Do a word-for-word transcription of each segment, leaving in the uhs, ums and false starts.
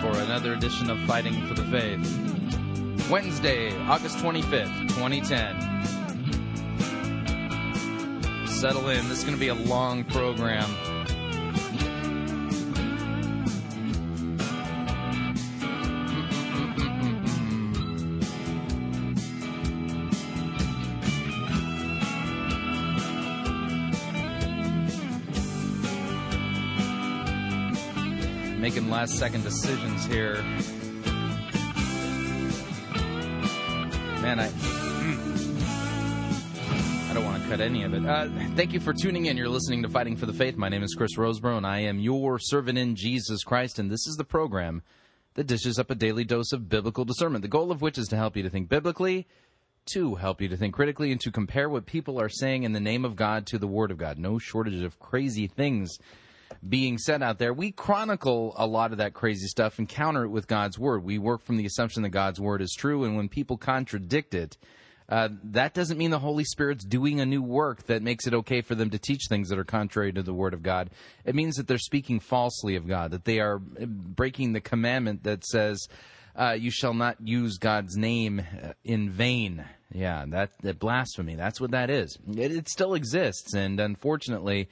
for another edition of Fighting for the Faith. Wednesday, August twenty-fifth, twenty ten. Settle in. This is going to be a long program. Making last-second decisions here. Man, I I don't want to cut any of it. Uh, thank you for tuning in. You're listening to Fighting for the Faith. My name is Chris Roseborough, and I am your servant in Jesus Christ, and this is the program that dishes up a daily dose of biblical discernment, the goal of which is to help you to think biblically, to help you to think critically, and to compare what people are saying in the name of God to the Word of God. No shortage of crazy things being said out there. We chronicle a lot of that crazy stuff and counter it with God's Word. We work from the assumption that God's Word is true, and when people contradict it, uh, that doesn't mean the Holy Spirit's doing a new work that makes it okay for them to teach things that are contrary to the Word of God. It means that they're speaking falsely of God, that they are breaking the commandment that says, uh, you shall not use God's name in vain. Yeah, that, that blasphemy, that's what that is. It, it still exists, and unfortunately,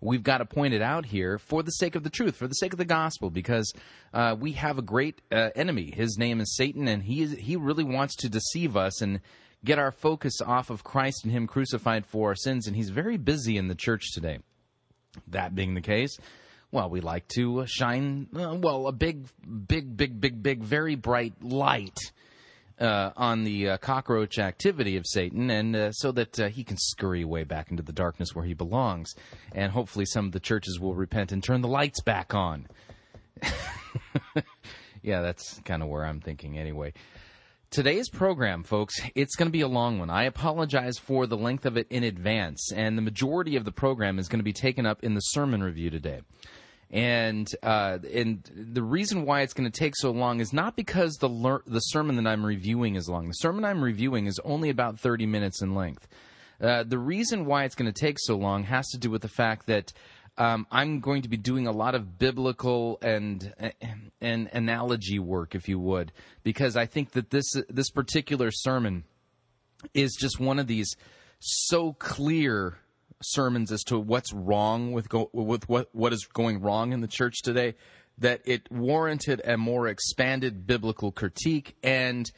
we've got to point it out here for the sake of the truth, for the sake of the gospel, because uh, we have a great uh, enemy. His name is Satan, and he is, he really wants to deceive us and get our focus off of Christ and him crucified for our sins, and he's very busy in the church today. That being the case, well, we like to shine, uh, well, a big, big, big, big, big, very bright light Uh, on the uh, cockroach activity of Satan, and uh, so that uh, he can scurry away back into the darkness where he belongs. And hopefully some of the churches will repent and turn the lights back on. Yeah, that's kind of where I'm thinking anyway. Today's program, folks, it's going to be a long one. I apologize for the length of it in advance, and the majority of the program is going to be taken up in the sermon review today. And uh, and the reason why it's going to take so long is not because the ler- the sermon that I'm reviewing is long. The sermon I'm reviewing is only about thirty minutes in length. Uh, the reason why it's going to take so long has to do with the fact that um, I'm going to be doing a lot of biblical and, and and analogy work, if you would, because I think that this this particular sermon is just one of these so clear sermons as to what's wrong with go- with what what is going wrong in the church today, that it warranted a more expanded biblical critique and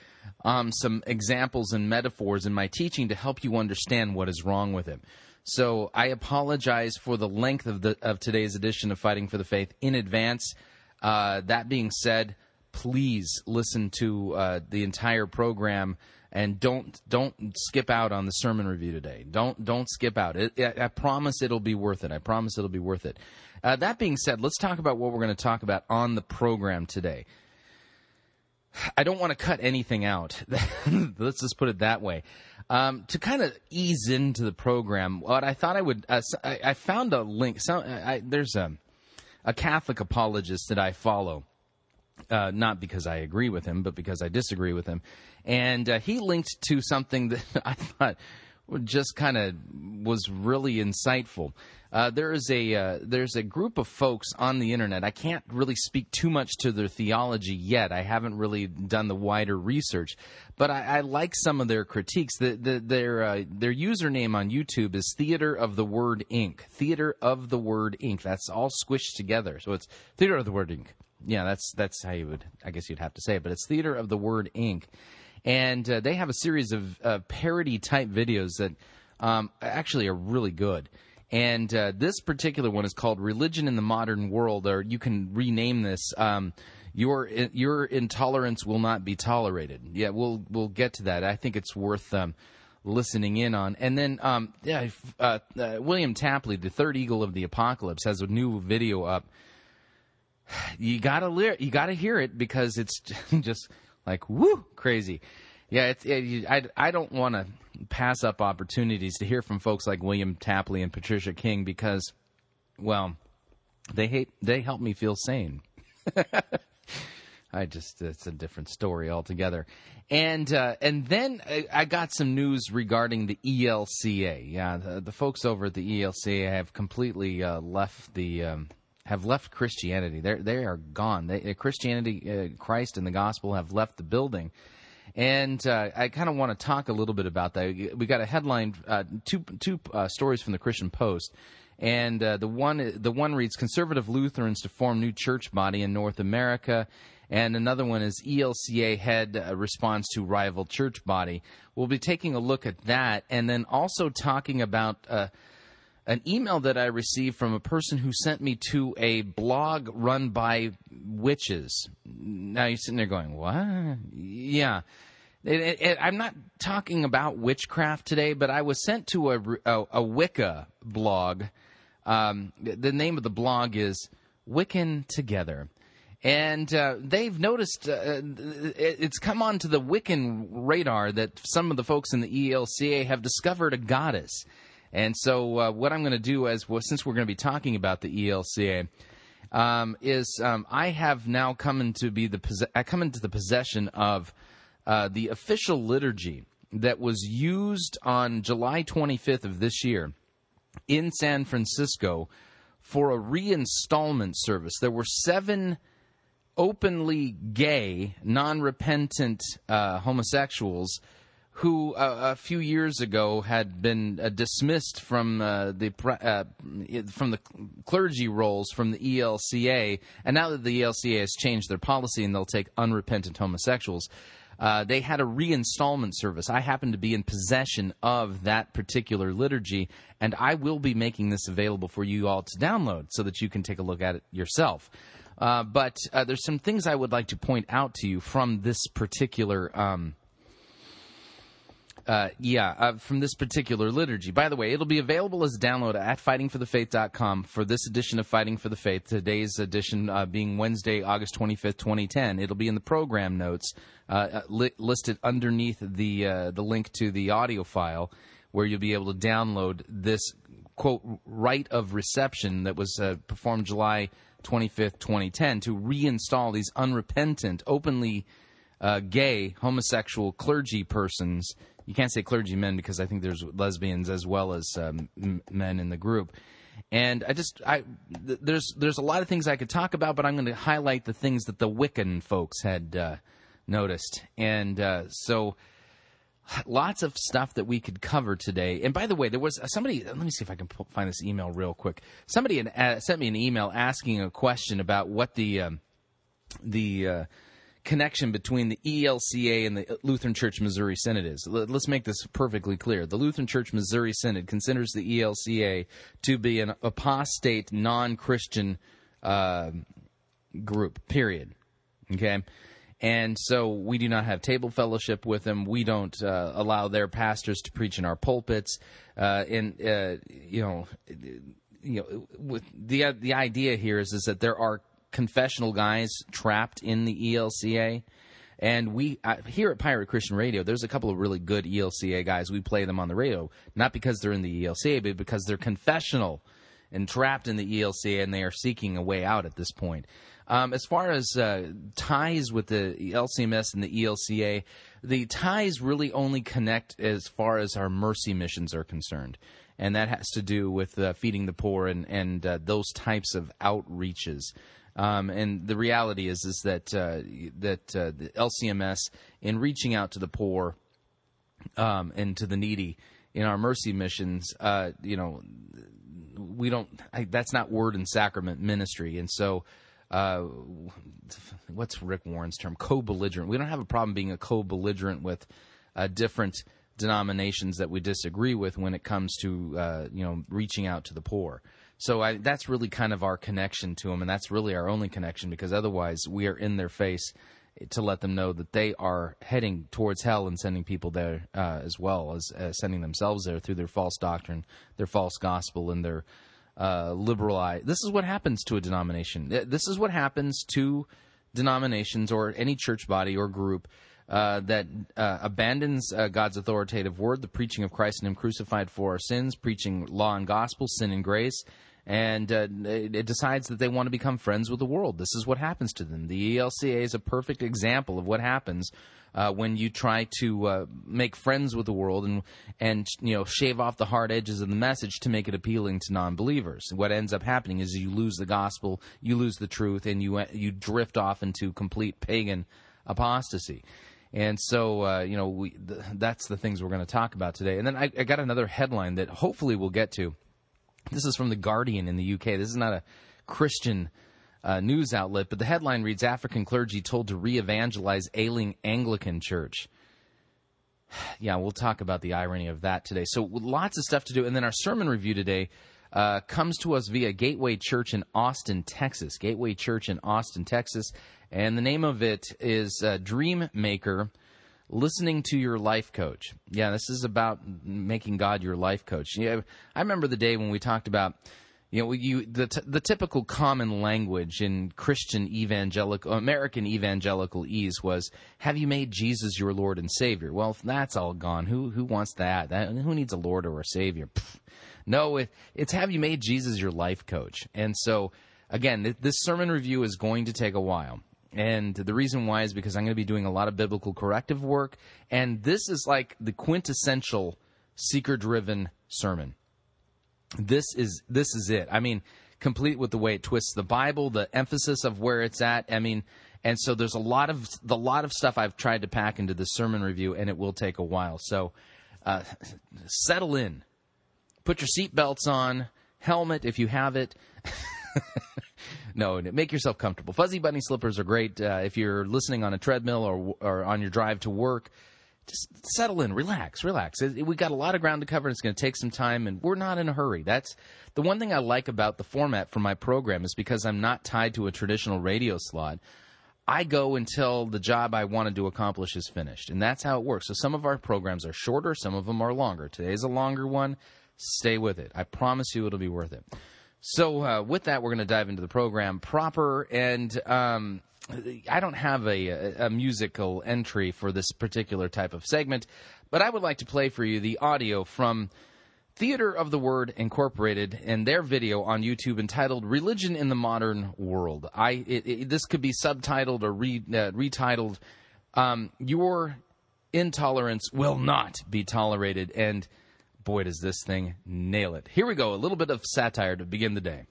um, some examples and metaphors in my teaching to help you understand what is wrong with it. So I apologize for the length of the of today's edition of Fighting for the Faith in advance. Uh, that being said, please listen to uh, the entire program. And don't don't skip out on the sermon review today. Don't don't skip out. It, I, I promise it'll be worth it. I promise it'll be worth it. Uh, that being said, let's talk about what we're going to talk about on the program today. I don't want to cut anything out. Let's just put it that way. Um, to kind of ease into the program, what I thought I would uh, I, I found a link. So, I, I, there's a, a Catholic apologist that I follow. Uh, not because I agree with him, but because I disagree with him. And uh, he linked to something that I thought just kind of was really insightful. Uh, there is a uh, there's a group of folks on the internet. I can't really speak too much to their theology yet. I haven't really done the wider research, but I, I like some of their critiques. The, the, their uh, their username on YouTube is Theater of the Word, Incorporated. Theater of the Word, Incorporated. That's all squished together, so it's Theater of the Word, Incorporated. Yeah, that's that's how you would, I guess you'd have to say it, but it's Theater of the Word, Incorporated. And uh, they have a series of uh, parody-type videos that um, actually are really good. And uh, this particular one is called Religion in the Modern World, or you can rename this, um, Your Your Intolerance Will Not Be Tolerated. Yeah, we'll we'll get to that. I think it's worth um, listening in on. And then um, yeah, uh, uh, William Tapley, the third eagle of the apocalypse, has a new video up. You gotta li- you gotta hear it because it's just like woo crazy. Yeah, it's, it, I I don't want to pass up opportunities to hear from folks like William Tapley and Patricia King because, well, they hate they help me feel sane. I just it's a different story altogether. And uh, and then I, I got some news regarding the E L C A. Yeah, the, the folks over at the E L C A have completely uh, left the. Um, have left Christianity. They're, they are gone. They, Christianity, uh, Christ and the gospel have left the building. And uh, I kind of want to talk a little bit about that. We got a headline, uh, two, two uh, stories from the Christian Post. And uh, the one the one reads, Conservative Lutherans to form new church body in North America. And another one is E L C A head uh, responds to rival church body. We'll be taking a look at that and then also talking about... Uh, an email that I received from a person who sent me to a blog run by witches. Now you're sitting there going, what? Yeah. It, it, it, I'm not talking about witchcraft today, but I was sent to a, a, a Wicca blog. Um, the name of the blog is Wiccan Together. And uh, they've noticed, uh, it's come onto the Wiccan radar that some of the folks in the E L C A have discovered a goddess. And so uh, what I'm going to do, as well, since we're going to be talking about the E L C A, um, is um, I have now come into be the pos- I come into the possession of uh, the official liturgy that was used on July twenty-fifth of this year in San Francisco for a reinstallment service. There were seven openly gay, non-repentant uh, homosexuals who uh, a few years ago had been uh, dismissed from uh, the uh, from the clergy roles from the E L C A, and now that the E L C A has changed their policy and they'll take unrepentant homosexuals, uh, they had a reinstallment service. I happen to be in possession of that particular liturgy, and I will be making this available for you all to download so that you can take a look at it yourself. Uh, but uh, there's some things I would like to point out to you from this particular um Uh, yeah, uh, from this particular liturgy. By the way, it'll be available as a download at fighting for the faith dot com for this edition of Fighting for the Faith, today's edition uh, being Wednesday, August twenty-fifth, twenty ten. It'll be in the program notes uh, li- listed underneath the uh, the link to the audio file where you'll be able to download this, quote, rite of reception that was uh, performed July twenty-fifth, twenty ten to reinstall these unrepentant, openly uh, gay, homosexual clergy persons. You can't say clergymen because I think there's lesbians as well as um, men in the group. And I just I th- there's there's a lot of things I could talk about, but I'm going to highlight the things that the Wiccan folks had uh, noticed. And uh, so lots of stuff that we could cover today. And by the way, there was somebody – let me see if I can pull, find this email real quick. Somebody had, uh, sent me an email asking a question about what the um, – the uh, connection between the E L C A and the Lutheran Church Missouri Synod is. Let's make this perfectly clear. The Lutheran Church Missouri Synod considers the E L C A to be an apostate, non-Christian uh, group, period. Okay? And so we do not have table fellowship with them. We don't uh, allow their pastors to preach in our pulpits. Uh, and, uh, you know, you know, with the, the idea here is, is that there are confessional guys trapped in the E L C A, and we uh, here at Pirate Christian Radio, there's a couple of really good E L C A guys. We play them on the radio, not because they're in the E L C A, but because they're confessional and trapped in the E L C A, and they are seeking a way out at this point. Um, as far as uh, ties with the L C M S and the E L C A, the ties really only connect as far as our mercy missions are concerned. And that has to do with uh, feeding the poor and, and uh, those types of outreaches. Um, and the reality is is that uh, that uh, the L C M S, in reaching out to the poor um, and to the needy in our mercy missions, uh, you know, we don't. I, that's not word and sacrament ministry, and so uh, what's Rick Warren's term? Co-belligerent. We don't have a problem being a co-belligerent with uh, different denominations that we disagree with when it comes to uh, you know reaching out to the poor. So I, that's really kind of our connection to them, and that's really our only connection, because otherwise we are in their face to let them know that they are heading towards hell and sending people there uh, as well as uh, sending themselves there through their false doctrine, their false gospel, and their uh, liberalized. This is what happens to a denomination. This is what happens to denominations or any church body or group Uh, that uh, abandons uh, God's authoritative word, the preaching of Christ and Him crucified for our sins, preaching law and gospel, sin and grace, and uh, it, it decides that they want to become friends with the world. This is what happens to them. The E L C A is a perfect example of what happens uh, when you try to uh, make friends with the world and and you know shave off the hard edges of the message to make it appealing to non-believers. What ends up happening is you lose the gospel, you lose the truth, and you you drift off into complete pagan apostasy. And so, uh, you know, we, th- that's the things we're going to talk about today. And then I, I got another headline that hopefully we'll get to. This is from The Guardian in the U K. This is not a Christian uh, news outlet, but the headline reads, African clergy told to re-evangelize ailing Anglican church. Yeah, we'll talk about the irony of that today. So lots of stuff to do. And then our sermon review today uh, comes to us via Gateway Church in Austin, Texas. Gateway Church in Austin, Texas. And the name of it is uh, Dream Maker, Listening to Your Life Coach. Yeah, this is about making God your life coach. Yeah, I remember the day when we talked about, you know, you the t- the typical common language in Christian evangelical, American evangelical ease was, have you made Jesus your Lord and Savior? Well, if that's all gone, who who wants that? that who needs a Lord or a Savior? Pfft. No, it, it's have you made Jesus your life coach? And so, again, th- this sermon review is going to take a while. And the reason why is because I'm going to be doing a lot of biblical corrective work, and this is like the quintessential seeker-driven sermon. This is this is it. I mean, complete with the way it twists the Bible, the emphasis of where it's at. I mean, and so there's a lot of the lot of stuff I've tried to pack into this sermon review, and it will take a while. So, uh, settle in, put your seatbelts on, helmet if you have it. No, make yourself comfortable. Fuzzy bunny slippers are great uh, if you're listening on a treadmill or or on your drive to work. Just settle in, relax, relax. We got a lot of ground to cover, and it's going to take some time, and we're not in a hurry. That's the one thing I like about the format for my program is because I'm not tied to a traditional radio slot. I go until the job I wanted to accomplish is finished, and that's how it works. So some of our programs are shorter, some of them are longer. Today's a longer one. Stay with it. I promise you it'll be worth it. So uh, with that, we're going to dive into the program proper, and um, I don't have a, a musical entry for this particular type of segment, but I would like to play for you the audio from Theater of the Word, Incorporated, and their video on YouTube entitled Religion in the Modern World. I it, it, This could be subtitled or re, uh, retitled, um, Your Intolerance Will Not Be Tolerated, and boy, does this thing nail it. Here we go. A little bit of satire to begin the day.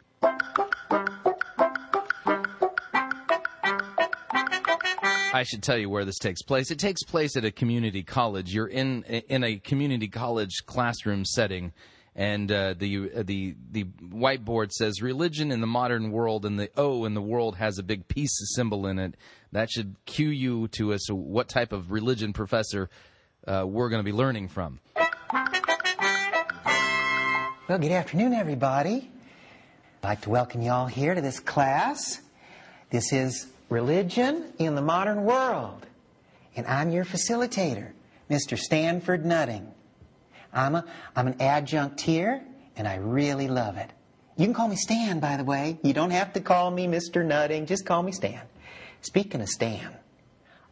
I should tell you where this takes place. It takes place at a community college. You're in in a community college classroom setting, and uh, the the the whiteboard says religion in the modern world, and the O in the world has a big peace symbol in it. That should cue you to as to what type of religion professor uh, we're going to be learning from. Well, good afternoon, everybody. I'd like to welcome you all here to this class. This is Religion in the Modern World, and I'm your facilitator, Mister Stanford Nutting. I'm a, I'm an adjunct here, and I really love it. You can call me Stan, by the way. You don't have to call me Mister Nutting. Just call me Stan. Speaking of Stan,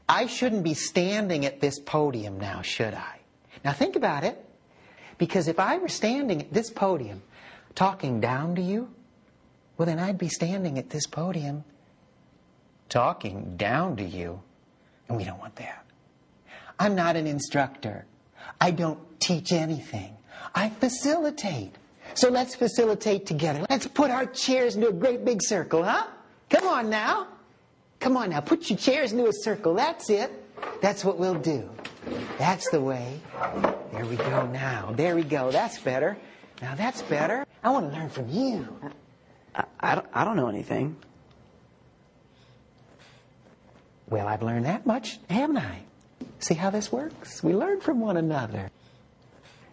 I shouldn't be standing at this podium now, should I? Now, think about it. Because if I were standing at this podium talking down to you, well, then I'd be standing at this podium talking down to you, and we don't want that. I'm not an instructor. I don't teach anything. I facilitate. So let's facilitate together. Let's put our chairs into a great big circle, huh? Come on now. Come on now. Put your chairs into a circle. That's it. That's what we'll do. That's the way. There we go now. There we go. That's better. Now that's better. I want to learn from you. I, I, I don't know anything. Well, I've learned that much, haven't I? See how this works? We learn from one another.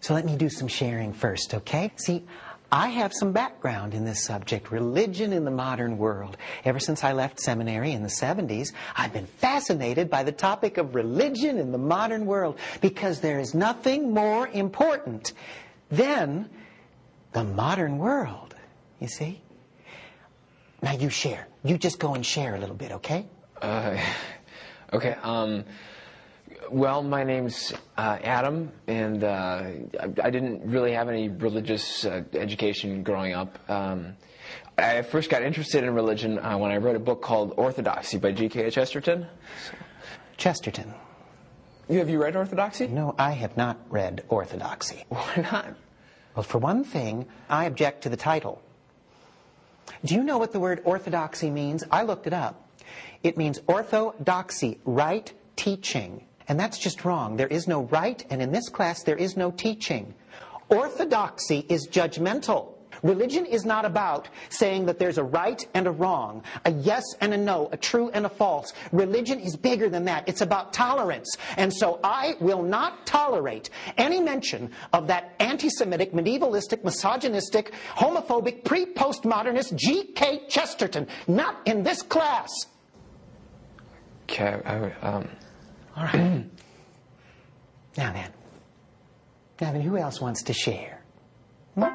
So let me do some sharing first, okay? See, I have some background in this subject, religion in the modern world. Ever since I left seminary in the seventies, I've been fascinated by the topic of religion in the modern world because there is nothing more important than the modern world, you see? Now you share. You just go and share a little bit, okay? Uh, okay, um... Well, my name's uh, Adam, and uh, I, I didn't really have any religious uh, education growing up. Um, I first got interested in religion uh, when I read a book called Orthodoxy by G K Chesterton. Chesterton. You, have you read Orthodoxy? No, I have not read Orthodoxy. Why not? Well, for one thing, I object to the title. Do you know what the word orthodoxy means? I looked it up. It means orthodoxy, right teaching. And that's just wrong. There is no right, and in this class, there is no teaching. Orthodoxy is judgmental. Religion is not about saying that there's a right and a wrong, a yes and a no, a true and a false. Religion is bigger than that. It's about tolerance. And so I will not tolerate any mention of that anti-Semitic, medievalistic, misogynistic, homophobic, pre-postmodernist G K Chesterton. Not in this class. Okay, I would... Um... All right. Now then. Now then, who else wants to share? Uh,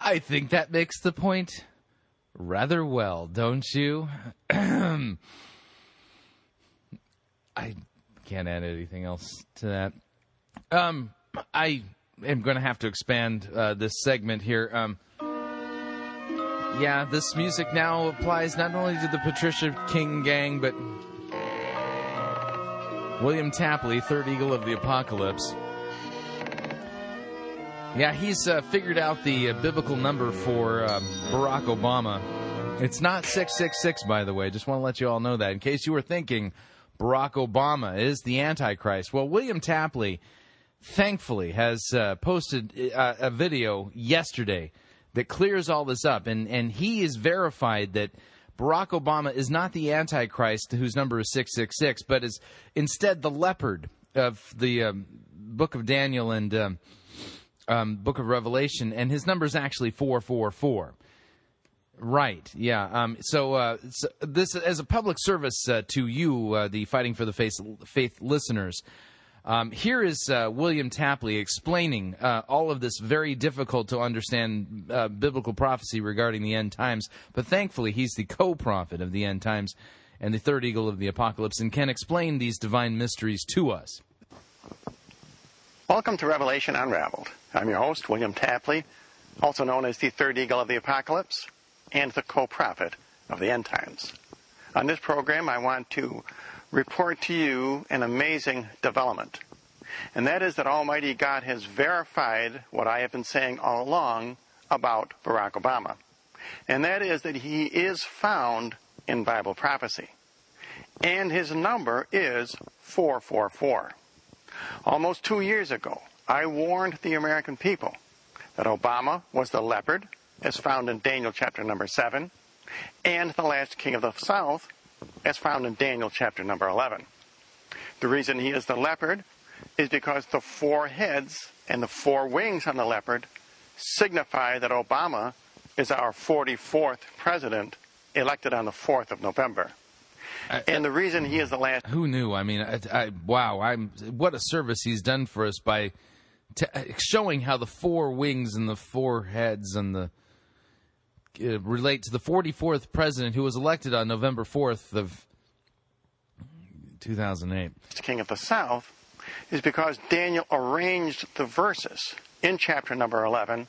I think that makes the point rather well, don't you? I can't add anything else to that. Um, I am going to have to expand uh, this segment here. Um, Yeah, this music now applies not only to the Patricia King gang, but William Tapley, Third Eagle of the Apocalypse. Yeah, he's uh, figured out the uh, biblical number for uh, Barack Obama. It's not six six six, by the way. Just want to let you all know that. In case you were thinking Barack Obama is the Antichrist. Well, William Tapley, thankfully, has uh, posted uh, a video yesterday that clears all this up, and, and he is verified that Barack Obama is not the Antichrist, whose number is six six six, but is instead the leopard of the um, Book of Daniel and um, um, Book of Revelation, and his number is actually four four four. Right, yeah. Um, so, uh, so this, as a public service uh, to you, uh, the Fighting for the Faith, Faith listeners, Um, here is uh, William Tapley explaining uh, all of this very difficult-to-understand uh, biblical prophecy regarding the end times, but thankfully he's the co-prophet of the end times and the third eagle of the apocalypse and can explain these divine mysteries to us. Welcome to Revelation Unraveled. I'm your host, William Tapley, also known as the third eagle of the apocalypse and the co-prophet of the end times. On this program, I want to report to you an amazing development, and that is that Almighty God has verified what I have been saying all along about Barack Obama, and that is that he is found in Bible prophecy, and his number is four four four. Almost two years ago, I warned the American people that Obama was the leopard, as found in Daniel chapter number seven, and the last king of the South, as found in Daniel chapter number eleven. The reason he is the leopard is because the four heads and the four wings on the leopard signify that Obama is our forty-fourth president, elected on the fourth of November. I, and the reason he is the last... Who knew? I mean, I, I, wow, I'm, what a service he's done for us by t- showing how the four wings and the four heads and the... relate to the forty-fourth president who was elected on November fourth of two thousand eight. King of the South is because Daniel arranged the verses in chapter number eleven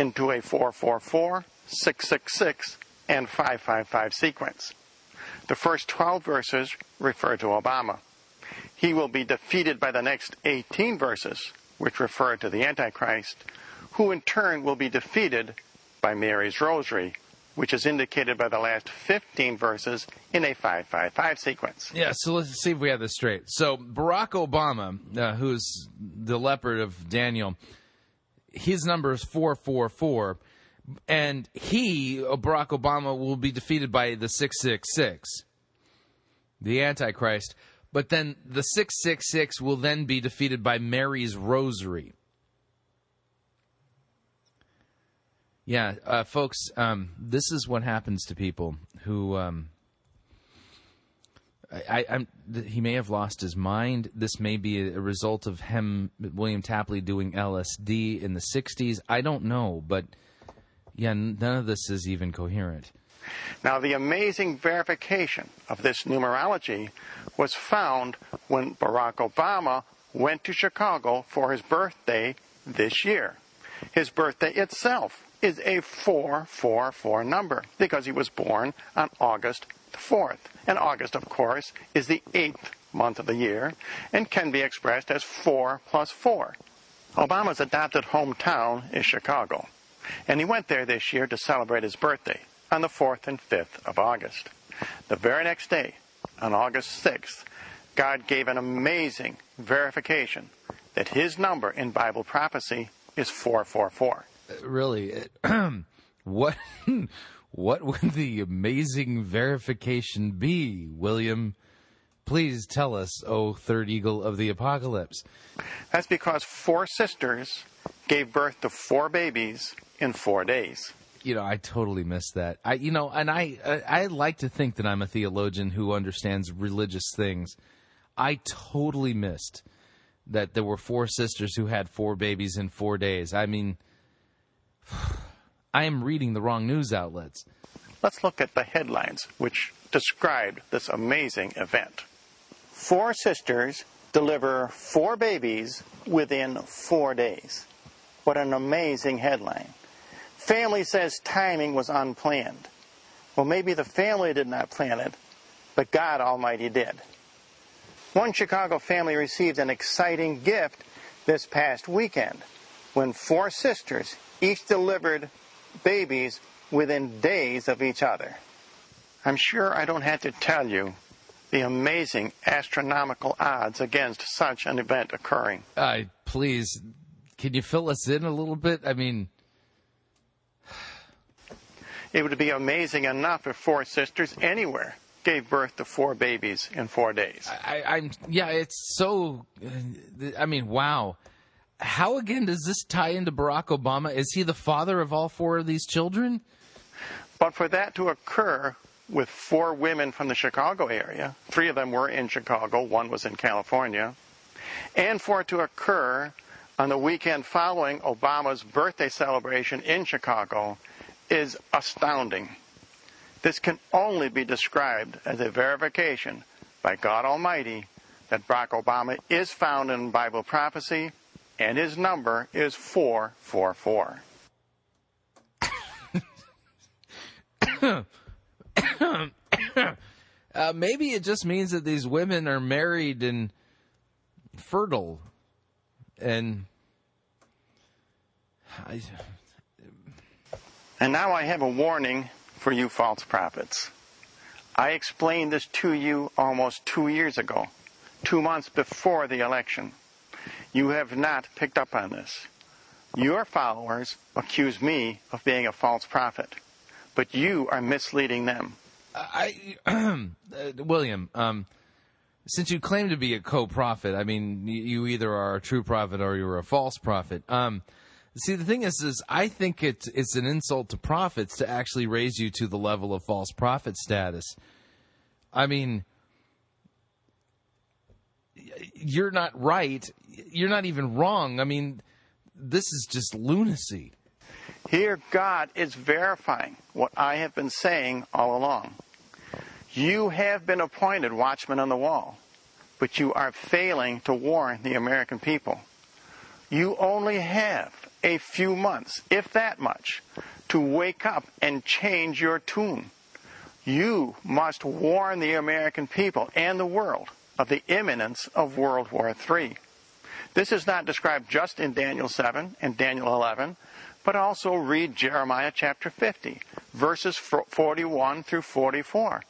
into a four four four, six six six, and five five five sequence. The first twelve verses refer to Obama. He will be defeated by the next eighteen verses, which refer to the Antichrist, who in turn will be defeated by Mary's rosary, which is indicated by the last fifteen verses in a five five five sequence. Yeah, so let's see if we have this straight. So Barack Obama, uh, who's the leopard of Daniel, his number is four four four, and he, Barack Obama, will be defeated by the six six six, the Antichrist. But then the six six six will then be defeated by Mary's Rosary. Yeah, uh, folks, um, this is what happens to people who... Um, I, I'm, he may have lost his mind. This may be a result of him, William Tapley, doing L S D in the sixties. I don't know, but yeah, none of this is even coherent. Now, the amazing verification of this numerology was found when Barack Obama went to Chicago for his birthday this year. His birthday itself is a four four four number because he was born on August fourth. And August, of course, is the eighth month of the year and can be expressed as four plus four. Obama's adopted hometown is Chicago, and he went there this year to celebrate his birthday on the fourth and fifth of August. The very next day, on August sixth, God gave an amazing verification that his number in Bible prophecy is four four four. Really, it, what... What would the amazing verification be, William? Please tell us, O Third Eagle of the Apocalypse. That's because four sisters gave birth to four babies in four days. You know, I totally missed that. I, you know, and I, I, I like to think that I'm a theologian who understands religious things. I totally missed that there were four sisters who had four babies in four days. I mean... I am reading the wrong news outlets. Let's look at the headlines which described this amazing event. Four sisters deliver four babies within four days. What an amazing headline. Family says timing was unplanned. Well, maybe the family did not plan it, but God Almighty did. One Chicago family received an exciting gift this past weekend when four sisters each delivered babies within days of each other. I'm sure I don't have to tell you the amazing astronomical odds against such an event occurring. Uh, please, can you fill us in a little bit? I mean... It would be amazing enough if four sisters anywhere gave birth to four babies in four days. I, I'm yeah, it's so... I mean, wow. How, again, does this tie into Barack Obama? Is he the father of all four of these children? But for that to occur with four women from the Chicago area, three of them were in Chicago, one was in California, and for it to occur on the weekend following Obama's birthday celebration in Chicago is astounding. This can only be described as a verification by God Almighty that Barack Obama is found in Bible prophecy, and his number is four four four. uh, maybe it just means that these women are married and fertile. And I... and now I have a warning for you false prophets. I explained this to you almost two years ago, two months before the election. You have not picked up on this. Your followers accuse me of being a false prophet, but you are misleading them. I, uh, William, um, since you claim to be a co-prophet, I mean, you either are a true prophet or you're a false prophet. Um, see, the thing is, is I think it's, it's an insult to prophets to actually raise you to the level of false prophet status. I mean... You're not right. You're not even wrong. I mean, this is just lunacy. Here, God is verifying what I have been saying all along. You have been appointed watchman on the wall, but you are failing to warn the American people. You only have a few months, if that much, to wake up and change your tune. You must warn the American people and the world of the imminence of World War Three. This is not described just in Daniel seven and Daniel eleven, but also read Jeremiah chapter fifty, verses forty-one through forty-four.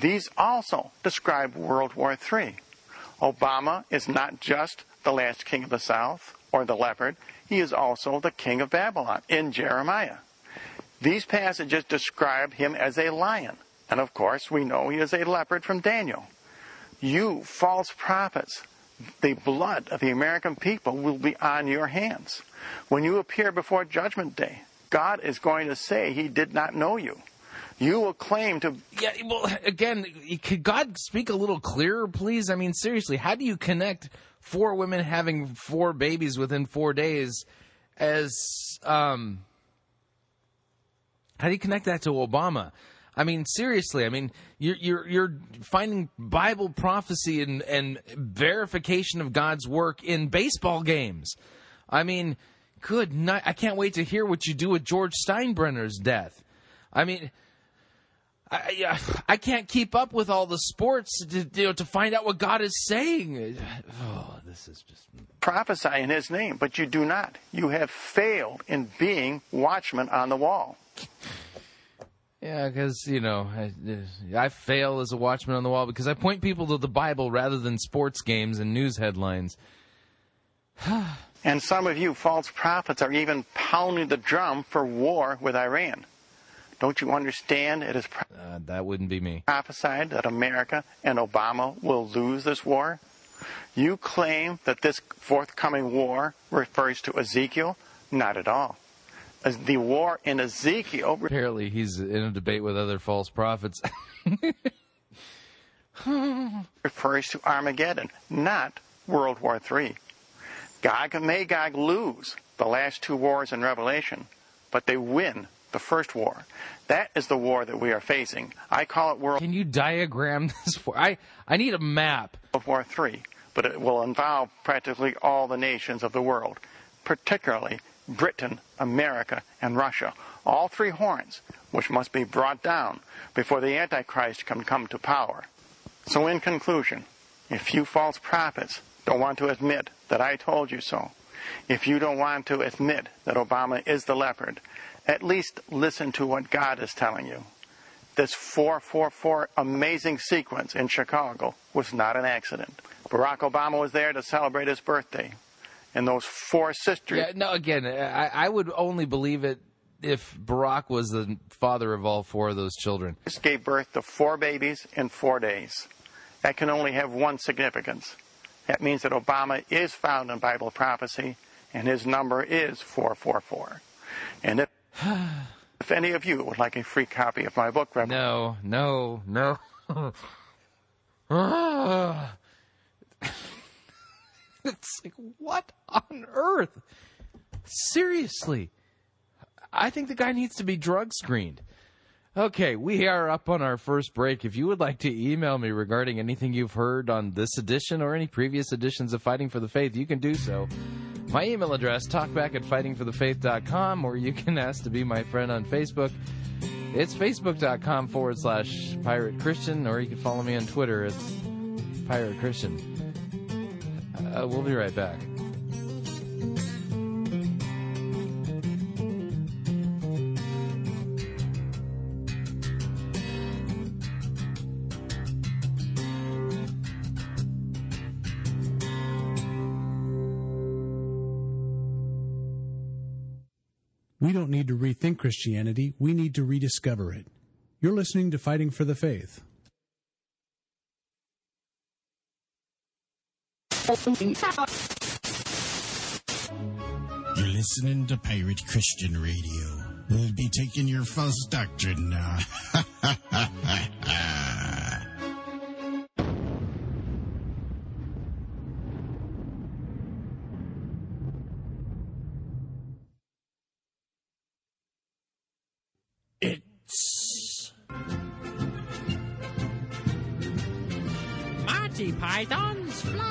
These also describe World War Three. Obama is not just the last king of the South or the leopard. he is also the king of Babylon in Jeremiah. These passages describe him as a lion, and of course we know he is a leopard from Daniel. You false prophets, the blood of the American people will be on your hands. When you appear before Judgment Day, God is going to say he did not know you. You will claim to... Yeah, well, again, could God speak a little clearer, please? I mean, seriously, how do you connect four women having four babies within four days as... um? How do you connect that to Obama? I mean, seriously, I mean, you're, you're, you're finding Bible prophecy and, and verification of God's work in baseball games. I mean, good night. I can't wait to hear what you do with George Steinbrenner's death. I mean, I, I can't keep up with all the sports to, you know, to find out what God is saying. Oh, this is just... Prophesy in his name, but you do not. You have failed in being watchmen on the wall. Yeah, because, you know, I, I fail as a watchman on the wall because I point people to the Bible rather than sports games and news headlines. And some of you false prophets are even pounding the drum for war with Iran. Don't you understand it is pro- uh, that wouldn't be me. prophesied that America and Obama will lose this war? You claim that this forthcoming war refers to Ezekiel? Not at all. As the war in Ezekiel... Apparently he's in a debate with other false prophets. ...refers to Armageddon, not World War Three. Gog and Magog lose the last two wars in Revelation, but they win the first war. That is the war that we are facing. I call it World... Can you diagram this war? I, I need a map. World War Three, but it will involve practically all the nations of the world, particularly Britain, America, and Russia. All three horns, which must be brought down before the Antichrist can come to power. So in conclusion, if you false prophets don't want to admit that I told you so, if you don't want to admit that Obama is the leopard, at least listen to what God is telling you. This four four four amazing sequence in Chicago was not an accident. Barack Obama was there to celebrate his birthday. And those four sisters... Yeah, no, again, I, I would only believe it if Barack was the father of all four of those children. This gave birth to four babies in four days. That can only have one significance. That means that Obama is found in Bible prophecy, and his number is four four four. And if, if any of you would like a free copy of my book... No, no, no. Ah... It's like, what on earth? Seriously. I think the guy needs to be drug screened. Okay, we are up on our first break. If you would like to email me regarding anything you've heard on this edition or any previous editions of Fighting for the Faith, you can do so. My email address, talkback at fighting for the faith dot com, or you can ask to be my friend on Facebook. It's facebook.com forward slash Pirate Christian, or you can follow me on Twitter. It's Pirate Christian. Uh, we'll be right back. We don't need to rethink Christianity. We need to rediscover it. You're listening to Fighting for the Faith. You're listening to Pirate Christian Radio. We'll be taking your false doctrine now. It's Monty Python's Fly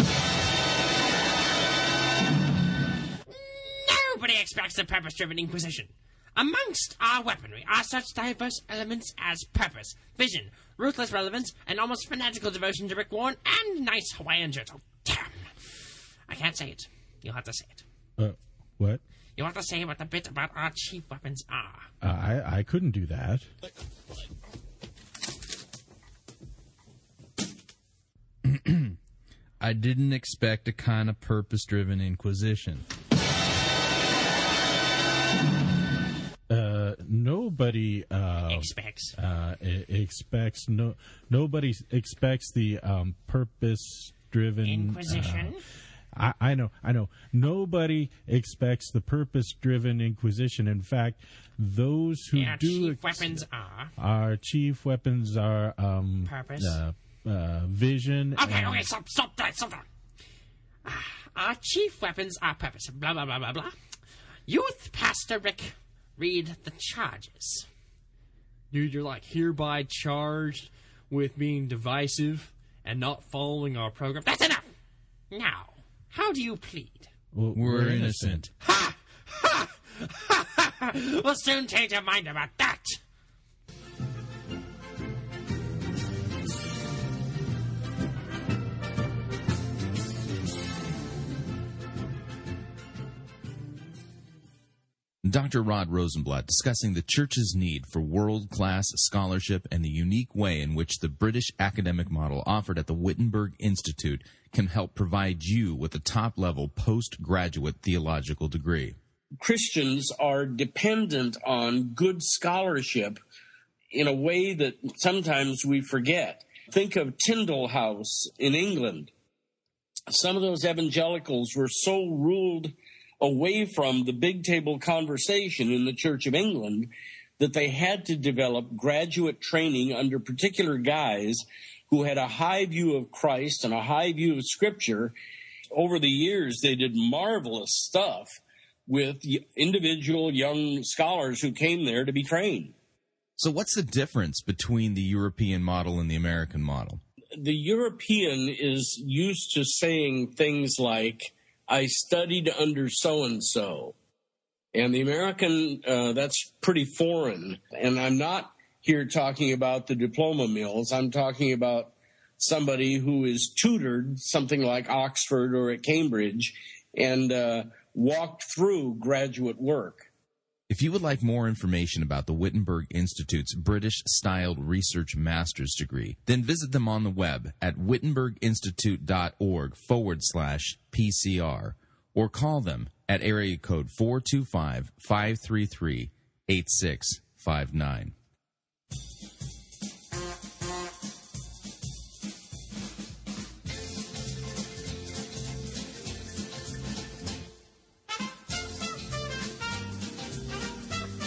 Nobody expects a purpose-driven inquisition. Amongst our weaponry are such diverse elements as purpose, vision, ruthless relevance, an almost fanatical devotion to Rick Warren, and nice Hawaiian shirts. Oh, damn. I can't say it. You'll have to say it. Uh, what? You'll have to say what the bit about our chief weapons are. Uh, I, I couldn't do that. I didn't expect a kind of purpose-driven inquisition. Uh, nobody uh, expects. Uh, expects no. Nobody expects the um, purpose-driven inquisition. Uh, I, I know. I know. Nobody expects the purpose-driven inquisition. In fact, those who our do chief ex- weapons are our chief weapons are um, purpose. Uh, Uh, vision. Okay, okay, stop, stop that, stop that. Uh, our chief weapons are purpose. Blah, blah, blah, blah, blah. Youth Pastor Rick, read the charges. Dude, you're like hereby charged with being divisive and not following our program. That's enough! Now, how do you plead? Well, we're, we're innocent. innocent. Ha! Ha! Ha! Ha! Ha! We'll soon change your mind about that! Doctor Rod Rosenblatt discussing the Church's need for world-class scholarship and the unique way in which the British academic model offered at the Wittenberg Institute can help provide you with a top-level postgraduate theological degree. Christians are dependent on good scholarship in a way that sometimes we forget. Think of Tyndale House in England. Some of those evangelicals were so ruled away from the big table conversation in the Church of England that they had to develop graduate training under particular guys who had a high view of Christ and a high view of Scripture. Over the years, they did marvelous stuff with individual young scholars who came there to be trained. So what's the difference between the European model and the American model? The European is used to saying things like, I studied under so-and-so. And the American, uh, that's pretty foreign. And I'm not here talking about the diploma mills. I'm talking about somebody who is tutored, something like Oxford or at Cambridge, and uh, walked through graduate work. If you would like more information about the Wittenberg Institute's British-styled research master's degree, then visit them on the web at wittenberginstitute.org forward slash PCR or call them at area code four two five, five three three, eight six five nine.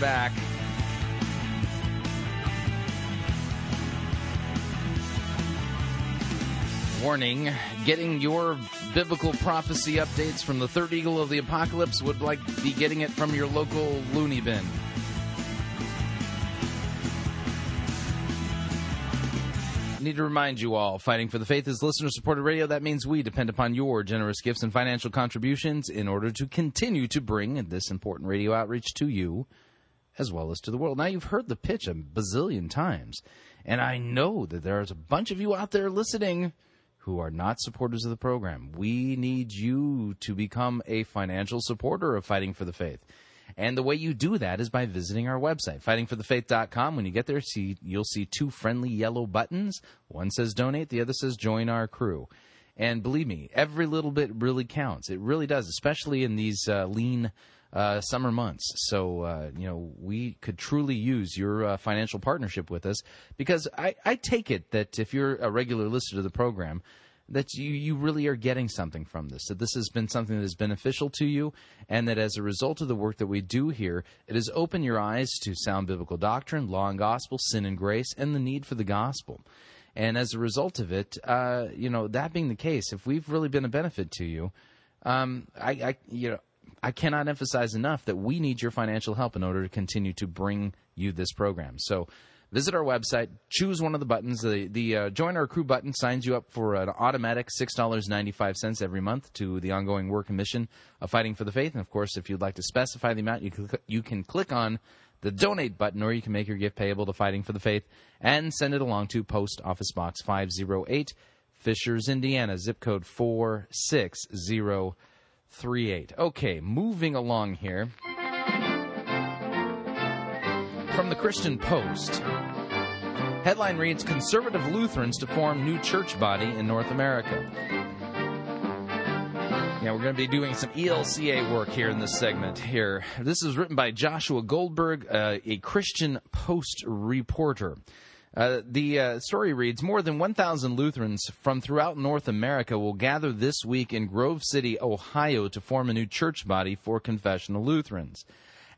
Back. warning, getting your biblical prophecy updates from the third eagle of the apocalypse would like be getting it from your local loony bin. I need to remind you all, Fighting for the Faith is listener-supported radio. That means we depend upon your generous gifts and financial contributions in order to continue to bring this important radio outreach to you as well as to the world. Now, you've heard the pitch a bazillion times, and I know that there's a bunch of you out there listening who are not supporters of the program. We need you to become a financial supporter of Fighting for the Faith. And the way you do that is by visiting our website, fighting for the faith dot com. When you get there, see, you'll see two friendly yellow buttons. One says donate, the other says join our crew. And believe me, every little bit really counts. It really does, especially in these uh, lean uh, summer months. So, uh, you know, we could truly use your uh, financial partnership with us, because I, I take it that if you're a regular listener to the program, that you, you really are getting something from this, that this has been something that is beneficial to you, and that as a result of the work that we do here, it has opened your eyes to sound biblical doctrine, law and gospel, sin and grace, and the need for the gospel. And as a result of it, uh, you know, that being the case, if we've really been a benefit to you, um, I, I, you know, I cannot emphasize enough that we need your financial help in order to continue to bring you this program. So, visit our website, choose one of the buttons. The, the uh, Join Our Crew button signs you up for an automatic six dollars and ninety-five cents every month to the ongoing work and mission of Fighting for the Faith. And, of course, if you'd like to specify the amount, you can, you can click on the Donate button, or you can make your gift payable to Fighting for the Faith and send it along to Post Office Box five oh eight, Fishers, Indiana, zip code four six zero three eight. Okay, moving along here. From the Christian Post, headline reads, Conservative Lutherans to form new church body in North America. Yeah, we're going to be doing some E L C A work here in this segment here. This is written by Joshua Goldberg, uh, a Christian Post reporter. Uh, the uh, story reads, more than one thousand Lutherans from throughout North America will gather this week in Grove City, Ohio, to form a new church body for confessional Lutherans.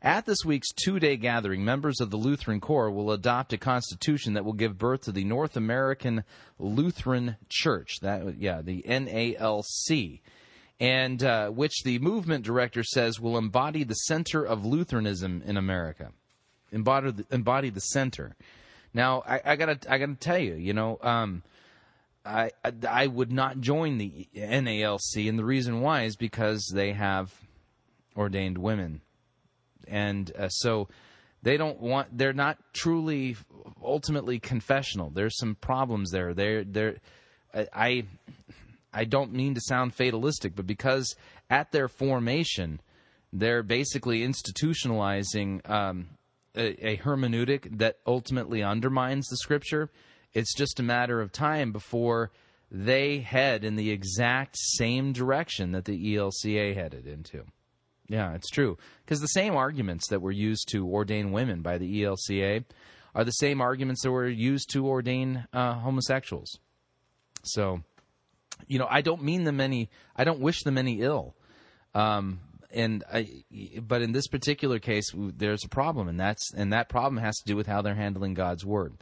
At this week's two-day gathering, members of the Lutheran Corps will adopt a constitution that will give birth to the North American Lutheran Church, that, yeah, the N A L C, and uh, which the movement director says will embody the center of Lutheranism in America. Embody the, embody the center. Now, I, I gotta, I gotta tell you, you know, um, I, I, I would not join the N A L C, and the reason why is because they have ordained women. And uh, so they don't want, they're not truly ultimately confessional. There's some problems there. They're, they're, I, I don't mean to sound fatalistic, but because at their formation, they're basically institutionalizing um, a, a hermeneutic that ultimately undermines the Scripture. It's just a matter of time before they head in the exact same direction that the E L C A headed into. Yeah, it's true, because the same arguments that were used to ordain women by the E L C A are the same arguments that were used to ordain uh, homosexuals. So, you know, I don't mean them any, I don't wish them any ill. Um, and I, but in this particular case, there's a problem, and that's and that problem has to do with how they're handling God's word.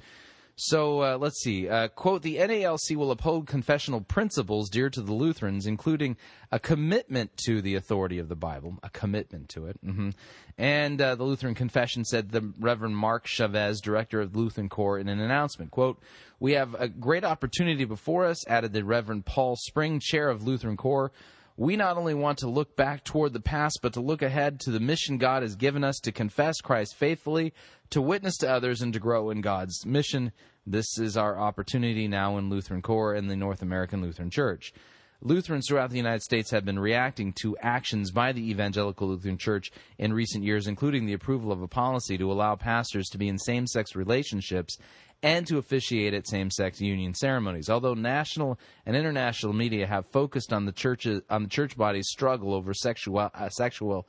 So uh, let's see, uh, quote, the N A L C will uphold confessional principles dear to the Lutherans, including a commitment to the authority of the Bible, a commitment to it. Mm-hmm. And uh, the Lutheran Confession said, the Reverend Mark Chavez, director of the Lutheran Corps, in an announcement, quote, we have a great opportunity before us, added the Reverend Paul Spring, chair of Lutheran Corps. We not only want to look back toward the past, but to look ahead to the mission God has given us to confess Christ faithfully, to witness to others, and to grow in God's mission. This is our opportunity now in Lutheran Corps and the North American Lutheran Church. Lutherans throughout the United States have been reacting to actions by the Evangelical Lutheran Church in recent years, including the approval of a policy to allow pastors to be in same-sex relationships and to officiate at same-sex union ceremonies. Although national and international media have focused on the churches, on the church body's struggle over sexual uh, sexual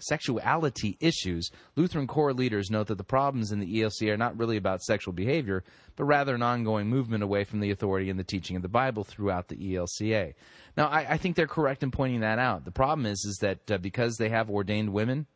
sexuality issues, Lutheran Corps leaders note that the problems in the E L C are not really about sexual behavior, but rather an ongoing movement away from the authority and the teaching of the Bible throughout the E L C A. Now, I, I think they're correct in pointing that out. The problem is, is that uh, because they have ordained women,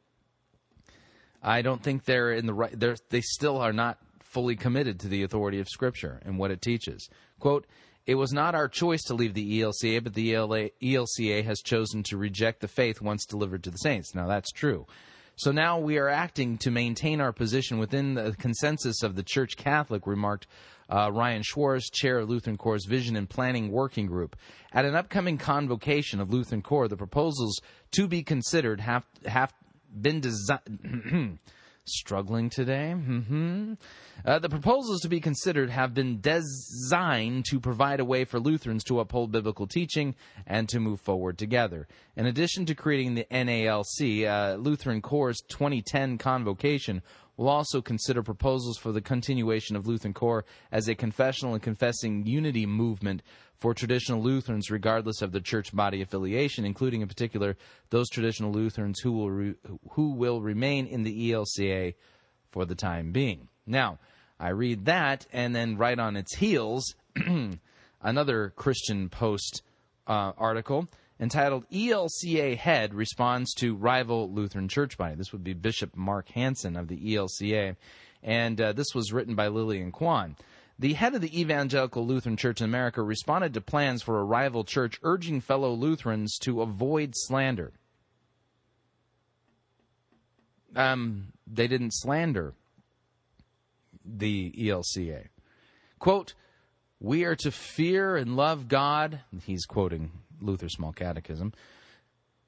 I don't think they're in the right. They're, they still are not fully committed to the authority of Scripture and what it teaches. Quote, It was not our choice to leave the E L C A, but the E L C A has chosen to reject the faith once delivered to the saints. Now, that's true. So now we are acting to maintain our position within the consensus of the Church Catholic, remarked uh, Ryan Schwartz, chair of Lutheran Corps' Vision and Planning Working Group. At an upcoming convocation of Lutheran Corps, the proposals to be considered have, have been designed... Struggling today? Mm-hmm. Uh, the proposals to be considered have been designed to provide a way for Lutherans to uphold biblical teaching and to move forward together. In addition to creating the N A L C, uh, Lutheran Corps' twenty ten convocation will also consider proposals for the continuation of Lutheran Corps as a confessional and confessing unity movement for traditional Lutherans, regardless of the church body affiliation, including in particular those traditional Lutherans who will re- who will remain in the E L C A for the time being. Now, I read that, and then right on its heels, another Christian Post uh, article entitled E L C A Head Responds to Rival Lutheran Church Body. This would be Bishop Mark Hansen of the E L C A, and uh, this was written by Lillian Kwan. The head of the Evangelical Lutheran Church in America responded to plans for a rival church, urging fellow Lutherans to avoid slander. Um, they didn't slander the E L C A. Quote, "We are to fear and love God," he's quoting Luther's Small Catechism,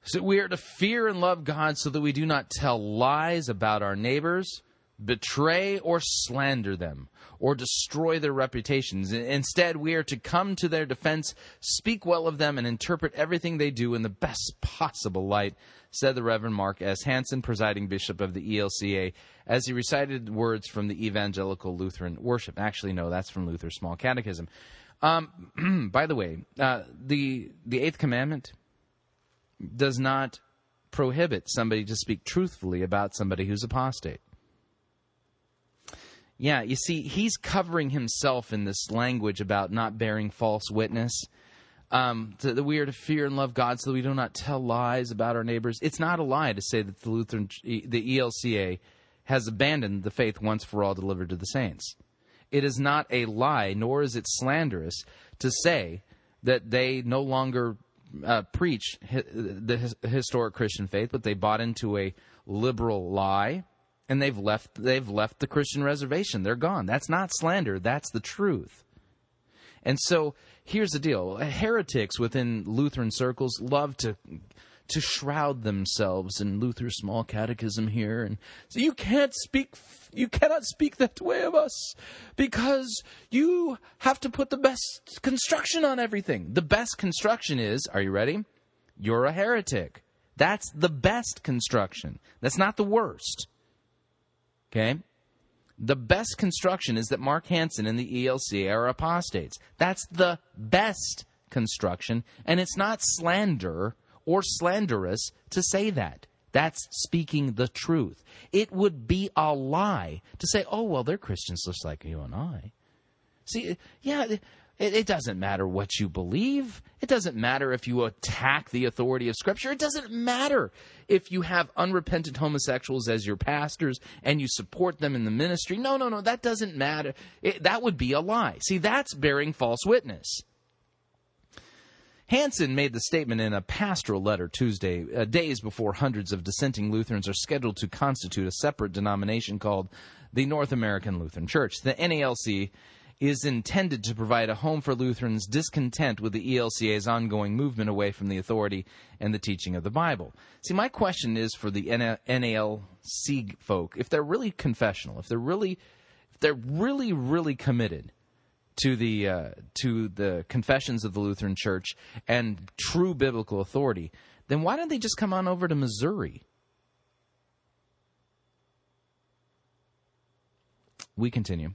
"so we are to fear and love God so that we do not tell lies about our neighbors, betray or slander them, or destroy their reputations. Instead, we are to come to their defense, speak well of them, and interpret everything they do in the best possible light," said the Reverend Mark S. Hansen, presiding bishop of the E L C A, as he recited words from the Evangelical Lutheran Worship. Actually, no, that's from Luther's Small Catechism. Um, by the way, uh, the the Eighth Commandment does not prohibit somebody to speak truthfully about somebody who's apostate. Yeah, you see, he's covering himself in this language about not bearing false witness. Um, to, that we are to fear and love God so that we do not tell lies about our neighbors. It's not a lie to say that the Lutheran, the E L C A has abandoned the faith once for all delivered to the saints. It is not a lie, nor is it slanderous, to say that they no longer uh, preach hi- the historic Christian faith, but they bought into a liberal lie. And they've left they've left the Christian reservation. They're gone. That's not slander. That's the truth. And so here's the deal. Heretics within Lutheran circles love to to shroud themselves in Luther's Small Catechism here. And so you can't speak, you cannot speak that way of us because you have to put the best construction on everything. The best construction is, are you ready? You're a heretic. That's the best construction. That's not the worst. Okay, the best construction is that Mark Hansen and the E L C A are apostates. That's the best construction, and it's not slander or slanderous to say that. That's speaking the truth. It would be a lie to say, oh, well, they're Christians just like you and I. See, yeah, it, it doesn't matter what you believe. It doesn't matter if you attack the authority of Scripture. It doesn't matter if you have unrepentant homosexuals as your pastors and you support them in the ministry. No, no, no, that doesn't matter. It, that would be a lie. See, that's bearing false witness. Hansen made the statement in a pastoral letter Tuesday, uh, days before hundreds of dissenting Lutherans are scheduled to constitute a separate denomination called the North American Lutheran Church. The N A L C is intended to provide a home for Lutherans discontent with the E L C A's ongoing movement away from the authority and the teaching of the Bible. See, my question is for the N A L C folk, if they're really confessional, if they're really, if they're really, really committed to the uh, to the confessions of the Lutheran Church and true biblical authority, then why don't they just come on over to Missouri? We continue.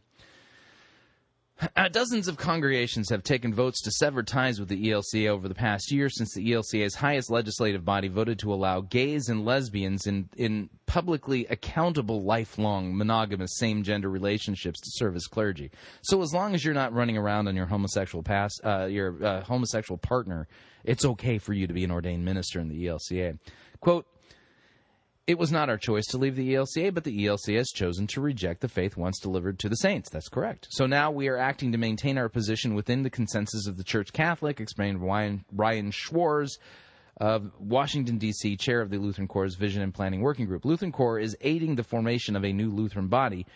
Uh, dozens of congregations have taken votes to sever ties with the E L C A over the past year since the E L C A's highest legislative body voted to allow gays and lesbians in, in publicly accountable, lifelong, monogamous, same-gender relationships to serve as clergy. So as long as you're not running around on your homosexual past, uh, your uh, homosexual partner, it's okay for you to be an ordained minister in the E L C A. Quote, It was not our choice to leave the E L C A, but the E L C A has chosen to reject the faith once delivered to the saints. That's correct. So now we are acting to maintain our position within the consensus of the Church Catholic, explained Ryan, Ryan Schwartz of Washington, D C, chair of the Lutheran Corps' Vision and Planning Working Group. Lutheran Corps is aiding the formation of a new Lutheran body.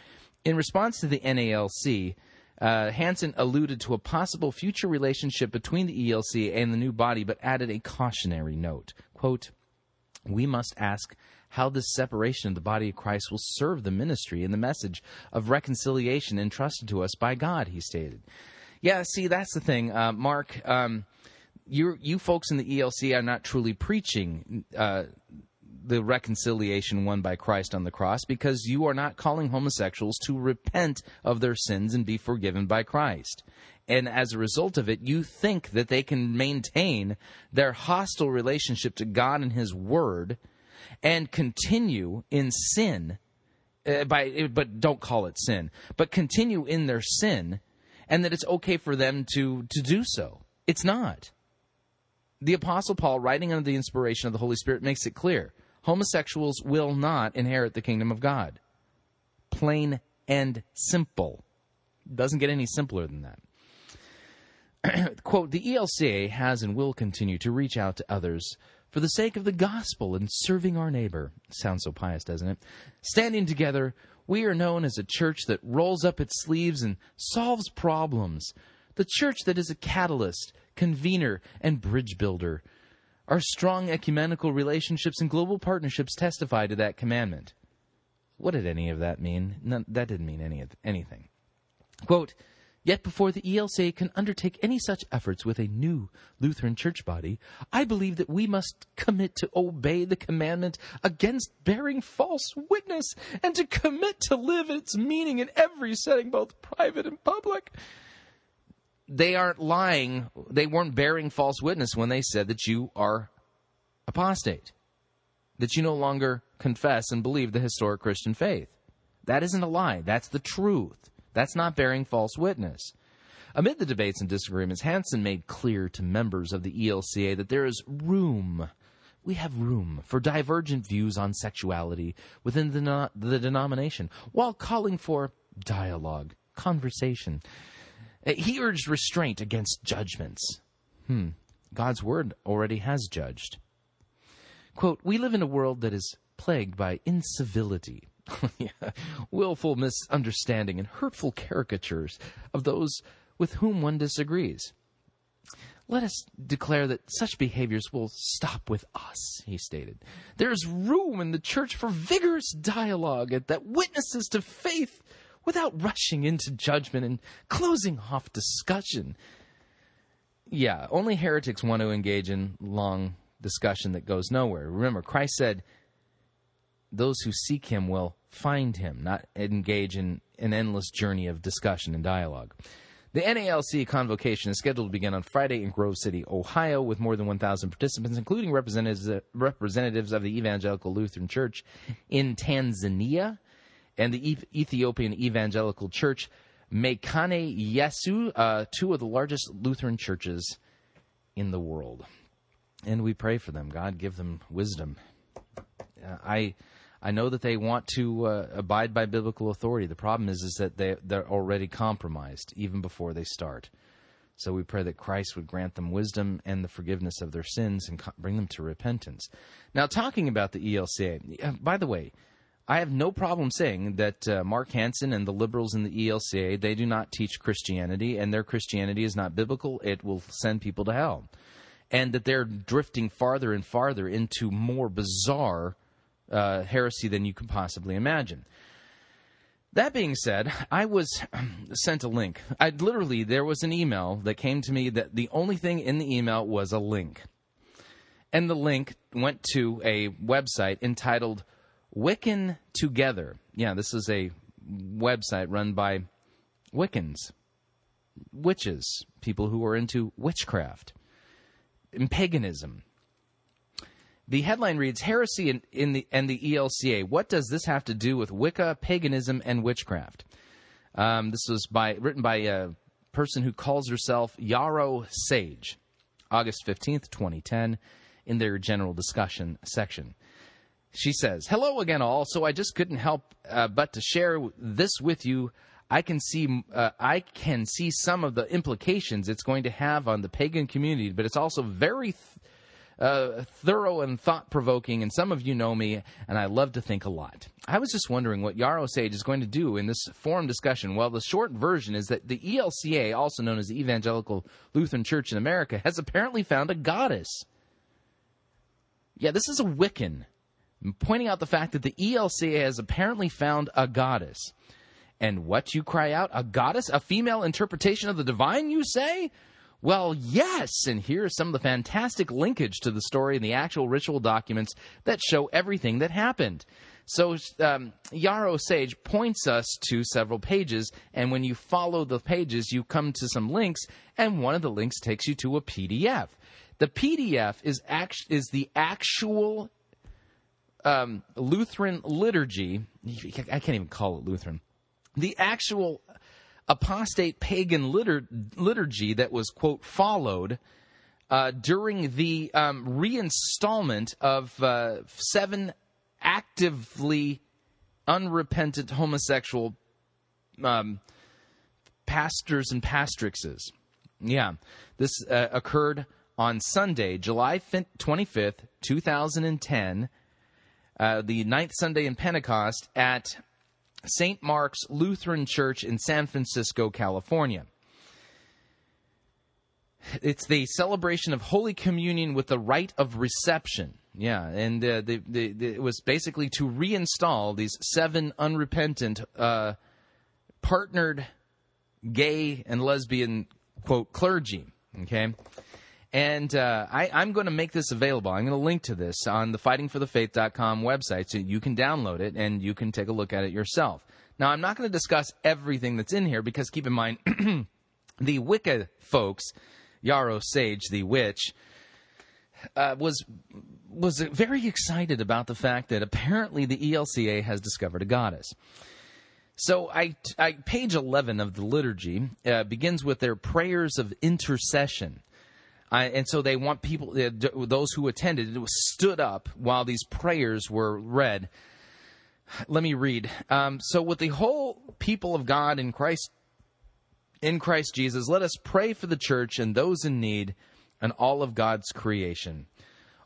In response to the N A L C, uh, Hansen alluded to a possible future relationship between the E L C A and the new body, but added a cautionary note. Quote, "We must ask how this separation of the body of Christ will serve the ministry and the message of reconciliation entrusted to us by God," he stated. Yeah, see, that's the thing, uh, Mark. Um, you you folks in the E L C are not truly preaching uh, the reconciliation won by Christ on the cross, because you are not calling homosexuals to repent of their sins and be forgiven by Christ. And as a result of it, you think that they can maintain their hostile relationship to God and His Word and continue in sin, uh, by but don't call it sin, but continue in their sin, and that it's okay for them to, to do so. It's not. The Apostle Paul, writing under the inspiration of the Holy Spirit, makes it clear. Homosexuals will not inherit the kingdom of God. Plain and simple. Doesn't get any simpler than that. Quote, "The E L C A has and will continue to reach out to others for the sake of the gospel and serving our neighbor." Sounds so pious, doesn't it? "Standing together, we are known as a church that rolls up its sleeves and solves problems. The church that is a catalyst, convener, and bridge builder. Our strong ecumenical relationships and global partnerships testify to that commandment." What did any of that mean? None, that didn't mean any of anything. Quote, "Yet before the E L C A can undertake any such efforts with a new Lutheran church body, I believe that we must commit to obey the commandment against bearing false witness and to commit to live its meaning in every setting, both private and public." They aren't lying. They weren't bearing false witness when they said that you are apostate, that you no longer confess and believe the historic Christian faith. That isn't a lie. That's the truth. That's not bearing false witness. Amid the debates and disagreements, Hansen made clear to members of the E L C A that there is room, we have room, for divergent views on sexuality within the, no- the denomination, while calling for dialogue, conversation. He urged restraint against judgments. Hmm. God's word already has judged. Quote, "We live in a world that is plagued by incivility, yeah, willful misunderstanding, and hurtful caricatures of those with whom one disagrees. Let us declare that such behaviors will stop with us," he stated. "There is room in the church for vigorous dialogue that witnesses to faith without rushing into judgment and closing off discussion." Yeah, only heretics want to engage in long discussion that goes nowhere. Remember, Christ said, "Those who seek him will find him," not engage in an endless journey of discussion and dialogue. The N A L C convocation is scheduled to begin on Friday in Grove City, Ohio, with more than one thousand participants, including representatives, representatives of the Evangelical Lutheran Church in Tanzania and the e- Ethiopian Evangelical Church, Mekane Yesu, uh, two of the largest Lutheran churches in the world. And we pray for them. God, give them wisdom. Uh, I... I know that they want to uh, abide by biblical authority. The problem is, is that they, they're already compromised even before they start. So we pray that Christ would grant them wisdom and the forgiveness of their sins and co- bring them to repentance. Now, talking about the E L C A, by the way, I have no problem saying that uh, Mark Hansen and the liberals in the E L C A, they do not teach Christianity, and their Christianity is not biblical. It will send people to hell. And that they're drifting farther and farther into more bizarre Uh, heresy than you can possibly imagine. That being said, I was sent a link. I literally, there was an email that came to me that the only thing in the email was a link. And the link went to a website entitled Wiccan Together. Yeah, this is a website run by Wiccans, witches, people who are into witchcraft and paganism. The headline reads, "Heresy in, in the and the E L C A. What does this have to do with Wicca, paganism, and witchcraft?" Um, this was by written by a person who calls herself Yarrow Sage, August fifteenth, twenty ten, in their general discussion section. She says, hello again all, so I just couldn't help uh, but to share this with you. I can see uh, I can see some of the implications it's going to have on the pagan community, but it's also very th- uh, thorough and thought-provoking, and some of you know me, and I love to think a lot. I was just wondering what Yarrow Sage is going to do in this forum discussion. Well, the short version is that the E L C A, also known as the Evangelical Lutheran Church in America, has apparently found a goddess. Yeah, this is a Wiccan, pointing out the fact that the E L C A has apparently found a goddess. And what you cry out, a goddess, a female interpretation of the divine, you say? Well, yes, and here is some of the fantastic linkage to the story and the actual ritual documents that show everything that happened. So um, Yarrow Sage points us to several pages, and when you follow the pages, you come to some links, and one of the links takes you to a P D F. The P D F is act- is the actual um, Lutheran liturgy. I can't even call it Lutheran. The actual apostate pagan litur- liturgy that was, quote, followed uh, during the um, reinstallment of uh, seven actively unrepentant homosexual um, pastors and pastrixes. Yeah, this uh, occurred on Sunday, July twenty-fifth, twenty ten, uh, the ninth Sunday in Pentecost at Saint Mark's Lutheran Church in San Francisco, California. It's the celebration of Holy Communion with the rite of reception. Yeah, and uh, the, the, the, it was basically to reinstall these seven unrepentant, uh, partnered gay and lesbian, quote, clergy. Okay? And uh, I, I'm going to make this available. I'm going to link to this on the fighting for the faith dot com website so you can download it and you can take a look at it yourself. Now, I'm not going to discuss everything that's in here because, keep in mind, the Wicca folks, Yarrow Sage, the witch, uh, was was very excited about the fact that apparently the E L C A has discovered a goddess. So I, I, page eleven of the liturgy uh, begins with their prayers of intercession. I, and so they want people, uh, d- those who attended, it was stood up while these prayers were read. Let me read. Um, so with the whole people of God in Christ, in Christ Jesus, let us pray for the church and those in need and all of God's creation.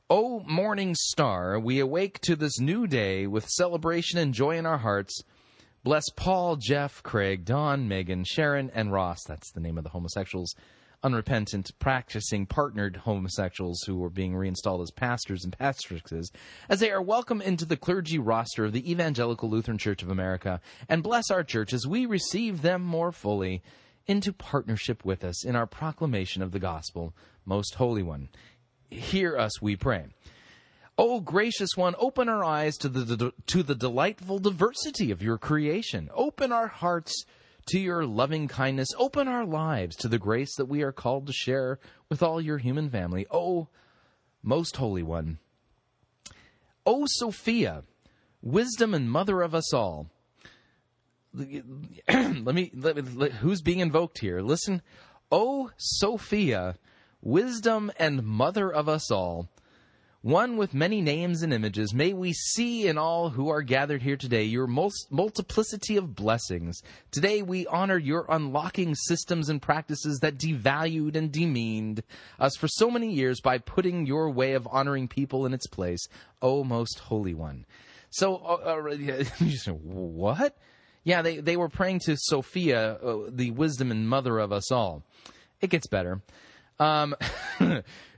O morning star, we awake to this new day with celebration and joy in our hearts. Bless Paul, Jeff, Craig, Don, Megan, Sharon, and Ross. That's the name of the homosexuals. Unrepentant, practicing, partnered homosexuals who were being reinstalled as pastors and pastrixes, as they are welcome into the clergy roster of the Evangelical Lutheran Church of America, and bless our church as we receive them more fully into partnership with us in our proclamation of the gospel, Most Holy One. Hear us, we pray. O gracious one, open our eyes to the to the delightful diversity of your creation. Open our hearts to your loving kindness, open our lives to the grace that we are called to share with all your human family. O Most Holy One, O Sophia, wisdom and mother of us all. let me, let me let, who's being invoked here? Listen, O Sophia, wisdom and mother of us all, one with many names and images, may we see in all who are gathered here today your most multiplicity of blessings. Today we honor your unlocking systems and practices that devalued and demeaned us for so many years by putting your way of honoring people in its place, O Most Holy One. So, uh, you say, what? Yeah, they, they were praying to Sophia, uh, the wisdom and mother of us all. It gets better. Um,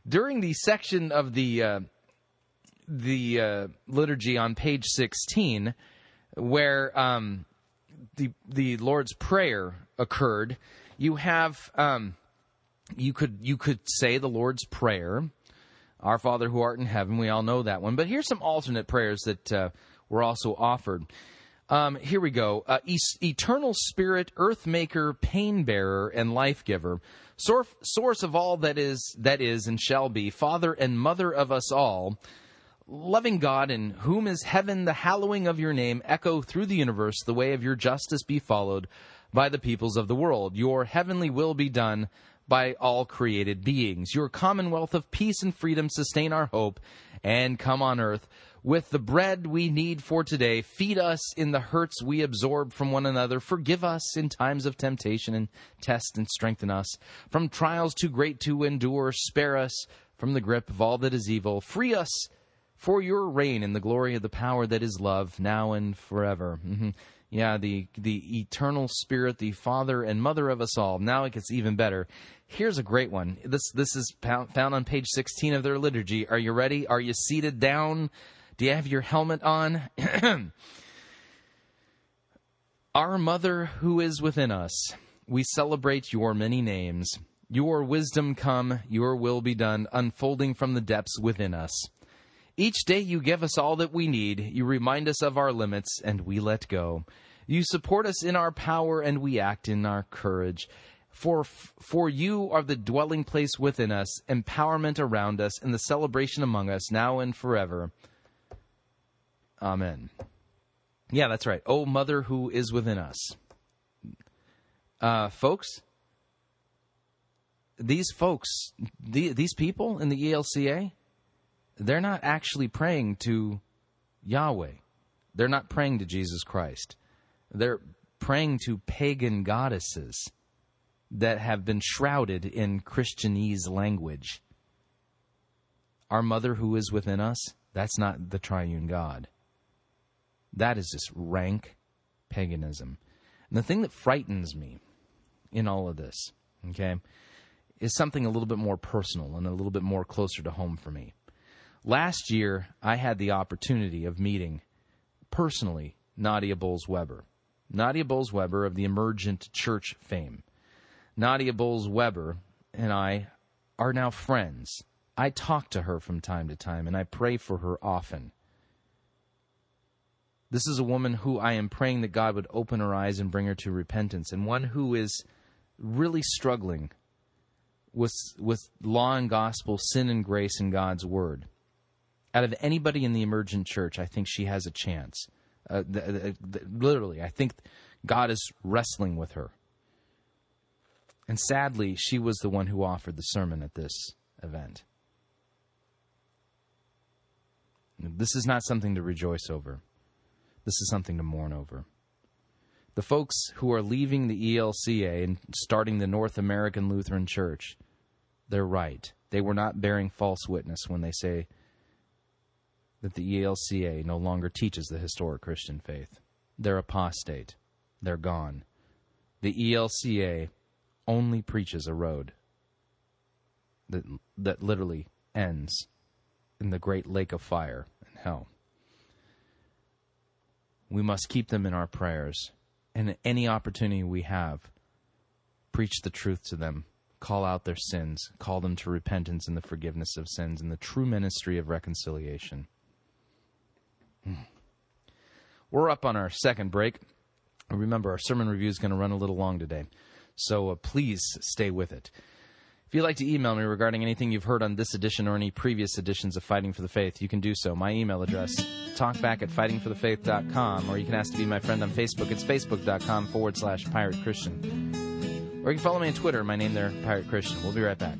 during the section of the... Uh, the uh, liturgy on page sixteen, where um, the the Lord's Prayer occurred, you have um, you could you could say the Lord's Prayer, Our Father who art in heaven. We all know that one, but here's some alternate prayers that uh, were also offered. Um, here we go. Uh, e- eternal Spirit, Earth Maker, Pain Bearer, and Life Giver, sor- source of all that is that is and shall be, Father and Mother of us all. Loving God, in whom is heaven, the hallowing of your name echo through the universe, the way of your justice be followed by the peoples of the world. Your heavenly will be done by all created beings. Your commonwealth of peace and freedom sustain our hope, and come on earth with the bread we need for today. Feed us in the hurts we absorb from one another. Forgive us in times of temptation, and test and strengthen us from trials too great to endure. Spare us from the grip of all that is evil. Free us for your reign in the glory of the power that is love, now and forever. Mm-hmm. Yeah, the the eternal Spirit, the Father and Mother of us all. Now it gets even better. Here's a great one. This this is found on page sixteen of their liturgy. Are you ready? Are you seated down? Do you have your helmet on? Our Mother who is within us, we celebrate your many names. Your wisdom come, your will be done, unfolding from the depths within us. Each day you give us all that we need. You remind us of our limits, and we let go. You support us in our power, and we act in our courage. For for you are the dwelling place within us, empowerment around us, and the celebration among us, now and forever. Amen. Yeah, that's right. O Mother who is within us. Uh, folks, these folks, the, these people in the E L C A, they're not actually praying to Yahweh. They're not praying to Jesus Christ. They're praying to pagan goddesses that have been shrouded in Christianese language. Our Mother who is within us, that's not the triune God. That is just rank paganism. And the thing that frightens me in all of this, okay, is something a little bit more personal and a little bit more closer to home for me. Last year, I had the opportunity of meeting, personally, Nadia Bolz-Weber. Nadia Bolz-Weber of the Emergent Church fame. Nadia Bolz-Weber and I are now friends. I talk to her from time to time, and I pray for her often. This is a woman who I am praying that God would open her eyes and bring her to repentance, and one who is really struggling with, with law and gospel, sin and grace and God's word. Out of anybody in the Emergent Church, I think she has a chance. Uh, th- th- th- literally, I think God is wrestling with her. And sadly, she was the one who offered the sermon at this event. This is not something to rejoice over. This is something to mourn over. The folks who are leaving the E L C A and starting the North American Lutheran Church, they're right. They were not bearing false witness when they say that the E L C A no longer teaches the historic Christian faith. They're apostate. They're gone. The E L C A only preaches a road that, that literally ends in the great lake of fire and hell. We must keep them in our prayers, and at any opportunity we have, preach the truth to them. Call out their sins. Call them to repentance and the forgiveness of sins and the true ministry of reconciliation. We're up on our second break. Remember, our sermon review is going to run a little long today, so uh, please stay with it. If you'd like to email me regarding anything you've heard on this edition or any previous editions of Fighting for the Faith, you can do so. My email address, talkback at fighting for the faith dot com, or you can ask to be my friend on Facebook. It's facebook.com forward slash Pirate Christian. Or you can follow me on Twitter. My name there, Pirate Christian. We'll be right back.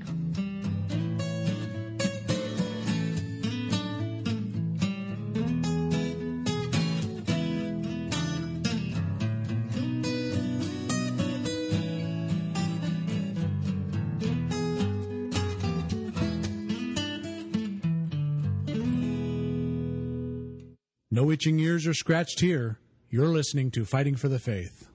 No itching ears are scratched here. You're listening to Fighting for the Faith.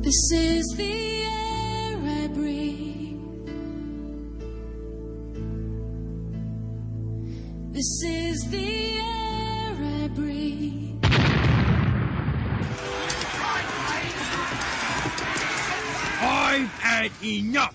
This is the air I breathe. This is the air I breathe. I've had enough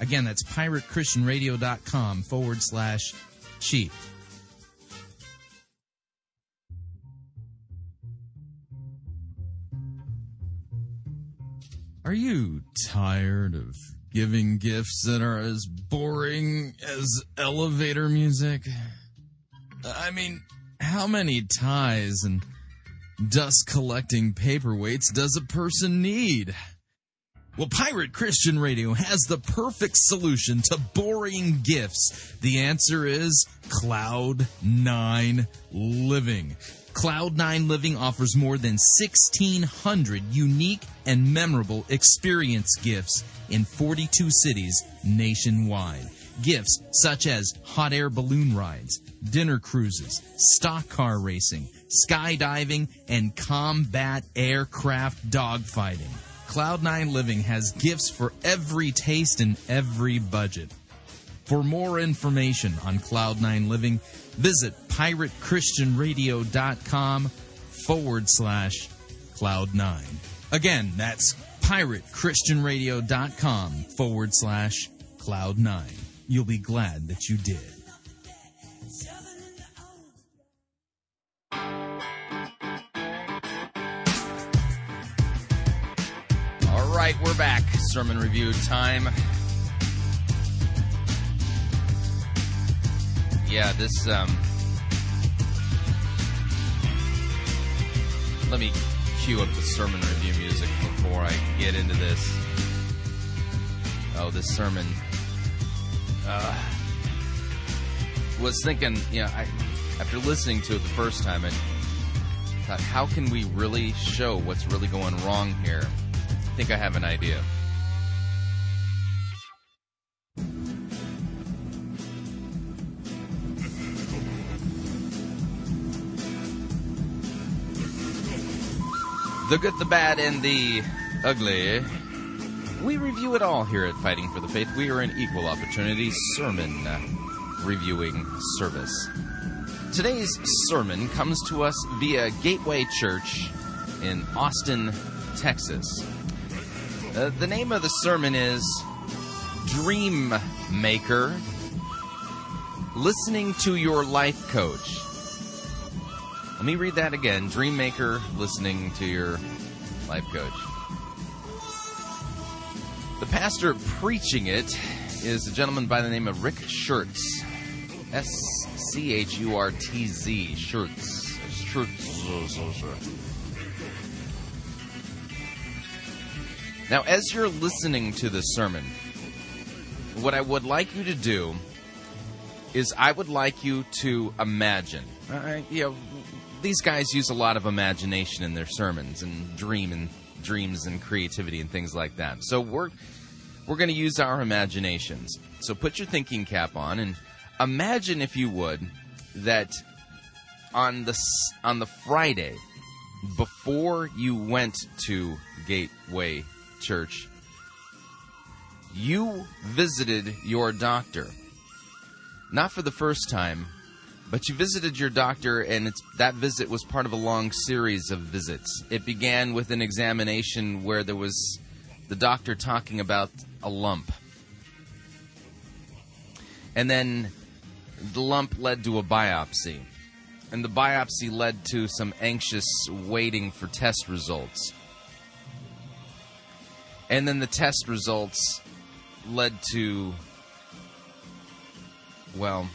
Again, that's piratechristianradio.com forward slash cheap. Are you tired of giving gifts that are as boring as elevator music? I mean, how many ties and dust-collecting paperweights does a person need? Well, Pirate Christian Radio has the perfect solution to boring gifts. The answer is Cloud nine Living. Cloud nine Living offers more than sixteen hundred unique and memorable experience gifts in forty-two cities nationwide. Gifts such as hot air balloon rides, dinner cruises, stock car racing, skydiving, and combat aircraft dogfighting. Cloud nine Living has gifts for every taste and every budget. For more information on Cloud nine Living, visit piratechristianradio.com forward slash Cloud nine. Again, that's piratechristianradio.com forward slash Cloud nine. You'll be glad that you did. All right, we're back. Sermon review time. Yeah, this, um, let me cue up the sermon review music before I get into this. Oh, this sermon, uh, was thinking, you know, I, after listening to it the first time, I thought, how can we really show what's really going wrong here? I think I have an idea. The good, the bad, and the ugly. We review it all here at Fighting for the Faith. We are an equal opportunity sermon reviewing service. Today's sermon comes to us via Gateway Church in Austin, Texas. Uh, the name of the sermon is Dream Maker, Listening to Your Life Coach. Let me read that again. Dream Maker, Listening to Your Life Coach. The pastor preaching it is a gentleman by the name of Rick Schertz. S C H U R T Z. Schertz. Schertz. Now, as you're listening to this sermon, what I would like you to do is I would like you to imagine. Uh, you know, these guys use a lot of imagination in their sermons and dream and dreams and creativity and things like that. So we're we're going to use our imaginations. So put your thinking cap on and imagine, if you would, that on the on the Friday before you went to Gateway Church, you visited your doctor, not for the first time. But you visited your doctor, and it's, that visit was part of a long series of visits. It began with an examination where there was the doctor talking about a lump. And then the lump led to a biopsy. And the biopsy led to some anxious waiting for test results. And then the test results led to, well,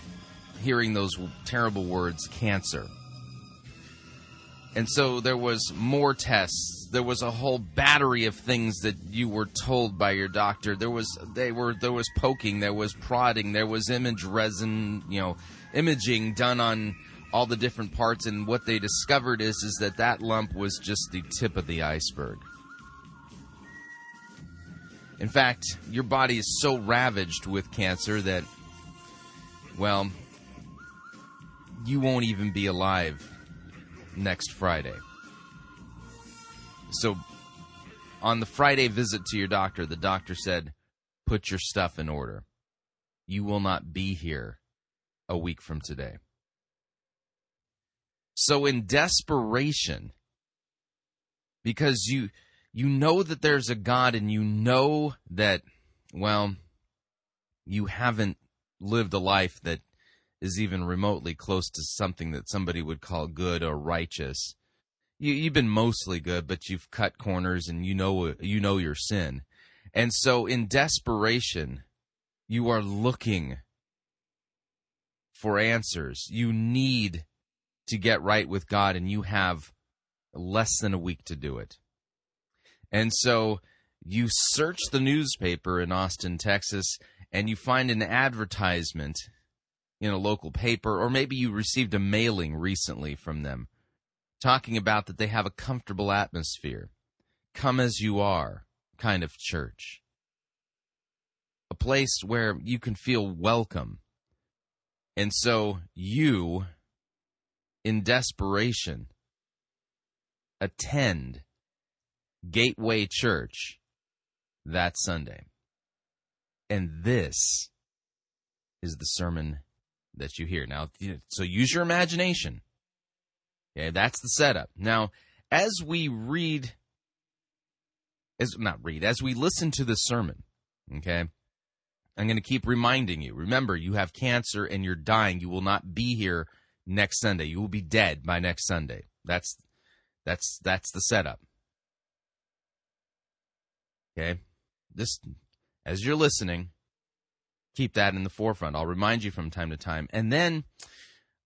hearing those terrible words, cancer. And so there was more tests there was a whole battery of things that you were told by your doctor. There was they were there was poking, there was prodding, there was image resin, you know, imaging done on all the different parts, and what they discovered is is that that lump was just the tip of the iceberg. In fact, your body is so ravaged with cancer that, well, you won't even be alive next Friday. So on the Friday visit to your doctor, the doctor said, put your stuff in order. You will not be here a week from today. So in desperation, because you you know that there's a God and you know that, well, you haven't lived a life that is even remotely close to something that somebody would call good or righteous. You, you've been mostly good, but you've cut corners, and you know you know your sin. And so in desperation, you are looking for answers. You need to get right with God, and you have less than a week to do it. And so you search the newspaper in Austin, Texas, and you find an advertisement in a local paper, or maybe you received a mailing recently from them talking about that they have a comfortable atmosphere, come as you are kind of church, a place where you can feel welcome. And so you, in desperation, attend Gateway Church that Sunday. And this is the sermon that you hear. Now, so use your imagination. Okay, that's the setup. Now, as we read, as not read, as we listen to the sermon, okay, I'm going to keep reminding you. Remember, you have cancer and you're dying. You will not be here next Sunday. You will be dead by next Sunday. That's that's that's the setup. Okay, this as you're listening, keep that in the forefront. I'll remind you from time to time. And then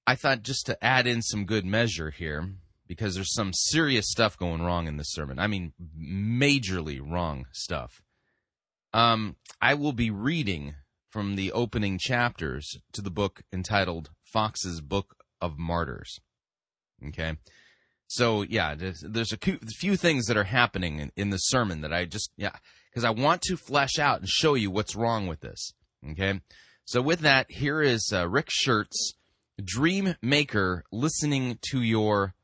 I thought, just to add in some good measure here, because there's some serious stuff going wrong in this sermon. I mean, majorly wrong stuff. Um, I will be reading from the opening chapters to the book entitled Fox's Book of Martyrs. Okay? So, yeah, there's a few things that are happening in, in the sermon that I just, yeah, because I want to flesh out and show you what's wrong with this. Okay, so with that, here is uh, Rick Schertz, Dream Maker, listening to your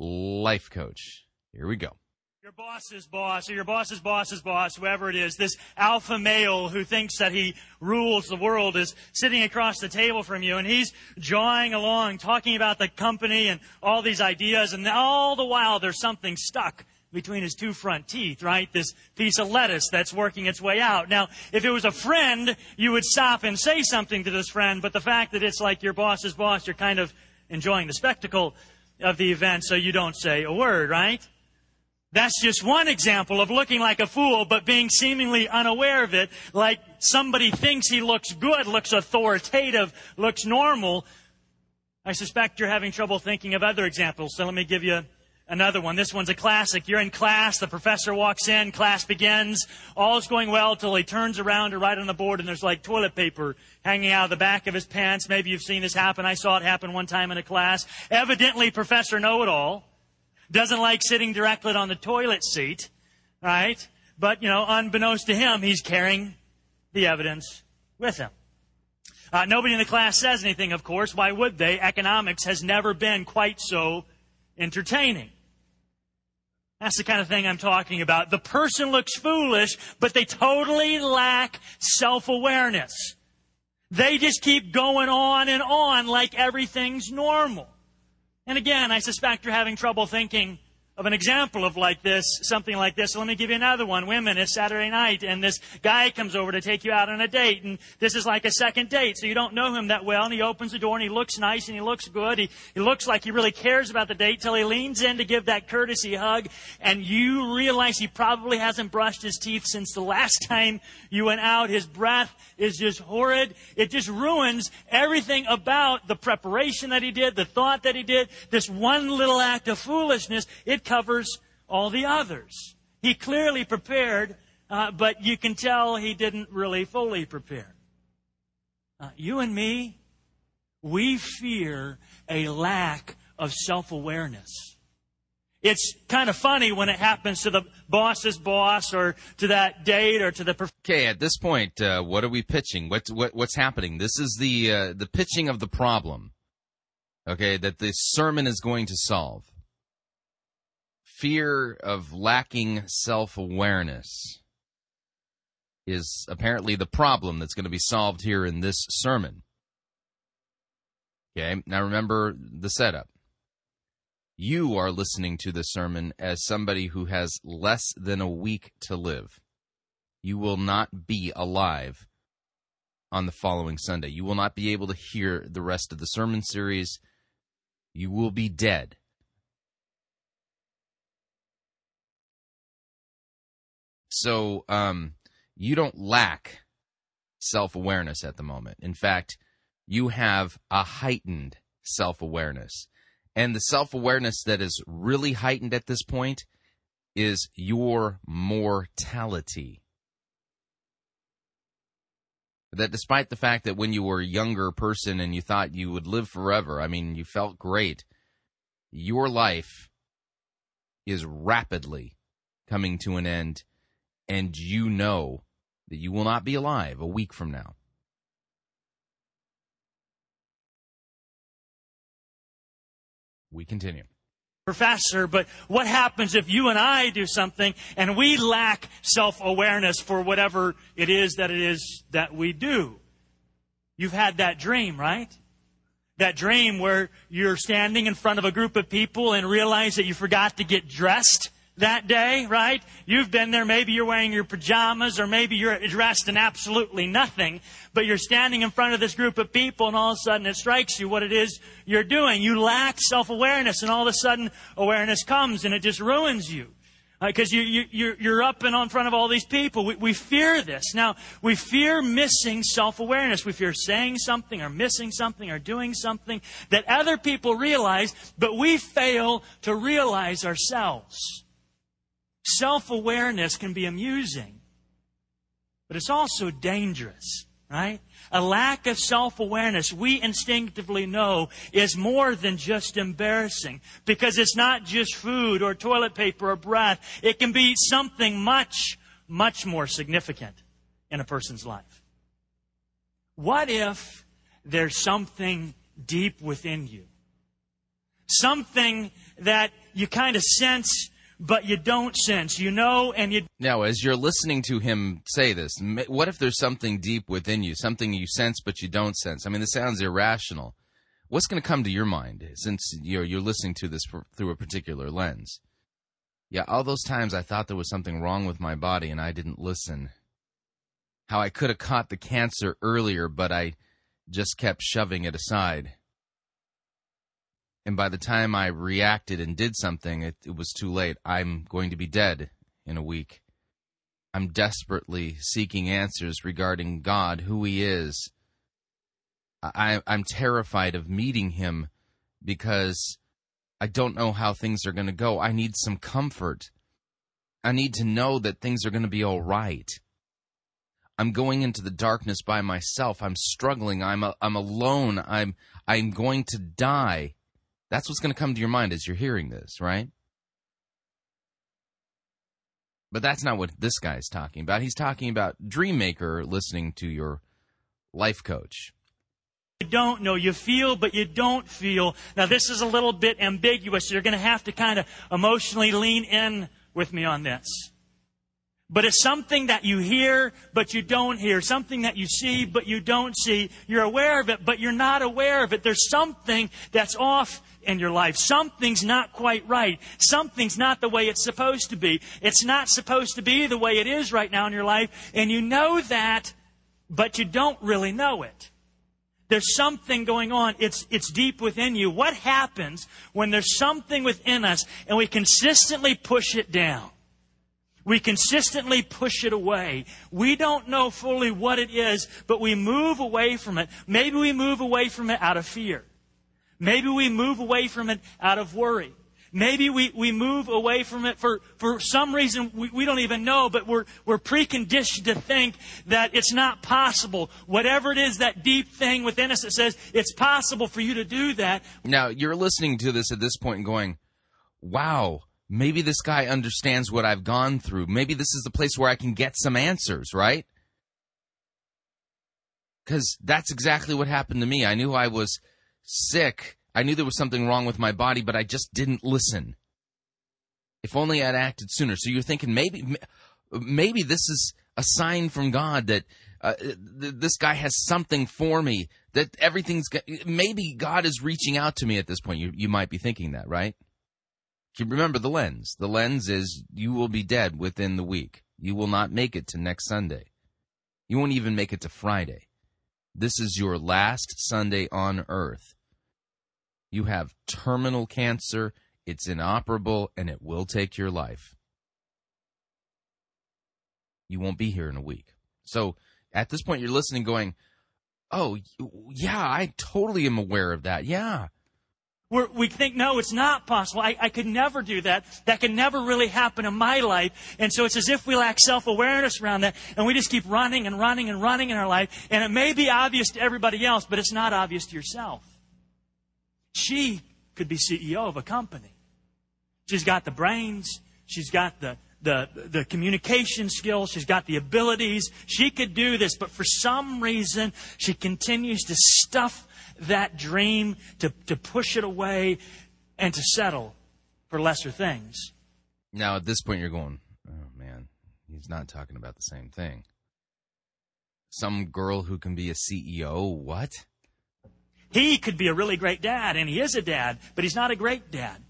life coach. Here we go. Your boss's boss, or your boss's boss's boss, whoever it is, this alpha male who thinks that he rules the world is sitting across the table from you, and he's jawing along, talking about the company and all these ideas, and all the while there's something stuck between his two front teeth, right? This piece of lettuce that's working its way out. Now, if it was a friend, you would stop and say something to this friend, but the fact that it's like your boss's boss, you're kind of enjoying the spectacle of the event, so you don't say a word, right? That's just one example of looking like a fool, but being seemingly unaware of it, like somebody thinks he looks good, looks authoritative, looks normal. I suspect you're having trouble thinking of other examples, so let me give you another one. This one's a classic. You're in class. The professor walks in. Class begins. All's going well till he turns around to write on the board, and there's like toilet paper hanging out of the back of his pants. Maybe you've seen this happen. I saw it happen one time in a class. Evidently, Professor Know-It-All doesn't like sitting directly on the toilet seat, right? But, you know, unbeknownst to him, he's carrying the evidence with him. Uh, nobody in the class says anything, of course. Why would they? Economics has never been quite so entertaining. That's the kind of thing I'm talking about. The person looks foolish, but they totally lack self-awareness. They just keep going on and on like everything's normal. And again, I suspect you're having trouble thinking of an example of like this, something like this. So let me give you another one. Women, it's Saturday night, and this guy comes over to take you out on a date, and this is like a second date, so you don't know him that well, and he opens the door, and he looks nice, and he looks good. He, he looks like he really cares about the date till he leans in to give that courtesy hug, and you realize he probably hasn't brushed his teeth since the last time you went out. His breath is just horrid. It just ruins everything about the preparation that he did, the thought that he did. This one little act of foolishness, it covers all the others. He clearly prepared, uh, but you can tell he didn't really fully prepare. Uh, you and me, we fear a lack of self-awareness. It's kind of funny when it happens to the boss's boss or to that date or to the... Prof- okay, at this point, uh, what are we pitching? What, what, what's happening? This is the uh, the pitching of the problem, okay, that this sermon is going to solve. Fear of lacking self-awareness is apparently the problem that's going to be solved here in this sermon. Okay, now remember the setup. You are listening to this sermon as somebody who has less than a week to live. You will not be alive on the following Sunday. You will not be able to hear the rest of the sermon series. You will be dead. So um, you don't lack self-awareness at the moment. In fact, you have a heightened self-awareness. And the self-awareness that is really heightened at this point is your mortality. That despite the fact that when you were a younger person and you thought you would live forever, I mean, you felt great, your life is rapidly coming to an end. And you know that you will not be alive a week from now. We continue. Professor, but what happens if you and I do something and we lack self-awareness for whatever it is that it is that we do? You've had that dream, right? That dream where you're standing in front of a group of people and realize that you forgot to get dressed that day, right? You've been there. Maybe you're wearing your pajamas, or maybe you're dressed in absolutely nothing, but you're standing in front of this group of people, and all of a sudden it strikes you what it is you're doing. You lack self-awareness, and all of a sudden awareness comes, and it just ruins you because uh, you, you, you're, you're up and in front of all these people. We, we fear this. Now, we fear missing self-awareness. We fear saying something or missing something or doing something that other people realize, but we fail to realize ourselves. Self-awareness can be amusing, but it's also dangerous, right? A lack of self-awareness, we instinctively know, is more than just embarrassing, because it's not just food or toilet paper or breath. It can be something much, much more significant in a person's life. What if there's something deep within you? Something that you kind of sense, but you don't sense, you know, and you... Now, as you're listening to him say this, what if there's something deep within you, something you sense but you don't sense? I mean, this sounds irrational. What's going to come to your mind since you're, you're listening to this through a particular lens? Yeah, all those times I thought there was something wrong with my body and I didn't listen. How I could have caught the cancer earlier, but I just kept shoving it aside. And by the time I reacted and did something, it, it was too late. I'm going to be dead in a week. I'm desperately seeking answers regarding God, who He is. I, I'm terrified of meeting Him because I don't know how things are going to go. I need some comfort. I need to know that things are going to be all right. I'm going into the darkness by myself. I'm struggling. I'm a, I'm alone. I'm I'm going to die. That's what's going to come to your mind as you're hearing this, right? But that's not what this guy's talking about. He's talking about dream maker listening to your life coach. You don't know. You feel, but you don't feel. Now, this is a little bit ambiguous. You're going to have to kind of emotionally lean in with me on this. But it's something that you hear, but you don't hear. Something that you see, but you don't see. You're aware of it, but you're not aware of it. There's something that's off in your life. Something's not quite right. Something's not the way it's supposed to be. It's not supposed to be the way it is right now in your life. And you know that, but you don't really know it. There's something going on. It's, it's deep within you. What happens when there's something within us and we consistently push it down? We consistently push it away. We don't know fully what it is, but we move away from it. Maybe we move away from it out of fear. Maybe we move away from it out of worry. Maybe we, we move away from it for, for some reason we, we don't even know, but we're, we're preconditioned to think that it's not possible. Whatever it is, that deep thing within us that says it's possible for you to do that. Now, you're listening to this at this point and going, wow, maybe this guy understands what I've gone through. Maybe this is the place where I can get some answers, right? Because that's exactly what happened to me. I knew I was sick. I knew there was something wrong with my body, but I just didn't listen. If only I'd acted sooner. So you're thinking, maybe maybe this is a sign from God that uh, th- this guy has something for me, that everything's... Go- maybe God is reaching out to me at this point. You, you might be thinking that, right? Remember the lens. The lens is you will be dead within the week. You will not make it to next Sunday. You won't even make it to Friday. This is your last Sunday on earth. You have terminal cancer, it's inoperable, and it will take your life. You won't be here in a week. So at this point, you're listening going, oh, yeah, I totally am aware of that. Yeah. We're, we think, no, it's not possible. I, I could never do that. That can never really happen in my life. And so it's as if we lack self-awareness around that, and we just keep running and running and running in our life. And it may be obvious to everybody else, but it's not obvious to yourself. She could be C E O of a company. She's got the brains. She's got the, the, the communication skills. She's got the abilities. She could do this, but for some reason, she continues to stuff that dream, to, to push it away, and to settle for lesser things. Now, at this point, you're going, oh, man, he's not talking about the same thing. Some girl who can be a C E O, what? He could be a really great dad, and he is a dad, but he's not a great dad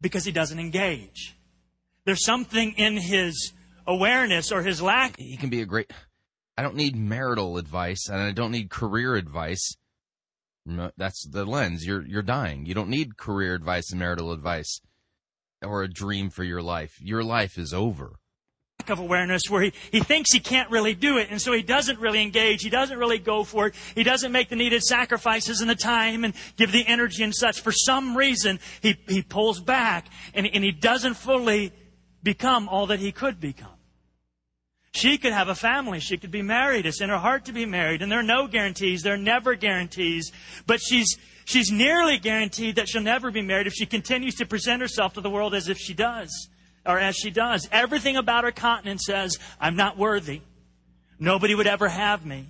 because he doesn't engage. There's something in his awareness or his lack. He can be a great... I don't need marital advice, and I don't need career advice. No, that's the lens. You're you're dying. You don't need career advice and marital advice or a dream for your life. Your life is over. Lack of awareness where he, he thinks he can't really do it, and so he doesn't really engage. He doesn't really go for it. He doesn't make the needed sacrifices and the time and give the energy and such. For some reason, he, he pulls back, and, and he doesn't fully become all that he could become. She could have a family. She could be married. It's in her heart to be married. And there are no guarantees. There are never guarantees. But she's she's nearly guaranteed that she'll never be married if she continues to present herself to the world as if she does, or as she does. Everything about her continent says, I'm not worthy. Nobody would ever have me.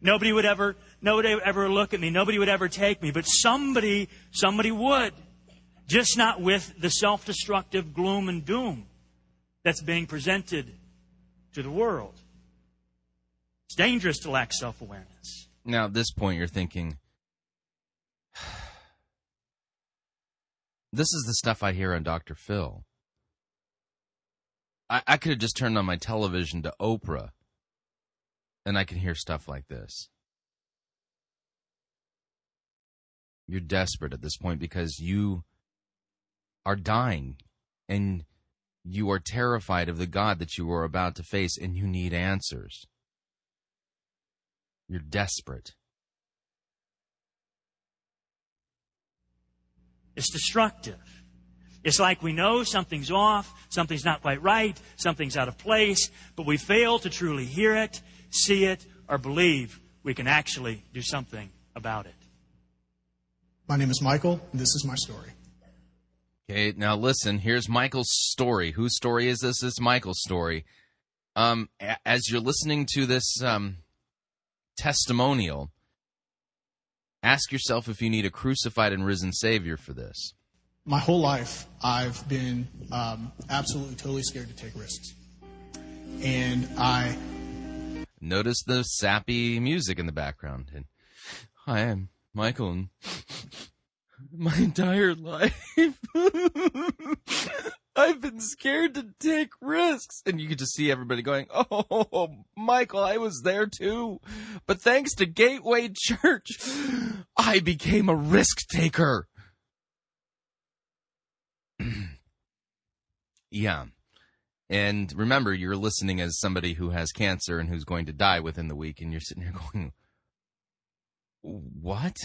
Nobody would ever, nobody would ever look at me. Nobody would ever take me. But somebody, somebody would. Just not with the self-destructive gloom and doom that's being presented to the world. It's dangerous to lack self-awareness. Now, at this point, you're thinking, this is the stuff I hear on Doctor Phil. I, I could have just turned on my television to Oprah, and I can hear stuff like this. You're desperate at this point because you are dying, and you are terrified of the God that you are about to face, and you need answers. You're desperate. It's destructive. It's like we know something's off, something's not quite right, something's out of place, but we fail to truly hear it, see it, or believe we can actually do something about it. My name is Michael, and this is my story. Okay, now listen, here's Michael's story. Whose story is this? It's Michael's story. Um, as you're listening to this um, testimonial, ask yourself if you need a crucified and risen Savior for this. My whole life, I've been um, absolutely, totally scared to take risks. And I... Notice the sappy music in the background. And, hi, I'm Michael, and... my entire life, I've been scared to take risks. And you could just see everybody going, oh, Michael, I was there too. But thanks to Gateway Church, I became a risk taker. Yeah. And remember, you're listening as somebody who has cancer and who's going to die within the week. And you're sitting here going, what?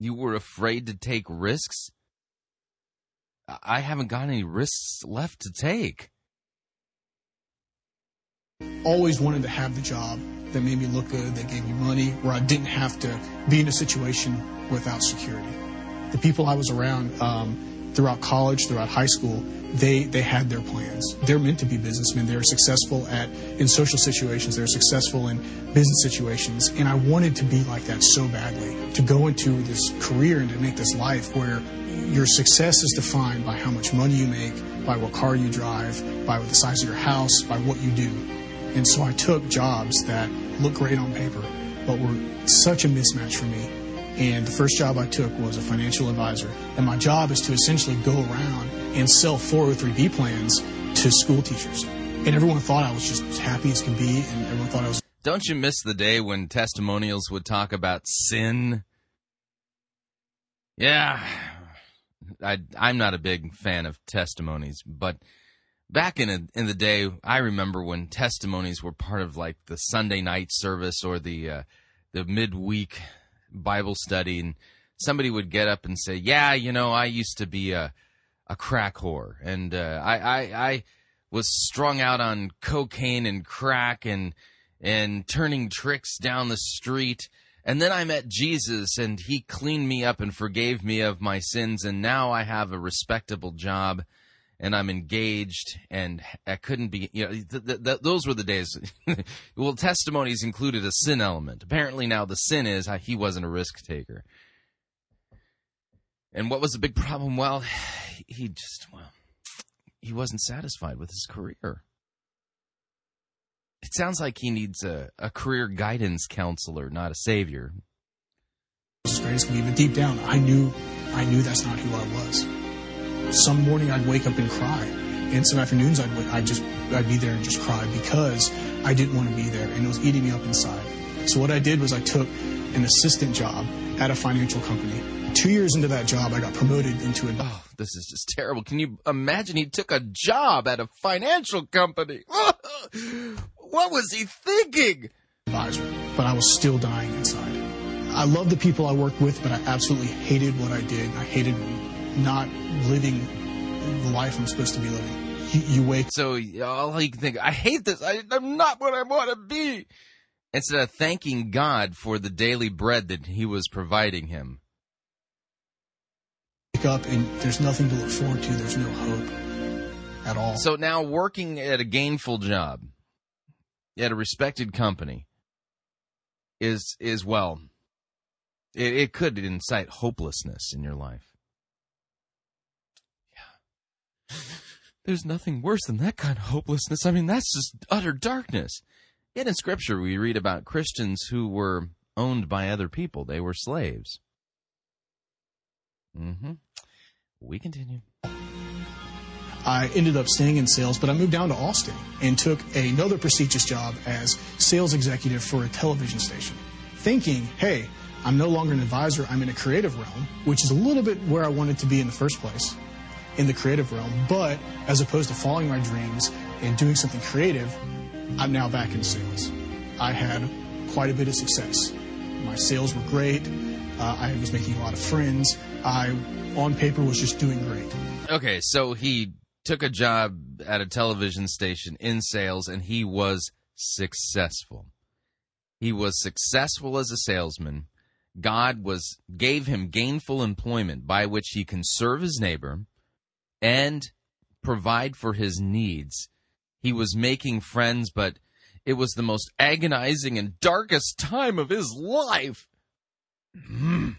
You were afraid to take risks? I haven't got any risks left to take. Always wanted to have the job that made me look good, that gave me money, where I didn't have to be in a situation without security. The people I was around um, throughout college, throughout high school, they, they had their plans. They're meant to be businessmen. They're successful at in social situations. They're successful in business situations. And I wanted to be like that so badly, to go into this career and to make this life where your success is defined by how much money you make, by what car you drive, by the size of your house, by what you do. And so I took jobs that looked great on paper, but were such a mismatch for me. And the first job I took was a financial advisor. And my job is to essentially go around and sell four oh three B plans to school teachers. And everyone thought I was just as happy as can be, and everyone thought I was... Don't you miss the day when testimonials would talk about sin? Yeah, I, I'm not a big fan of testimonies, but... Back in a, in the day, I remember when testimonies were part of like the Sunday night service or the uh, the midweek Bible study, and somebody would get up and say, "Yeah, you know, I used to be a a crack whore, and uh, I, I I was strung out on cocaine and crack and and turning tricks down the street, and then I met Jesus, and He cleaned me up and forgave me of my sins, and now I have a respectable job." And I'm engaged, and I couldn't be, you know, th- th- th- those were the days. Well, testimonies included a sin element. Apparently now the sin is uh, he wasn't a risk taker. And what was the big problem? Well, he just, well, he wasn't satisfied with his career. It sounds like he needs a, a career guidance counselor, not a savior. It's crazy to me, but deep down, I knew, I knew that's not who I was. Some morning I'd wake up and cry, and some afternoons I'd wake, I'd just I'd be there and just cry because I didn't want to be there, and it was eating me up inside. So what I did was I took an assistant job at a financial company. Two years into that job, I got promoted into a... Oh, this is just terrible. Can you imagine he took a job at a financial company? What was he thinking? Advisor, but I was still dying inside. I loved the people I worked with, but I absolutely hated what I did. I hated not living the life I'm supposed to be living. You, you wake. So all you can think, I hate this. I, I'm not what I want to be. Instead of thanking God for the daily bread that He was providing him. Wake up and there's nothing to look forward to. There's no hope at all. So now working at a gainful job at a respected company is, is well, it, it could incite hopelessness in your life. There's nothing worse than that kind of hopelessness. I mean, that's just utter darkness. Yet in Scripture, we read about Christians who were owned by other people. They were slaves. Mm-hmm. We continue. I ended up staying in sales, but I moved down to Austin and took another prestigious job as sales executive for a television station, thinking, hey, I'm no longer an advisor. I'm in a creative realm, which is a little bit where I wanted to be in the first place. In the creative realm, but as opposed to following my dreams and doing something creative, I'm now back in sales. I had quite a bit of success. My sales were great. Uh, I was making a lot of friends. I, on paper, was just doing great. Okay, so he took a job at a television station in sales, and he was successful. He was successful as a salesman. God was gave him gainful employment by which he can serve his neighbor and provide for his needs. He was making friends, but it was the most agonizing and darkest time of his life. Mm.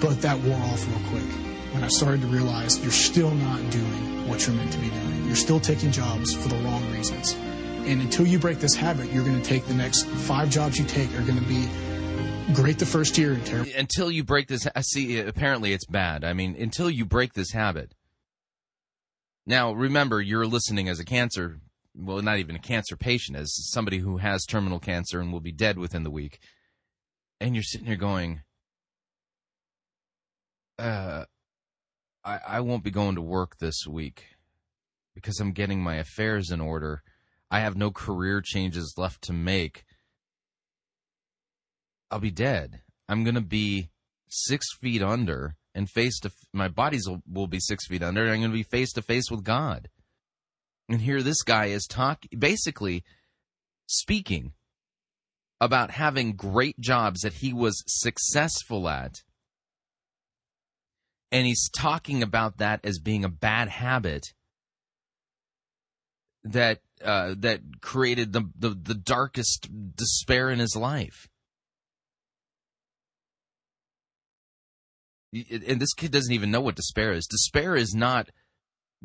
But that wore off real quick when I started to realize you're still not doing what you're meant to be doing. You're still taking jobs for the wrong reasons. And until you break this habit, you're going to take the next five jobs you take are going to be great the first year. And terrible. Until you break this, I see, apparently it's bad. I mean, until you break this habit. Now, remember, you're listening as a cancer, well, not even a cancer patient, as somebody who has terminal cancer and will be dead within the week. And you're sitting there going, uh, I, I won't be going to work this week because I'm getting my affairs in order. I have no career changes left to make. I'll be dead. I'm going to be six feet under and face to my bodies will, will be six feet under, and I'm going to be face to face with God. And here this guy is talk, basically speaking about having great jobs that he was successful at. And he's talking about that as being a bad habit that uh, that created the, the, the darkest despair in his life. And this kid doesn't even know what despair is. Despair is not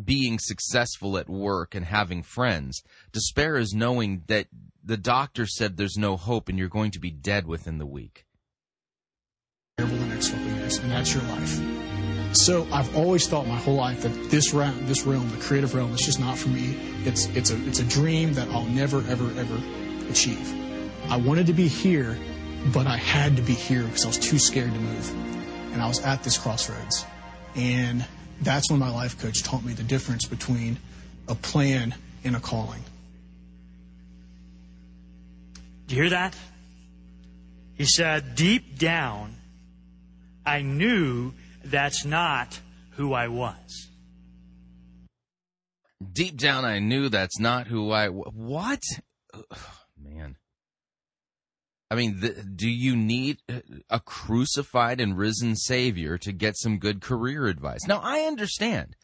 being successful at work and having friends. Despair is knowing that the doctor said there's no hope and you're going to be dead within the week. Over the next couple of years, and that's your life. So I've always thought my whole life that this realm, this realm, the creative realm, is just not for me. It's it's a it's a dream that I'll never ever ever achieve. I wanted to be here, but I had to be here because I was too scared to move. And I was at this crossroads, and that's when my life coach taught me the difference between a plan and a calling. Do you hear that? He said, deep down, I knew that's not who I was. Deep down, I knew that's not who I was. What? Ugh, man. I mean, the, do you need a crucified and risen Savior to get some good career advice? Now, I understand,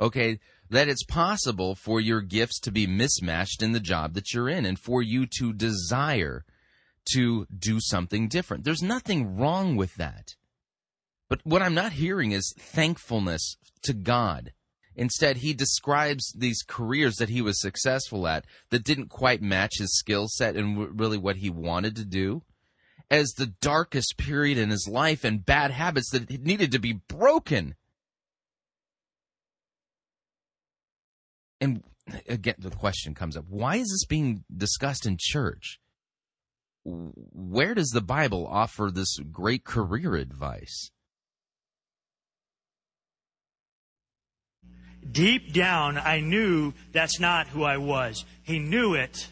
okay, that it's possible for your gifts to be mismatched in the job that you're in and for you to desire to do something different. There's nothing wrong with that. But what I'm not hearing is thankfulness to God. Instead, he describes these careers that he was successful at that didn't quite match his skill set and w- really what he wanted to do as the darkest period in his life and bad habits that needed to be broken. And again, the question comes up, why is this being discussed in church? Where does the Bible offer this great career advice? Deep down, I knew that's not who I was. He knew it,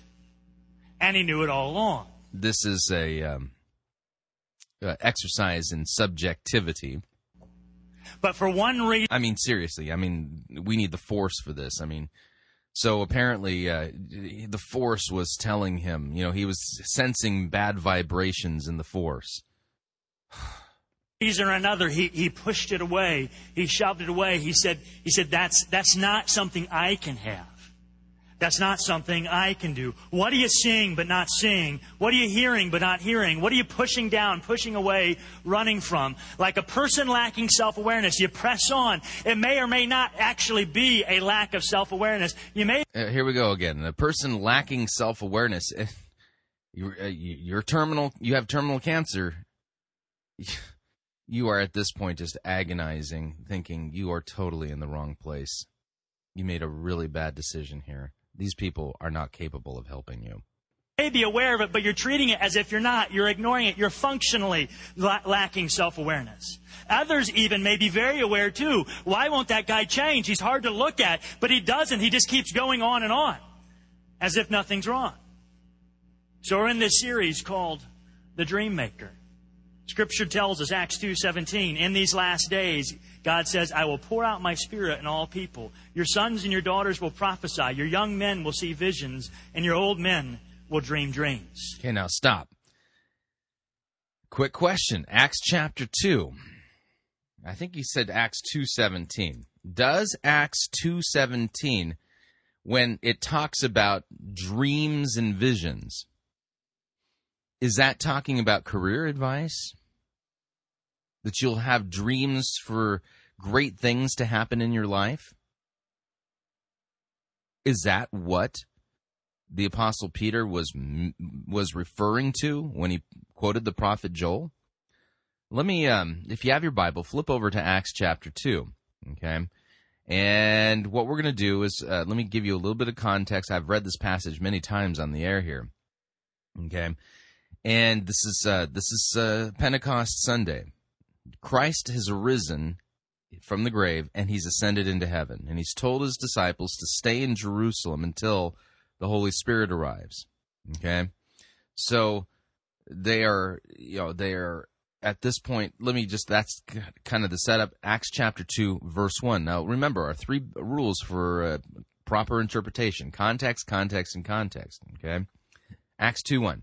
and he knew it all along. This is a um, uh, exercise in subjectivity. But for one reason... I mean, seriously, I mean, we need the force for this. I mean, so apparently uh, the force was telling him, you know, he was sensing bad vibrations in the force. Reason or another, he he pushed it away. He shoved it away. He said, he said, that's that's not something I can have. That's not something I can do. What are you seeing but not seeing? What are you hearing but not hearing? What are you pushing down, pushing away, running from? Like a person lacking self-awareness, you press on. It may or may not actually be a lack of self-awareness. You may. Uh, here we go again. A person lacking self-awareness. you're, uh, you're terminal. You have terminal cancer. You are at this point just agonizing, thinking you are totally in the wrong place. You made a really bad decision here. These people are not capable of helping you. You may be aware of it, but you're treating it as if you're not. You're ignoring it. You're functionally la- lacking self-awareness. Others even may be very aware, too. Why won't that guy change? He's hard to look at, but he doesn't. He just keeps going on and on as if nothing's wrong. So we're in this series called The Dream Maker. Scripture tells us, Acts two seventeen, in these last days, God says, I will pour out my Spirit on all people. Your sons and your daughters will prophesy. Your young men will see visions, and your old men will dream dreams. Okay, now stop. Quick question. Acts chapter two. I think he said Acts two seventeen. Does Acts two seventeen, when it talks about dreams and visions, is that talking about career advice? That you'll have dreams for great things to happen in your life? Is that what the Apostle Peter was was referring to when he quoted the prophet Joel? Let me, um, if you have your Bible, flip over to Acts chapter two, okay? And what we're going to do is, uh, let me give you a little bit of context. I've read this passage many times on the air here, okay? And this is uh, this is uh, Pentecost Sunday. Christ has arisen from the grave, and he's ascended into heaven. And he's told his disciples to stay in Jerusalem until the Holy Spirit arrives. Okay, so they are, you know, they are at this point, let me just, that's kind of the setup. Acts chapter two, verse one. Now, remember, our three rules for uh, proper interpretation: context, context, and context. Okay? Acts two one.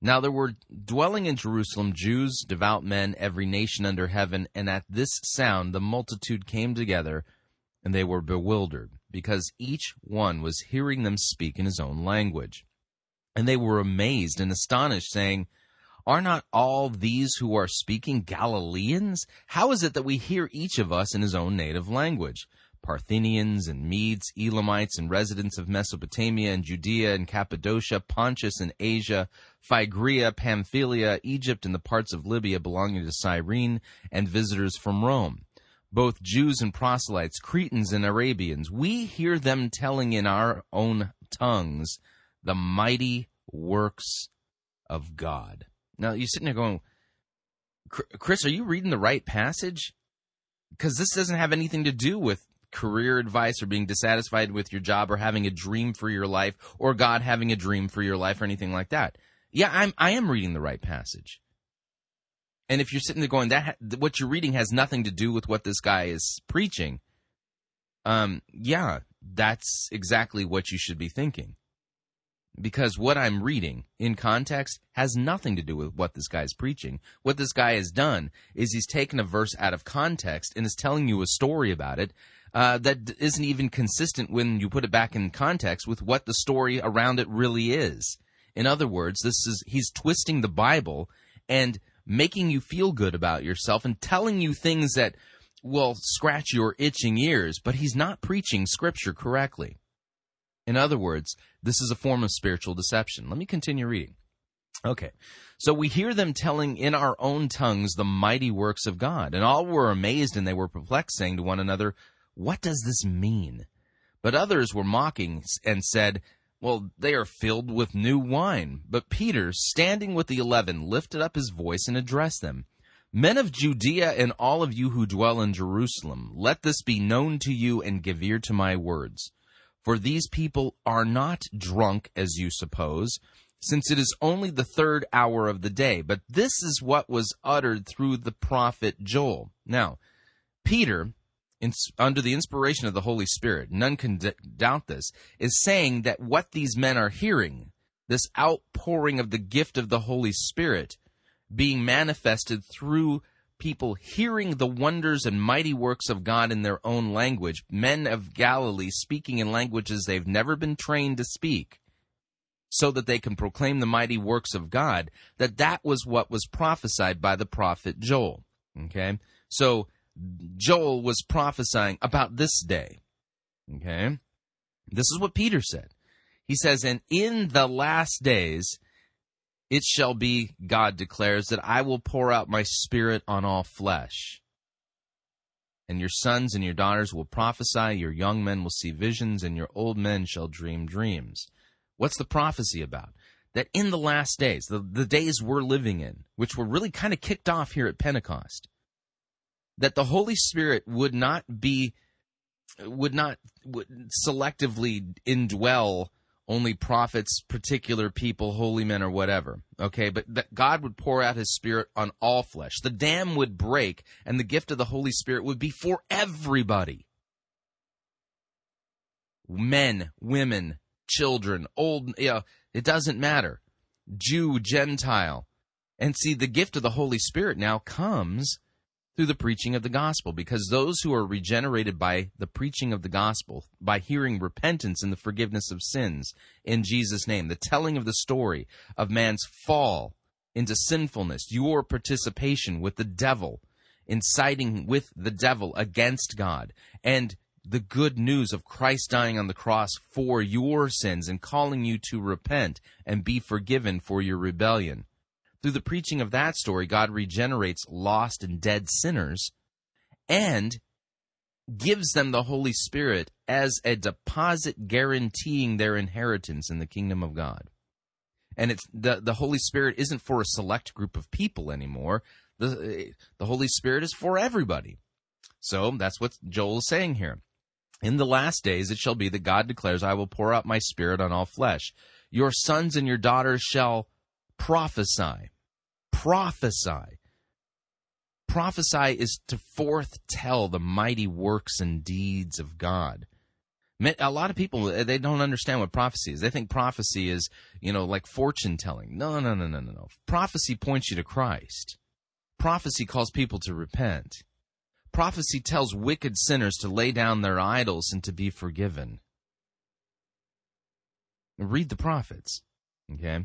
Now there were dwelling in Jerusalem Jews, devout men, every nation under heaven, and at this sound the multitude came together, and they were bewildered, because each one was hearing them speak in his own language. And they were amazed and astonished, saying, "Are not all these who are speaking Galileans? How is it that we hear each of us in his own native language? Parthians and Medes, Elamites and residents of Mesopotamia and Judea and Cappadocia, Pontus and Asia, Phrygia, Pamphylia, Egypt and the parts of Libya belonging to Cyrene, and visitors from Rome, both Jews and proselytes, Cretans and Arabians. We hear them telling in our own tongues the mighty works of God." Now, you're sitting there going, "Chris, are you reading the right passage? Because this doesn't have anything to do with career advice or being dissatisfied with your job or having a dream for your life or God having a dream for your life or anything like that." Yeah, I'm, I am reading the right passage. And if you're sitting there going, that what you're reading has nothing to do with what this guy is preaching, um, yeah, that's exactly what you should be thinking. Because what I'm reading in context has nothing to do with what this guy's preaching. What this guy has done is he's taken a verse out of context and is telling you a story about it uh, that isn't even consistent when you put it back in context with what the story around it really is. In other words, this is he's twisting the Bible and making you feel good about yourself and telling you things that will scratch your itching ears, but he's not preaching Scripture correctly. In other words, this is a form of spiritual deception. Let me continue reading. Okay, so we hear them telling in our own tongues the mighty works of God. And all were amazed and they were perplexed, saying to one another, "What does this mean?" But others were mocking and said, "Well, they are filled with new wine." But Peter, standing with the eleven, lifted up his voice and addressed them. "Men of Judea and all of you who dwell in Jerusalem, let this be known to you and give ear to my words. For these people are not drunk, as you suppose, since it is only the third hour of the day. But this is what was uttered through the prophet Joel." Now, Peter, in, under the inspiration of the Holy Spirit, none can d- doubt this, is saying that what these men are hearing, this outpouring of the gift of the Holy Spirit being manifested through people hearing the wonders and mighty works of God in their own language, men of Galilee speaking in languages they've never been trained to speak so that they can proclaim the mighty works of God, that that was what was prophesied by the prophet Joel. Okay, so Joel was prophesying about this day. Okay, this is what Peter said. He says, "And in the last days, it shall be, God declares, that I will pour out my Spirit on all flesh. And your sons and your daughters will prophesy, your young men will see visions, and your old men shall dream dreams." What's the prophecy about? That in the last days, the, the days we're living in, which were really kind of kicked off here at Pentecost, that the Holy Spirit would not be, would not would selectively indwell only prophets, particular people, holy men, or whatever, okay? But that God would pour out his Spirit on all flesh. The dam would break, and the gift of the Holy Spirit would be for everybody. Men, women, children, old, you know, it doesn't matter. Jew, Gentile. And see, the gift of the Holy Spirit now comes through the preaching of the gospel, because those who are regenerated by the preaching of the gospel, by hearing repentance and the forgiveness of sins in Jesus' name, the telling of the story of man's fall into sinfulness, your participation with the devil, inciting with the devil against God, and the good news of Christ dying on the cross for your sins and calling you to repent and be forgiven for your rebellion. Through the preaching of that story, God regenerates lost and dead sinners, and gives them the Holy Spirit as a deposit guaranteeing their inheritance in the kingdom of God. And it's the, the Holy Spirit isn't for a select group of people anymore. The, the Holy Spirit is for everybody. So that's what Joel is saying here. In the last days it shall be that God declares, I will pour out my Spirit on all flesh. Your sons and your daughters shall prophesy. Prophesy. Prophesy is to foretell the mighty works and deeds of God. A lot of people, they don't understand what prophecy is. They think prophecy is, you know, like fortune telling. No, no, no, no, no, no. Prophecy points you to Christ. Prophecy calls people to repent. Prophecy tells wicked sinners to lay down their idols and to be forgiven. Read the prophets, okay?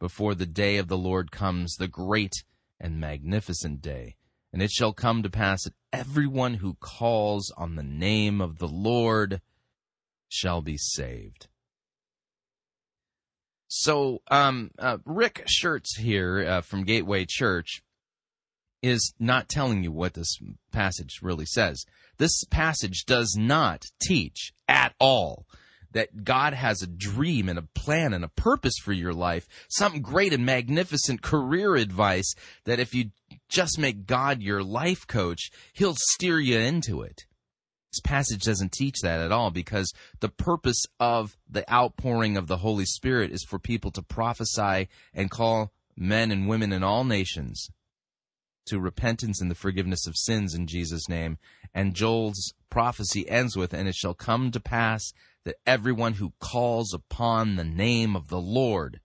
before the day of the Lord comes, the great and magnificent day. And it shall come to pass that everyone who calls on the name of the Lord shall be saved. So um, uh, Rick Schertz here uh, from Gateway Church is not telling you what this passage really says. This passage does not teach at all that God has a dream and a plan and a purpose for your life, some great and magnificent career advice that if you just make God your life coach, he'll steer you into it. This passage doesn't teach that at all, because the purpose of the outpouring of the Holy Spirit is for people to prophesy and call men and women in all nations to repentance and the forgiveness of sins in Jesus' name. And Joel's prophecy ends with, and it shall come to pass that everyone who calls upon the name of the Lord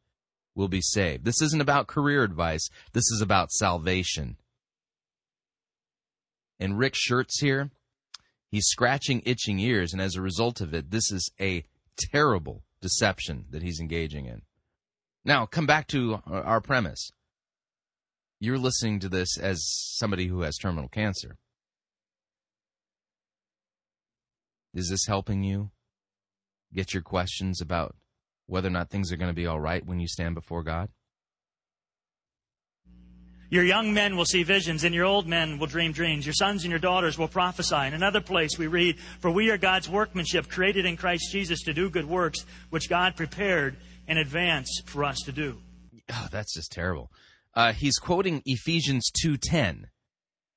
will be saved. This isn't about career advice. This is about salvation. And Rick Schertz here, he's scratching itching ears, and as a result of it, this is a terrible deception that he's engaging in. Now, come back to our premise. You're listening to this as somebody who has terminal cancer. Is this helping you get your questions about whether or not things are going to be all right when you stand before God? Your young men will see visions, and your old men will dream dreams. Your sons and your daughters will prophesy. In another place we read, for we are God's workmanship, created in Christ Jesus to do good works, which God prepared in advance for us to do. Oh, that's just terrible. Uh, he's quoting Ephesians two ten.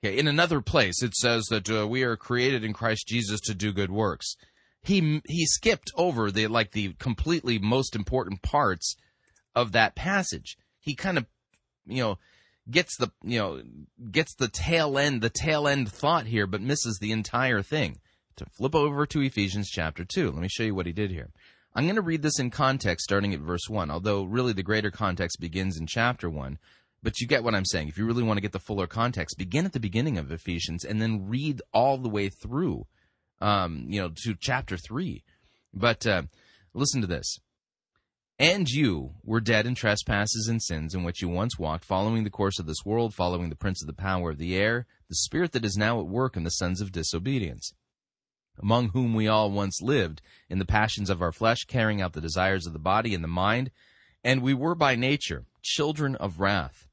Okay, in another place, it says that uh, we are created in Christ Jesus to do good works. He he skipped over the like the completely most important parts of that passage. He kind of, you know, gets the you know gets the tail end the tail end thought here, but misses the entire thing. To flip over to Ephesians chapter two, let me show you what he did here. I'm going to read this in context, starting at verse one. Although really the greater context begins in chapter one. But you get what I'm saying. If you really want to get the fuller context, begin at the beginning of Ephesians and then read all the way through, um, you know, to chapter three. But uh, listen to this. And you were dead in trespasses and sins in which you once walked, following the course of this world, following the prince of the power of the air, the spirit that is now at work in the sons of disobedience, among whom we all once lived in the passions of our flesh, carrying out the desires of the body and the mind. And we were by nature children of wrath,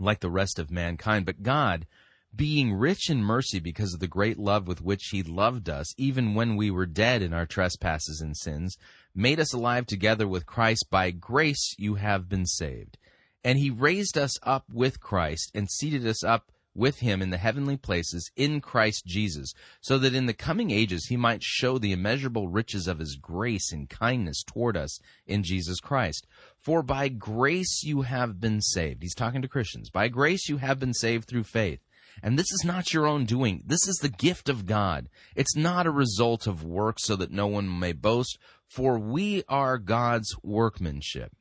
like the rest of mankind. But God, being rich in mercy because of the great love with which he loved us, even when we were dead in our trespasses and sins, made us alive together with Christ. By grace you have been saved. And he raised us up with Christ and seated us up with him in the heavenly places in Christ Jesus, so that in the coming ages he might show the immeasurable riches of his grace and kindness toward us in Jesus Christ. For by grace you have been saved. He's talking to Christians. By grace you have been saved through faith. And this is not your own doing. This is the gift of God. It's not a result of work, so that no one may boast, for we are God's workmanship,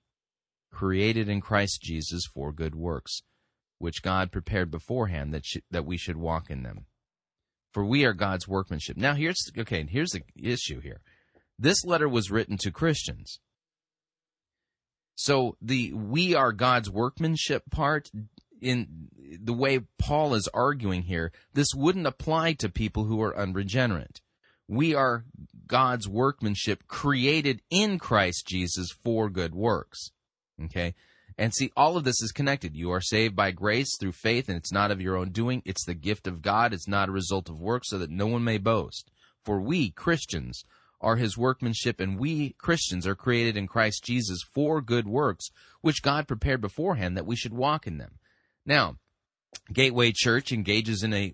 created in Christ Jesus for good works, which God prepared beforehand that sh- that we should walk in them. for we are God's workmanship. Now, here's okay, and here's the issue here. This letter was written to Christians. So the we are God's workmanship part, in the way Paul is arguing here, this wouldn't apply to people who are unregenerate. We are God's workmanship created in Christ Jesus for good works. Okay? And see, all of this is connected. You are saved by grace through faith, and it's not of your own doing. It's the gift of God. It's not a result of work, so that no one may boast. For we, Christians, are his workmanship, and we, Christians, are created in Christ Jesus for good works, which God prepared beforehand that we should walk in them. Now, Gateway Church engages in a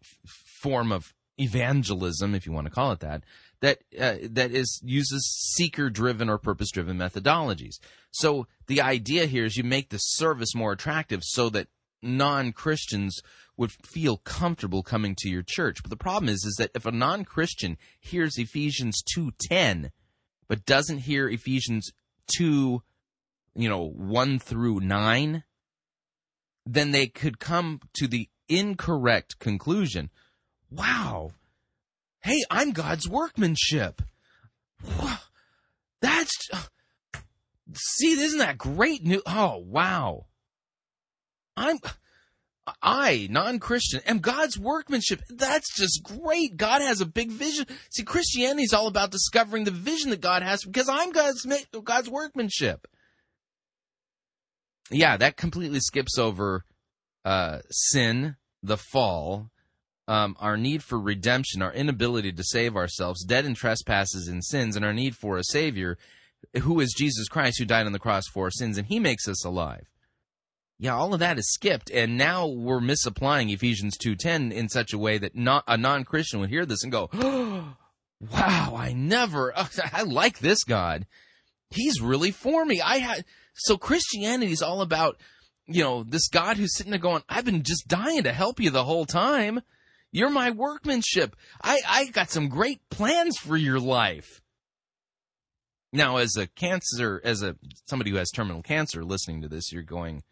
form of evangelism, if you want to call it that, that uh, that is uses seeker-driven or purpose-driven methodologies. So the idea here is you make the service more attractive so that non-Christians would feel comfortable coming to your church. But the problem is, is that if a non-Christian hears Ephesians two ten, but doesn't hear Ephesians two, you know, one through nine, then they could come to the incorrect conclusion. Wow, hey, I'm God's workmanship. That's, see, isn't that great news? Oh, wow. I'm, I, non-Christian, am God's workmanship. That's just great. God has a big vision. See, Christianity is all about discovering the vision that God has, because I'm God's, God's workmanship. Yeah, that completely skips over uh, sin, the fall, um, our need for redemption, our inability to save ourselves, dead in trespasses and sins, and our need for a Savior, who is Jesus Christ, who died on the cross for our sins, and he makes us alive. Yeah, all of that is skipped, and now we're misapplying Ephesians two ten in such a way that not, a non-Christian would hear this and go, oh, wow, I never, I like this God. He's really for me. I had... So Christianity is all about, you know, this God who's sitting there going, I've been just dying to help you the whole time. You're my workmanship. I, I got some great plans for your life. Now, as a cancer, as a somebody who has terminal cancer listening to this, you're going,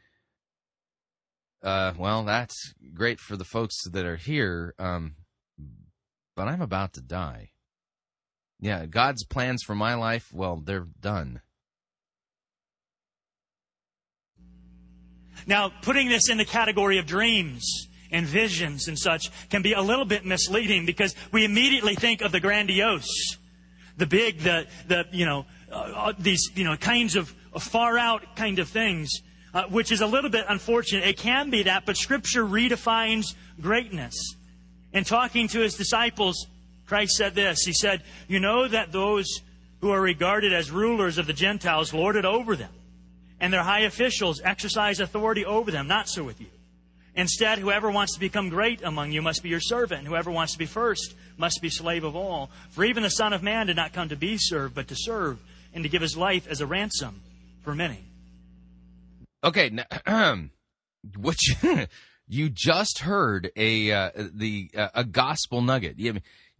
uh, well, that's great for the folks that are here, um, but I'm about to die. Yeah, God's plans for my life, well, they're done. Now, putting this in the category of dreams and visions and such can be a little bit misleading, because we immediately think of the grandiose, the big, the, the you know, uh, these, you know, kinds of far-out kind of things, uh, which is a little bit unfortunate. It can be that, but Scripture redefines greatness. In talking to his disciples, Christ said this. He said, you know that those who are regarded as rulers of the Gentiles lord it over them, and their high officials exercise authority over them. Not so with you. Instead, whoever wants to become great among you must be your servant, and whoever wants to be first must be slave of all. For even the Son of Man did not come to be served, but to serve, and to give his life as a ransom for many. Okay, now, what you, you just heard a uh, the uh, a gospel nugget.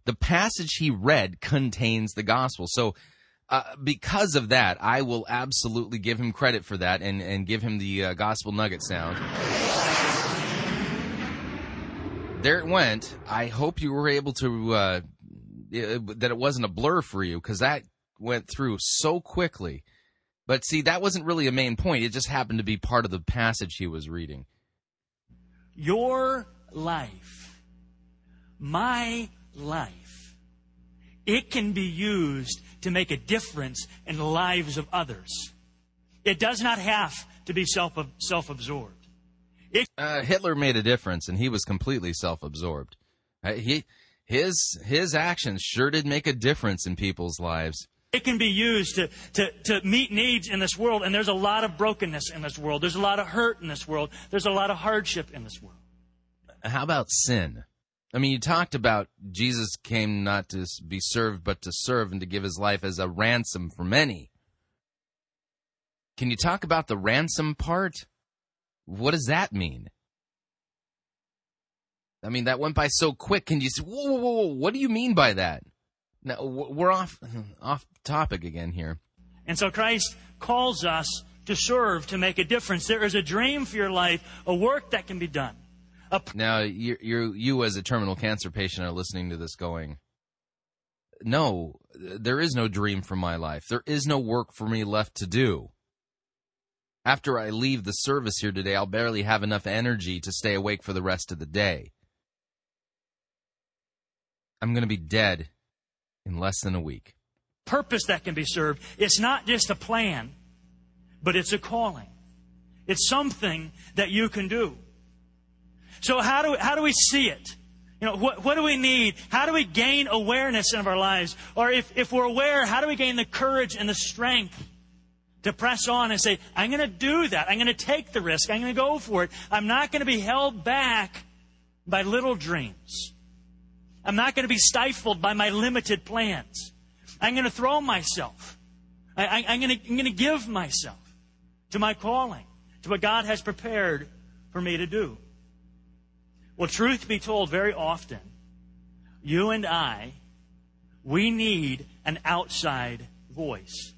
The passage he read contains the gospel. So, Uh, because of that, I will absolutely give him credit for that, and, and give him the uh, gospel nugget sound. There it went. I hope you were able to, uh, it, that it wasn't a blur for you, because that went through so quickly. But see, that wasn't really a main point. It just happened to be part of the passage he was reading. Your life, my life, it can be used to make a difference in the lives of others. It does not have to be self self-absorbed. It- uh, Hitler made a difference, and he was completely self-absorbed. Uh, he, his, his actions sure did make a difference in people's lives. It can be used to, to, to meet needs in this world, and there's a lot of brokenness in this world. There's a lot of hurt in this world. There's a lot of hardship in this world. How about sin? I mean, you talked about Jesus came not to be served, but to serve, and to give his life as a ransom for many. Can you talk about the ransom part? What does that mean? I mean, that went by so quick. Can you say, whoa, whoa, whoa, whoa, what do you mean by that? Now, we're off, off topic again here. And so Christ calls us to serve, to make a difference. There is a dream for your life, a work that can be done. Up. Now, you, you, you as a terminal cancer patient are listening to this going, no, there is no dream for my life. There is no work for me left to do. After I leave the service here today, I'll barely have enough energy to stay awake for the rest of the day. I'm going to be dead in less than a week. Purpose that can be served. It's not just a plan, but it's a calling. It's something that you can do. So how do we, how do we see it? You know, what, what do we need? How do we gain awareness in our lives? Or if, if we're aware, how do we gain the courage and the strength to press on and say, I'm going to do that. I'm going to take the risk. I'm going to go for it. I'm not going to be held back by little dreams. I'm not going to be stifled by my limited plans. I'm going to throw myself. I, I, I'm going to, I'm going to give myself to my calling, to what God has prepared for me to do. Well, truth be told, very often, you and I, we need an outside voice.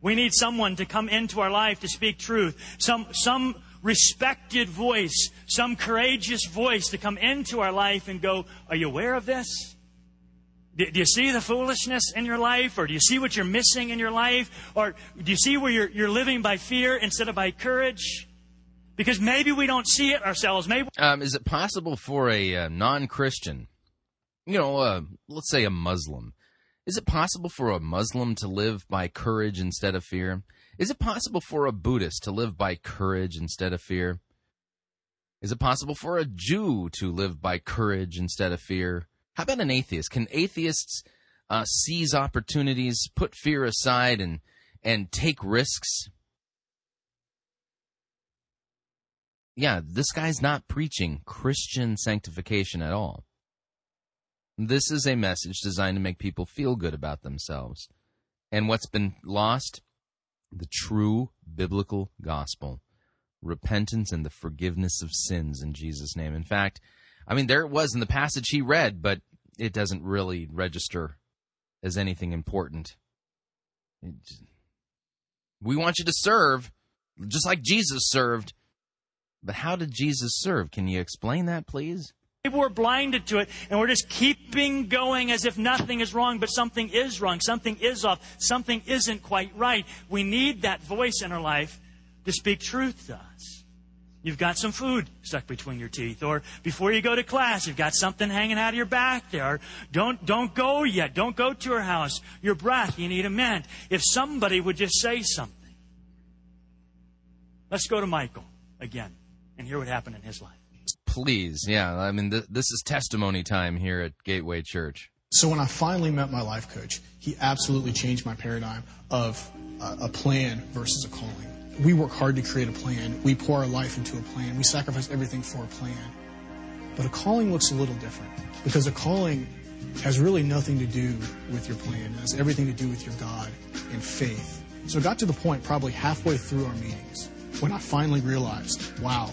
We need someone to come into our life to speak truth. Some, some respected voice, some courageous voice to come into our life and go, are you aware of this? Do, do you see the foolishness in your life? Or do you see what you're missing in your life? Or do you see where you're, you're living by fear instead of by courage? Because maybe we don't see it ourselves. Maybe um, is it possible for a uh, non-Christian, you know, uh, let's say a Muslim, is it possible for a Muslim to live by courage instead of fear? Is it possible for a Buddhist to live by courage instead of fear? Is it possible for a Jew to live by courage instead of fear? How about an atheist? Can atheists uh, seize opportunities, put fear aside, and and take risks? Yeah, this guy's not preaching Christian sanctification at all. This is a message designed to make people feel good about themselves. And what's been lost? The true biblical gospel, repentance and the forgiveness of sins in Jesus' name. In fact, I mean, there it was in the passage he read, but it doesn't really register as anything important. We want you to serve, just like Jesus served. But how did Jesus serve? Can you explain that, please? People were blinded to it, and we're just keeping going as if nothing is wrong, but something is wrong, something is off, something isn't quite right. We need that voice in our life to speak truth to us. You've got some food stuck between your teeth, or before you go to class, you've got something hanging out of your back there. Or don't, don't go yet. Don't go to her house. Your breath, you need a mint. If somebody would just say something. Let's go to Michael again. And hear what happened in his life. Please, yeah. I mean, th- this is testimony time here at Gateway Church. So when I finally met my life coach, he absolutely changed my paradigm of uh, a plan versus a calling. We work hard to create a plan. We pour our life into a plan. We sacrifice everything for a plan. But a calling looks a little different because a calling has really nothing to do with your plan. It has everything to do with your God and faith. So it got to the point probably halfway through our meetings when I finally realized, wow,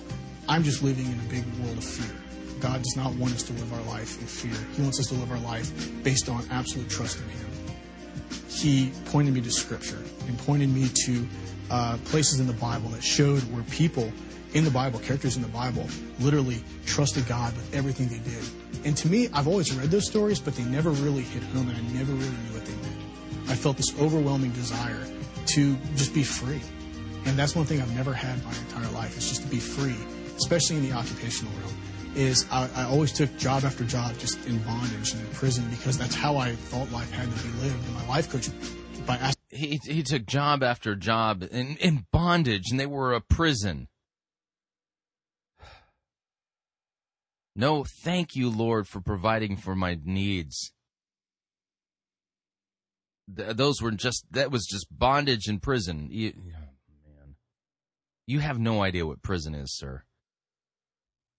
I'm just living in a big world of fear. God does not want us to live our life in fear. He wants us to live our life based on absolute trust in Him. He pointed me to Scripture and pointed me to uh, places in the Bible that showed where people in the Bible, characters in the Bible, literally trusted God with everything they did. And to me, I've always read those stories, but they never really hit home, and I never really knew what they meant. I felt this overwhelming desire to just be free. And that's one thing I've never had my entire life, is just to be free, especially in the occupational realm, is I, I always took job after job just in bondage and in prison because that's how I thought life had to be lived. And my life coach, by asking... He, he took job after job in, in bondage, and they were a prison. No, thank you, Lord, for providing for my needs. Th- those were just... That was just bondage in prison. You, You have no idea what prison is, sir.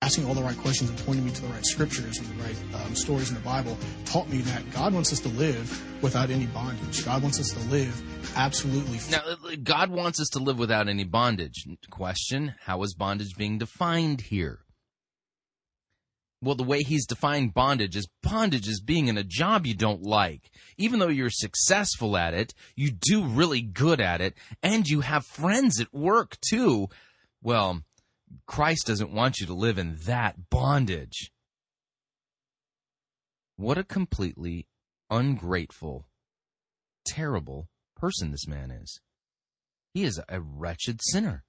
Asking all the right questions and pointing me to the right scriptures and the right um, stories in the Bible taught me that God wants us to live without any bondage. God wants us to live absolutely free. Now, God wants us to live without any bondage. Question, how is bondage being defined here? Well, the way he's defined bondage is bondage is being in a job you don't like. Even though you're successful at it, you do really good at it, and you have friends at work, too. Well, Christ doesn't want you to live in that bondage. What a completely ungrateful, terrible person this man is. He is a wretched sinner.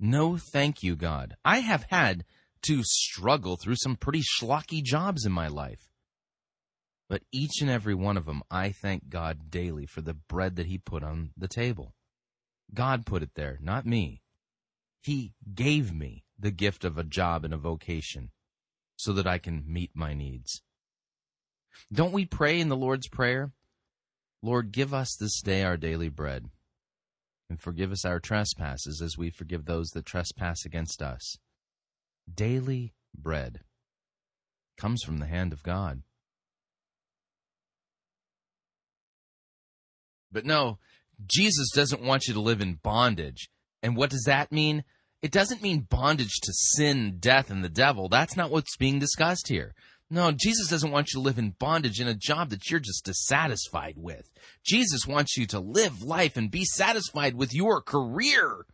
No thank you, God. I have had to struggle through some pretty schlocky jobs in my life. But each and every one of them, I thank God daily for the bread that he put on the table. God put it there, not me. He gave me the gift of a job and a vocation so that I can meet my needs. Don't we pray in the Lord's Prayer? Lord, give us this day our daily bread, and forgive us our trespasses as we forgive those that trespass against us. Daily bread comes from the hand of God. But no, Jesus doesn't want you to live in bondage. And what does that mean? It doesn't mean bondage to sin, death, and the devil. That's not what's being discussed here. No, Jesus doesn't want you to live in bondage in a job that you're just dissatisfied with. Jesus wants you to live life and be satisfied with your career.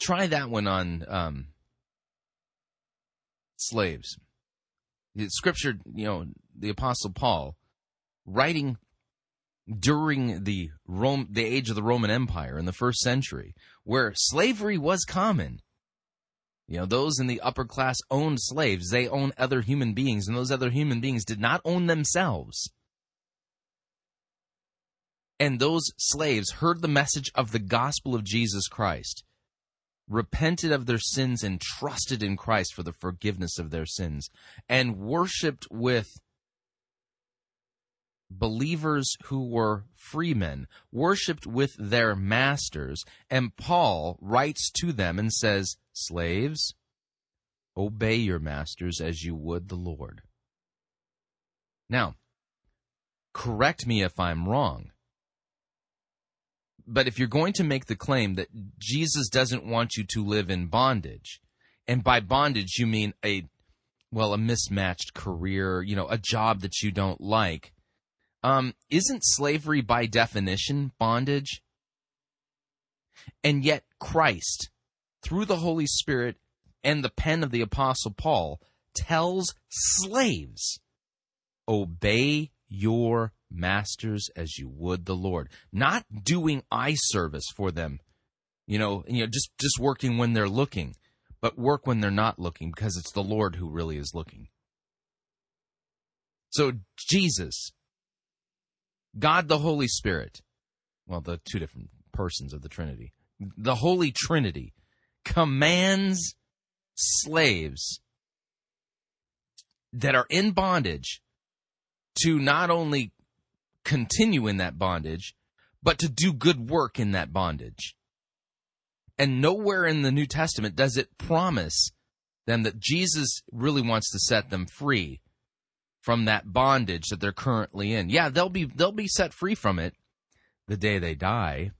Try that one on um, slaves. Scripture, you know, the Apostle Paul, writing during the Rome, the age of the Roman Empire in the first century, where slavery was common. You know, those in the upper class owned slaves. They owned other human beings, and those other human beings did not own themselves. And those slaves heard the message of the gospel of Jesus Christ, repented of their sins, and trusted in Christ for the forgiveness of their sins, and worshiped with believers who were freemen, worshiped with their masters. And Paul writes to them and says, slaves, obey your masters as you would the Lord. Now, correct me if I'm wrong, but if you're going to make the claim that Jesus doesn't want you to live in bondage, and by bondage you mean a, well, a mismatched career, you know, a job that you don't like, Um, isn't slavery by definition bondage? And yet Christ, through the Holy Spirit and the pen of the Apostle Paul, tells slaves, obey your masters as you would the Lord. Not doing eye service for them, you know, you know, just, just working when they're looking, but work when they're not looking, because it's the Lord who really is looking. So Jesus, God the Holy Spirit, well, the two different persons of the Trinity, the Holy Trinity, commands slaves that are in bondage to not only continue in that bondage, but to do good work in that bondage. And nowhere in the New Testament does it promise them that Jesus really wants to set them free from that bondage that they're currently in. Yeah, they'll be they'll be set free from it the day they die.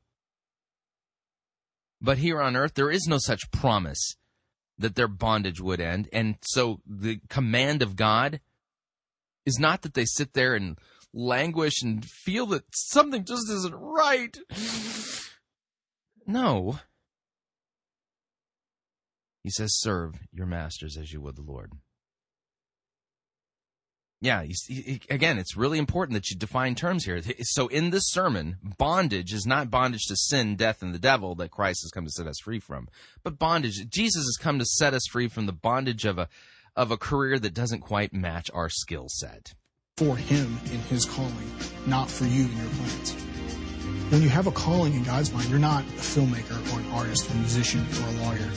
But here on earth, there is no such promise that their bondage would end. And so the command of God is not that they sit there and languish and feel that something just isn't right. No. He says, serve your masters as you would the Lord. Yeah, you see, again, it's really important that you define terms here. So in this sermon, bondage is not bondage to sin, death, and the devil that Christ has come to set us free from. But bondage, Jesus has come to set us free from the bondage of a of a career that doesn't quite match our skill set. For him in his calling, not for you in your plans. When you have a calling in God's mind, you're not a filmmaker or an artist or a musician or a lawyer.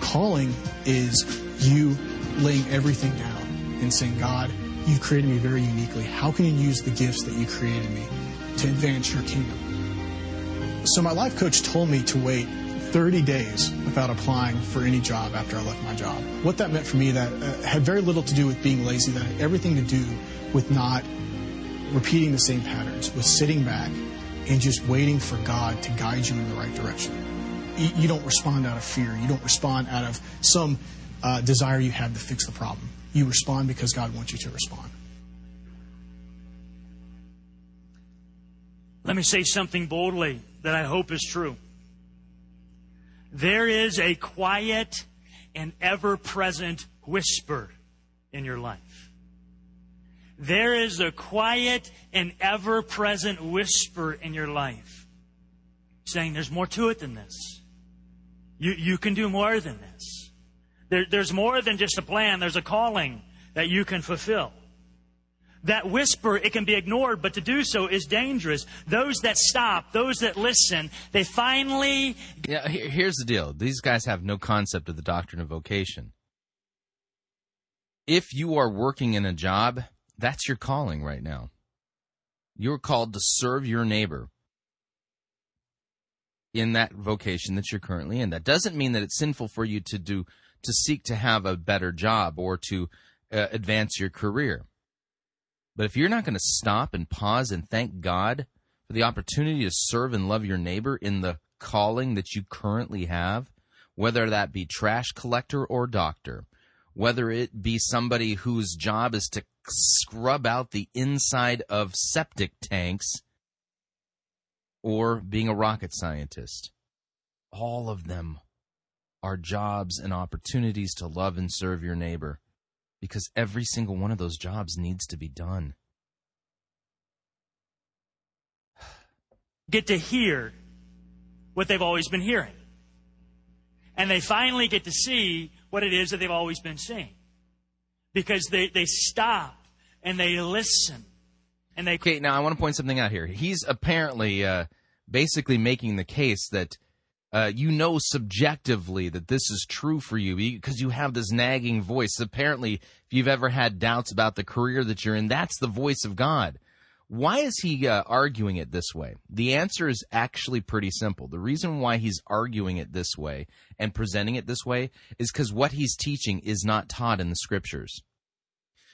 Calling is you laying everything down and saying, God, you've created me very uniquely. How can you use the gifts that you created me to advance your kingdom? So my life coach told me to wait thirty days without applying for any job after I left my job. What that meant for me, that uh, had very little to do with being lazy. That had everything to do with not repeating the same patterns, with sitting back and just waiting for God to guide you in the right direction. You, you don't respond out of fear. You don't respond out of some uh, desire you have to fix the problem. You respond because God wants you to respond. Let me say something boldly that I hope is true. There is a quiet and ever-present whisper in your life. There is a quiet and ever-present whisper in your life saying there's more to it than this. You, you can do more than this. There, there's more than just a plan. There's a calling that you can fulfill. That whisper, it can be ignored, but to do so is dangerous. Those that stop, those that listen, they finally... Yeah, here's the deal. These guys have no concept of the doctrine of vocation. If you are working in a job, that's your calling right now. You're called to serve your neighbor in that vocation that you're currently in. That doesn't mean that it's sinful for you to do to seek to have a better job or to uh, advance your career. But if you're not going to stop and pause and thank God for the opportunity to serve and love your neighbor in the calling that you currently have, whether that be trash collector or doctor, whether it be somebody whose job is to scrub out the inside of septic tanks, or being a rocket scientist, all of them are jobs and opportunities to love and serve your neighbor. Because every single one of those jobs needs to be done. Get to hear what they've always been hearing. And they finally get to see what it is that they've always been seeing. Because they, they stop and they listen. And they. Okay, now I want to point something out here. He's apparently uh, basically making the case that Uh, you know subjectively that this is true for you because you have this nagging voice. Apparently, if you've ever had doubts about the career that you're in, that's the voice of God. Why is he uh, arguing it this way? The answer is actually pretty simple. The reason why he's arguing it this way and presenting it this way is because what he's teaching is not taught in the Scriptures.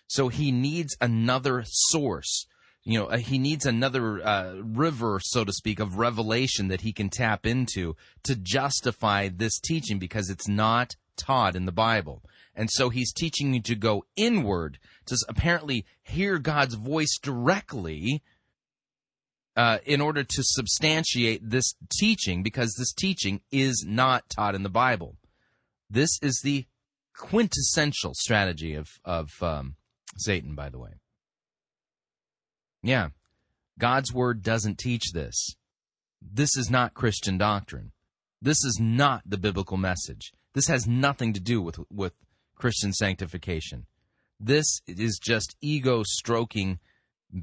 So he needs another source. You know, he needs another uh, river, so to speak, of revelation that he can tap into to justify this teaching because it's not taught in the Bible. And so he's teaching you to go inward, to apparently hear God's voice directly uh, in order to substantiate this teaching because this teaching is not taught in the Bible. This is the quintessential strategy of, of um, Satan, by the way. Yeah, God's word doesn't teach this. This is not Christian doctrine. This is not the biblical message. This has nothing to do with, with Christian sanctification. This is just ego-stroking,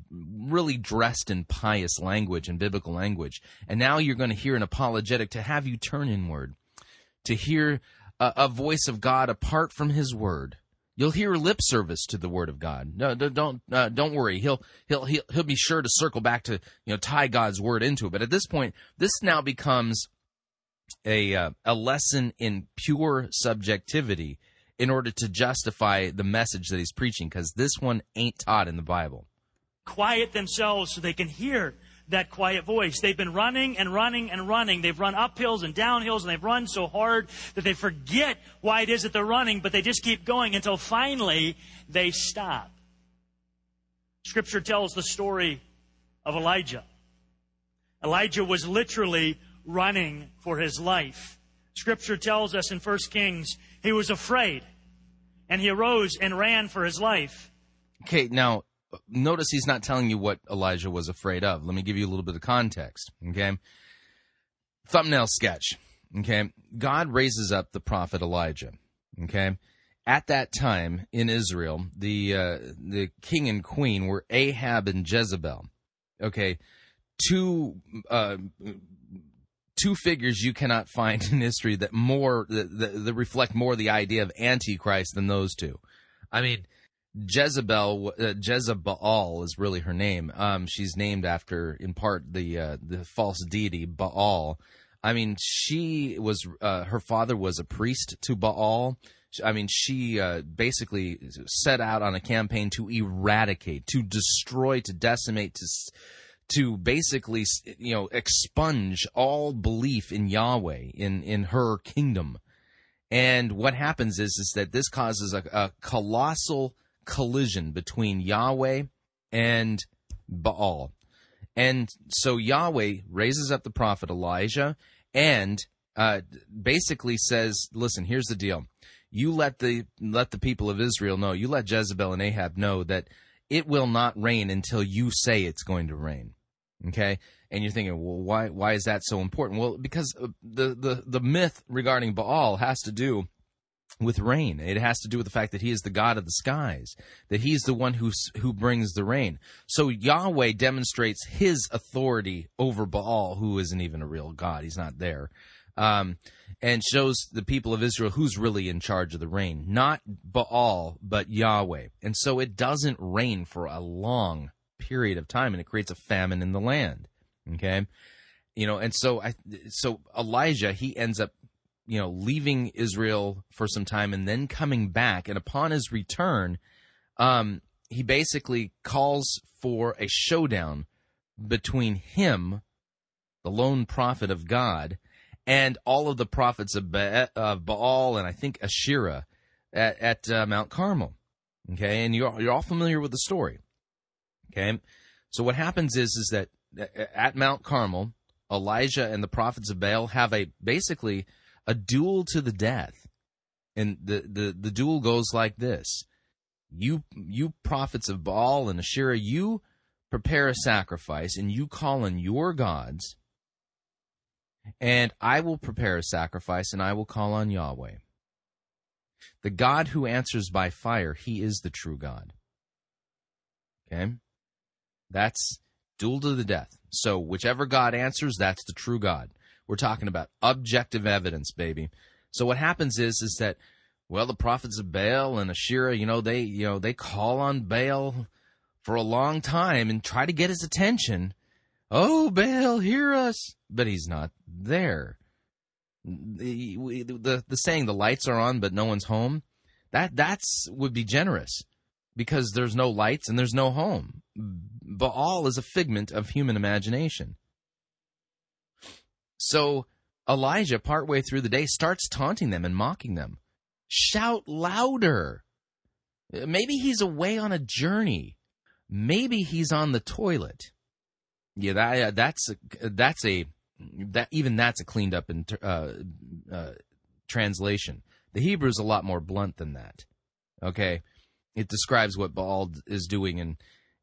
really dressed in pious language and biblical language. And now you're going to hear an apologetic to have you turn inward, to hear a, a voice of God apart from his word. You'll hear lip service to the Word of God. No, don't uh, don't worry. He'll he'll he'll he'll be sure to circle back to, you know, tie God's Word into it. But at this point, this now becomes a uh, a lesson in pure subjectivity in order to justify the message that he's preaching, because this one ain't taught in the Bible. Quiet themselves so they can hear that quiet voice. They've been running and running and running. They've run up hills and down hills, and they've run so hard that they forget why it is that they're running, but they just keep going until finally they stop. Scripture tells the story of Elijah. Elijah was literally running for his life. Scripture tells us in First Kings, he was afraid, and he arose and ran for his life. Okay, now... notice he's not telling you what Elijah was afraid of. Let me give you a little bit of context, okay? Thumbnail sketch, okay? God raises up the prophet Elijah, okay? At that time in Israel, the uh, the king and queen were Ahab and Jezebel, okay? Two uh, two figures you cannot find in history that more that, that, that reflect more the idea of Antichrist than those two. I mean... Jezebel, uh, Jezebel is really her name. Um, she's named after, in part, the uh, the false deity Baal. I mean, she was uh, her father was a priest to Baal. I mean, she uh, basically set out on a campaign to eradicate, to destroy, to decimate, to to basically, you know, expunge all belief in Yahweh, in in her kingdom. And what happens is is that this causes a, a colossal collision between Yahweh and Baal. And so Yahweh raises up the prophet Elijah, and uh, basically says, listen, here's the deal. You let the let the people of Israel know, you let Jezebel and Ahab know that it will not rain until you say it's going to rain. Okay? And you're thinking, well, why why is that so important? Well, because the the, the myth regarding Baal has to do with rain. It has to do with the fact that he is the God of the skies, that he's the one who who brings the rain. So Yahweh demonstrates his authority over Baal, who isn't even a real God. He's not there. Um, and shows the people of Israel who's really in charge of the rain. Not Baal, but Yahweh. And so it doesn't rain for a long period of time, and it creates a famine in the land. Okay? You know, and so I, so Elijah, he ends up, you know, leaving Israel for some time and then coming back. And upon his return, um, he basically calls for a showdown between him, the lone prophet of God, and all of the prophets of Baal and I think Asherah at, at uh, Mount Carmel. Okay, and you're you're all familiar with the story. Okay, so what happens is is that at Mount Carmel, Elijah and the prophets of Baal have a basically a duel to the death, and the the the duel goes like this: you you prophets of Baal and Asherah, you prepare a sacrifice and you call on your gods. And I will prepare a sacrifice, and I will call on Yahweh. The God who answers by fire, he is the true God. Okay? That's duel to the death. So whichever God answers, that's the true God. We're talking about objective evidence, baby. So what happens is is that, well, the prophets of Baal and Asherah, you know, they, you know, they call on Baal for a long time and try to get his attention. Oh, Baal, hear us. But he's not there. The, the, the saying, the lights are on, but no one's home, that that's would be generous because there's no lights and there's no home. Baal is a figment of human imagination. So Elijah, partway through the day, starts taunting them and mocking them. Shout louder. Maybe he's away on a journey. Maybe he's on the toilet. Yeah, that, that's a, that's a that even that's a cleaned up in, uh, uh, translation. The Hebrew is a lot more blunt than that. Okay, it describes what Baal is doing in,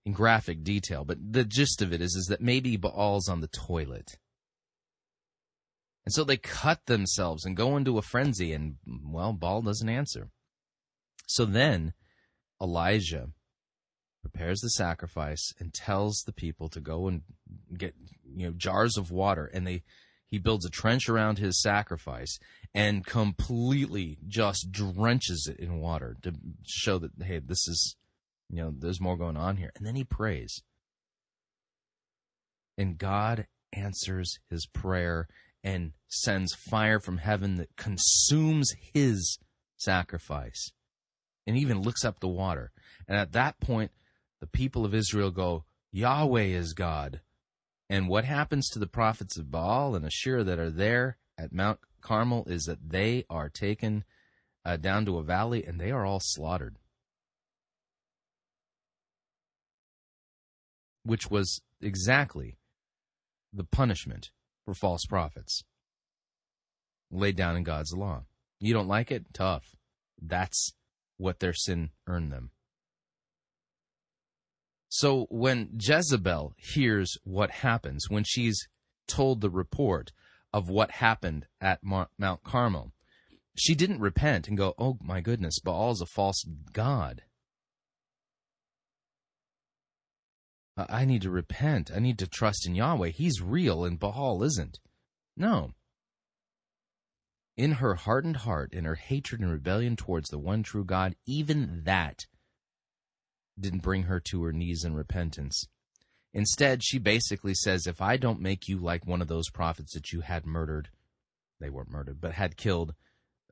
in graphic detail, but the gist of it is is that maybe Baal's on the toilet, and so they cut themselves and go into a frenzy, and well, Baal doesn't answer. So then, Elijah prepares the sacrifice and tells the people to go and get, you know, jars of water, and they he builds a trench around his sacrifice and completely just drenches it in water to show that, hey, this is, you know, there's more going on here. And then he prays, and God answers his prayer and sends fire from heaven that consumes his sacrifice and even licks up the water. And at that point, the people of Israel go, Yahweh is God. And what happens to the prophets of Baal and Asherah that are there at Mount Carmel is that they are taken uh, down to a valley, and they are all slaughtered, which was exactly the punishment for false prophets laid down in God's law. You don't like it? Tough. That's what their sin earned them. So when Jezebel hears what happens, when she's told the report of what happened at Mount Carmel, she didn't repent and go, oh, my goodness, Baal's a false god. I need to repent. I need to trust in Yahweh. He's real and Baal isn't. No. In her hardened heart, in her hatred and rebellion towards the one true God, even that didn't bring her to her knees in repentance. Instead, she basically says, if I don't make you like one of those prophets that you had murdered, they weren't murdered, but had killed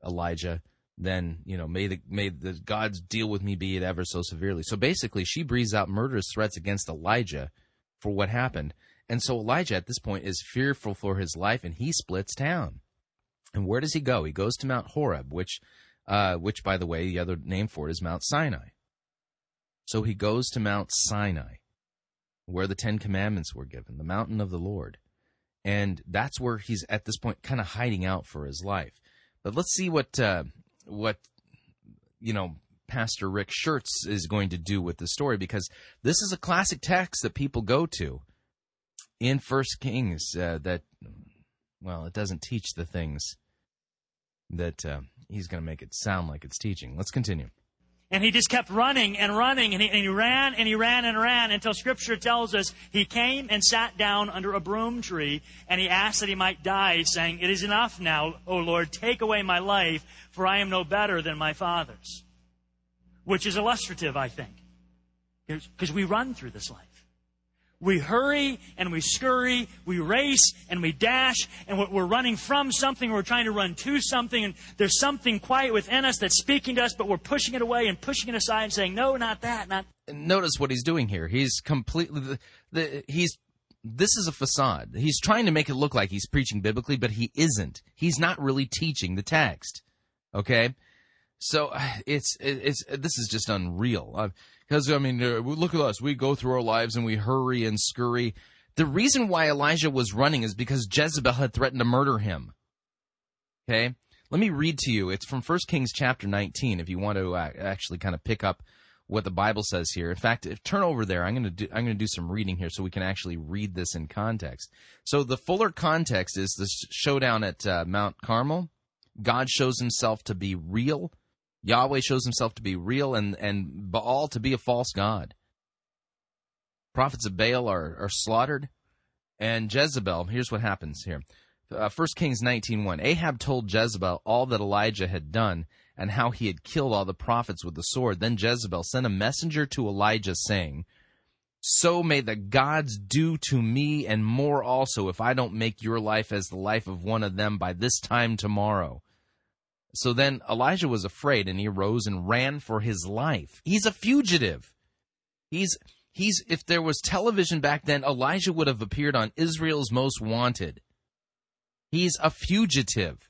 Elijah, then, you know, may the, may the gods deal with me, be it ever so severely. So basically, she breathes out murderous threats against Elijah for what happened. And so Elijah, at this point, is fearful for his life, and he splits town. And where does he go? He goes to Mount Horeb, which, uh, which by the way, the other name for it is Mount Sinai. So he goes to Mount Sinai, where the Ten Commandments were given, the mountain of the Lord. And that's where he's at this point kind of hiding out for his life. But let's see what, uh, what you know, Pastor Rick Schertz is going to do with the story, because this is a classic text that people go to in First Kings uh, that, well, it doesn't teach the things that uh, he's going to make it sound like it's teaching. Let's continue. And he just kept running and running, and he, and he ran and he ran and ran until Scripture tells us he came and sat down under a broom tree, and he asked that he might die, saying, "It is enough now, O Lord, take away my life, for I am no better than my father's." Which is illustrative, I think, because we run through this life. We hurry and we scurry, we race and we dash, and we're running from something, we're trying to run to something, and there's something quiet within us that's speaking to us, but we're pushing it away and pushing it aside and saying, no, not that, not... Notice what he's doing here. He's completely... The, the, he's. This is a facade. He's trying to make it look like he's preaching biblically, but he isn't. He's not really teaching the text, okay? So it's it's this is just unreal. Because, I mean, look at us. We go through our lives and we hurry and scurry. The reason why Elijah was running is because Jezebel had threatened to murder him. Okay? Let me read to you. It's from First Kings chapter nineteen, if you want to actually kind of pick up what the Bible says here. In fact, if, turn over there. I'm going to do, I'm going to do some reading here so we can actually read this in context. So the fuller context is this showdown at uh, Mount Carmel. God shows himself to be real. Yahweh shows himself to be real, and, and Baal to be a false god. Prophets of Baal are, are slaughtered. And Jezebel, here's what happens here. Uh, First Kings nineteen one, Ahab told Jezebel all that Elijah had done and how he had killed all the prophets with the sword. Then Jezebel sent a messenger to Elijah saying, "So may the gods do to me and more also if I don't make your life as the life of one of them by this time tomorrow." So then Elijah was afraid, and he arose and ran for his life. He's a fugitive. He's he's. If there was television back then, Elijah would have appeared on Israel's Most Wanted. He's a fugitive.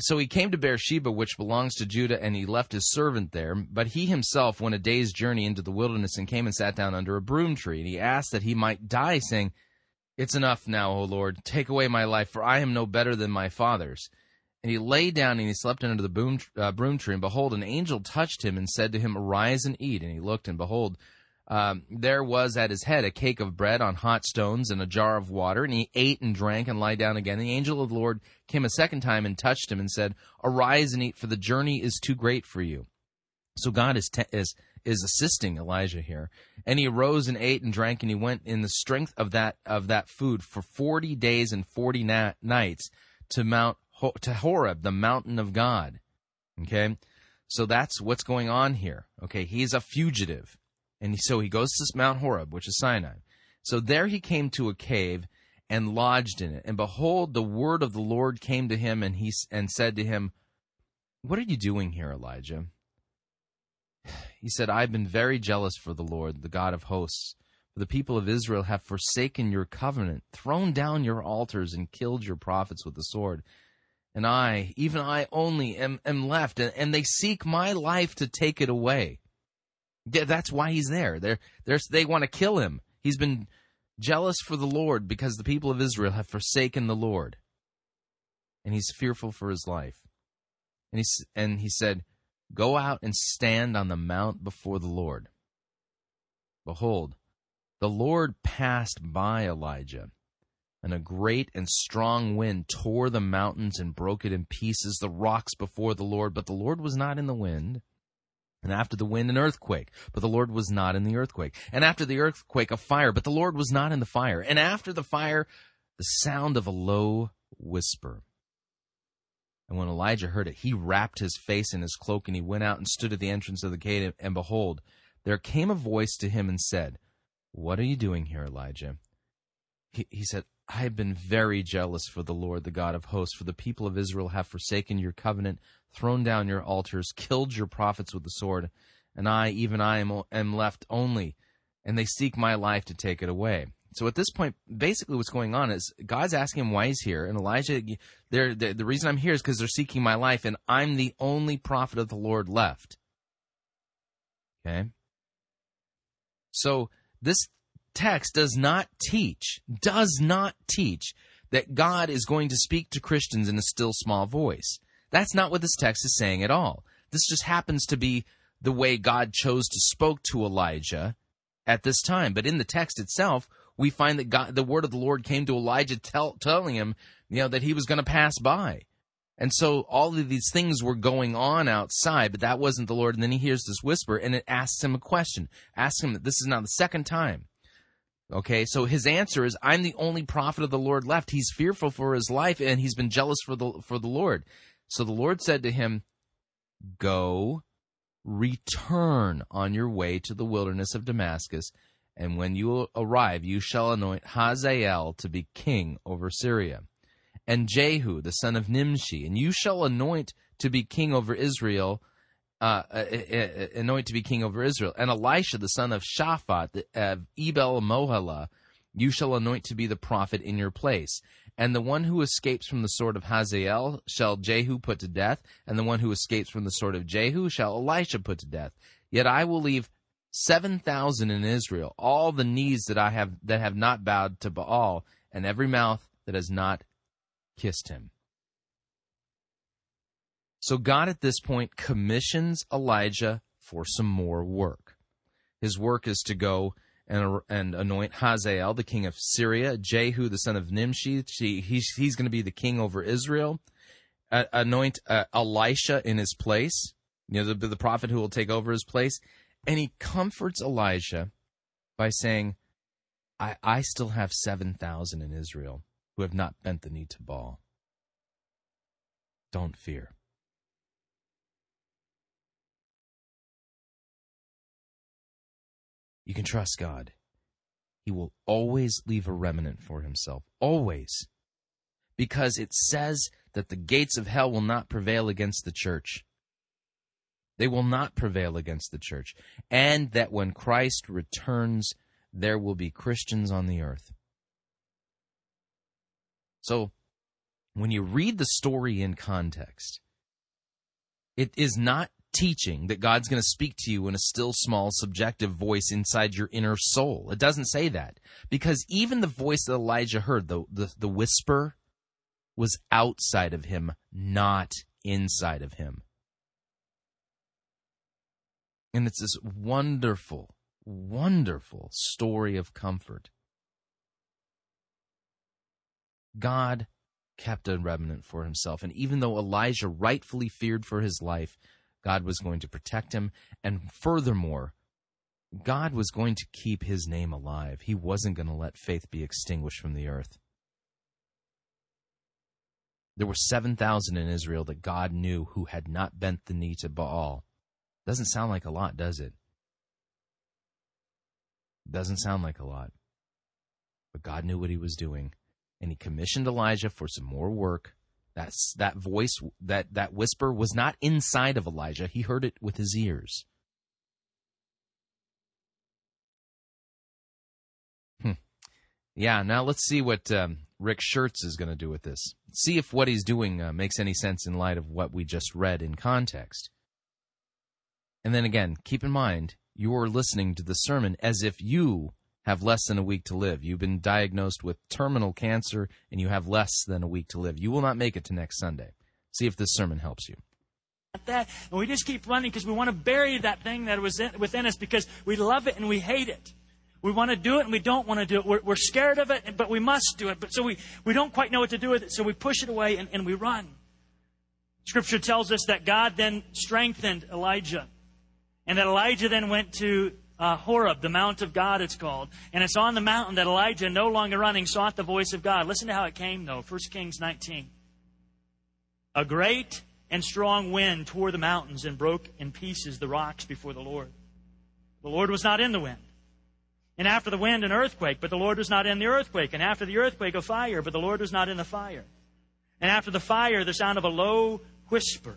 So he came to Beersheba, which belongs to Judah, and he left his servant there. But he himself went a day's journey into the wilderness and came and sat down under a broom tree. And he asked that he might die, saying, "It's enough now, O Lord, take away my life, for I am no better than my father's." And he lay down and he slept under the broom, uh, broom tree, and behold, an angel touched him and said to him, "Arise and eat." And he looked, and behold, um, there was at his head a cake of bread on hot stones and a jar of water, and he ate and drank and lay down again. The angel of the Lord came a second time and touched him and said, "Arise and eat, for the journey is too great for you." So God is te- is is assisting Elijah here. And he arose and ate and drank, and he went in the strength of that of that food for forty days and forty na- nights to Mount Ho- to Horeb, the mountain of God. Okay, so that's what's going on here. Okay, he's a fugitive, and so he goes to Mount Horeb, which is Sinai. So there he came to a cave and lodged in it. And behold, the word of the Lord came to him, and he and said to him, "What are you doing here, Elijah?" He said, "I've been very jealous for the Lord, the God of hosts. For the people of Israel have forsaken your covenant, thrown down your altars, and killed your prophets with the sword. And I, even I only, am, am left, and, and they seek my life to take it away." That's why he's there. They're, they're, they want to kill him. He's been jealous for the Lord because the people of Israel have forsaken the Lord. And he's fearful for his life. And he, and he said, "Go out and stand on the mount before the Lord." Behold, the Lord passed by Elijah, and a great and strong wind tore the mountains and broke it in pieces, the rocks before the Lord. But the Lord was not in the wind. And after the wind, an earthquake. But the Lord was not in the earthquake. And after the earthquake, a fire. But the Lord was not in the fire. And after the fire, the sound of a low whisper. And when Elijah heard it, he wrapped his face in his cloak, and he went out and stood at the entrance of the cave. And behold, there came a voice to him and said, "What are you doing here, Elijah?" He, he said, "I have been very jealous for the Lord, the God of hosts, for the people of Israel have forsaken your covenant, thrown down your altars, killed your prophets with the sword, and I, even I, am, am left only, and they seek my life to take it away." So at this point, basically what's going on is God's asking him why he's here. And Elijah, they're, they're, the reason I'm here is because they're seeking my life, and I'm the only prophet of the Lord left. Okay? So this text does not teach, does not teach that God is going to speak to Christians in a still small voice. That's not what this text is saying at all. This just happens to be the way God chose to spoke to Elijah at this time. But in the text itself, we find that God, the word of the Lord came to Elijah tell, telling him, you know, that he was going to pass by. And so all of these things were going on outside, but that wasn't the Lord. And then he hears this whisper, and it asks him a question. Asks him, that this is now the second time. Okay, so his answer is, I'm the only prophet of the Lord left. He's fearful for his life, and he's been jealous for the for the Lord. So the Lord said to him, go, return on your way to the wilderness of Damascus, and when you arrive, you shall anoint Hazael to be king over Syria, and Jehu, the son of Nimshi, and you shall anoint to be king over Israel, uh, uh, uh, anoint to be king over Israel, and Elisha, the son of Shaphat, the, uh, Ebel Mohelah, you shall anoint to be the prophet in your place. And the one who escapes from the sword of Hazael shall Jehu put to death, and the one who escapes from the sword of Jehu shall Elisha put to death. Yet I will leave seven thousand in Israel, all the knees that I have that have not bowed to Baal, and every mouth that has not kissed him. So God at this point commissions Elijah for some more work. His work is to go And, and anoint Hazael, the king of Syria, Jehu, the son of Nimshi, she, he's, he's going to be the king over Israel, uh, anoint uh, Elisha in his place, you know, the, the prophet who will take over his place, and he comforts Elijah by saying, I, I still have seven thousand in Israel who have not bent the knee to Baal. Don't fear. You can trust God. He will always leave a remnant for himself. Always. Because it says that the gates of hell will not prevail against the church. They will not prevail against the church. And that when Christ returns, there will be Christians on the earth. So, when you read the story in context, it is not teaching that God's going to speak to you in a still, small, subjective voice inside your inner soul. It doesn't say that, because even the voice that Elijah heard, the, the, the whisper, was outside of him, not inside of him. And it's this wonderful, wonderful story of comfort. God kept a remnant for himself, and even though Elijah rightfully feared for his life, God was going to protect him, and furthermore, God was going to keep his name alive. He wasn't going to let faith be extinguished from the earth. There were seven thousand in Israel that God knew who had not bent the knee to Baal. Doesn't sound like a lot, does it? Doesn't sound like a lot. But God knew what he was doing, and he commissioned Elijah for some more work. That's, that voice, that, that whisper was not inside of Elijah. He heard it with his ears. Hmm. Yeah, now let's see what um, Rick Schertz is going to do with this. See if what he's doing uh, makes any sense in light of what we just read in context. And then again, keep in mind, you are listening to the sermon as if you have less than a week to live. You've been diagnosed with terminal cancer, and you have less than a week to live. You will not make it to next Sunday. See if this sermon helps you. That, and we just keep running because we want to bury that thing that was in, within us, because we love it and we hate it. We want to do it and we don't want to do it. We're, we're scared of it, but we must do it. But so we, we don't quite know what to do with it, so we push it away and, and we run. Scripture tells us that God then strengthened Elijah, and that Elijah then went to Uh, Horeb, the Mount of God it's called. And it's on the mountain that Elijah, no longer running, sought the voice of God. Listen to how it came, though. First Kings nineteen. A great and strong wind tore the mountains and broke in pieces the rocks before the Lord. The Lord was not in the wind. And after the wind, an earthquake, but the Lord was not in the earthquake. And after the earthquake, a fire, but the Lord was not in the fire. And after the fire, the sound of a low whisper.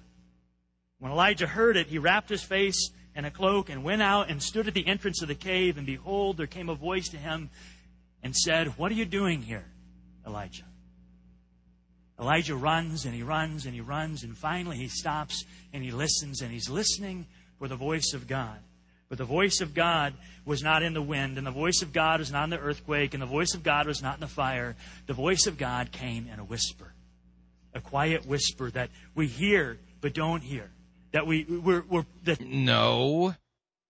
When Elijah heard it, he wrapped his face and a cloak, and went out and stood at the entrance of the cave. And behold, there came a voice to him and said, what are you doing here, Elijah? Elijah runs, and he runs, and he runs, and finally he stops, and he listens, and he's listening for the voice of God. But the voice of God was not in the wind, and the voice of God was not in the earthquake, and the voice of God was not in the fire. The voice of God came in a whisper, a quiet whisper that we hear but don't hear. That we, we're... we're that no,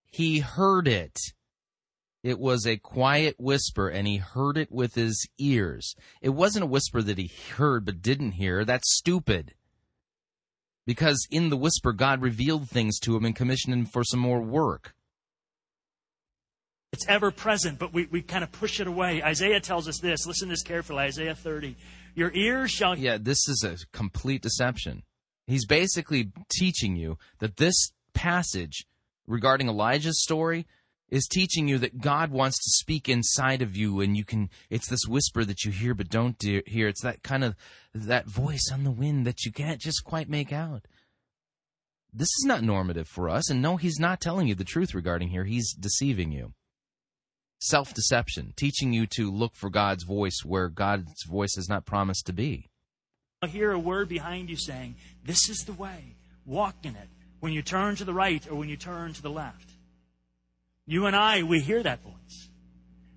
he heard it. It was a quiet whisper, and he heard it with his ears. It wasn't a whisper that he heard but didn't hear. That's stupid. Because in the whisper, God revealed things to him and commissioned him for some more work. It's ever-present, but we, we kind of push it away. Isaiah tells us this. Listen to this carefully, Isaiah thirty. Your ears shall... Yeah, this is a complete deception. He's basically teaching you that this passage regarding Elijah's story is teaching you that God wants to speak inside of you, and you can, it's this whisper that you hear but don't de- hear. It's that kind of, that voice on the wind that you can't just quite make out. This is not normative for us, and no, he's not telling you the truth regarding here. He's deceiving you. Self-deception, teaching you to look for God's voice where God's voice is not promised to be. I hear a word behind you saying, this is the way, walk in it, when you turn to the right or when you turn to the left. You and I, we hear that voice,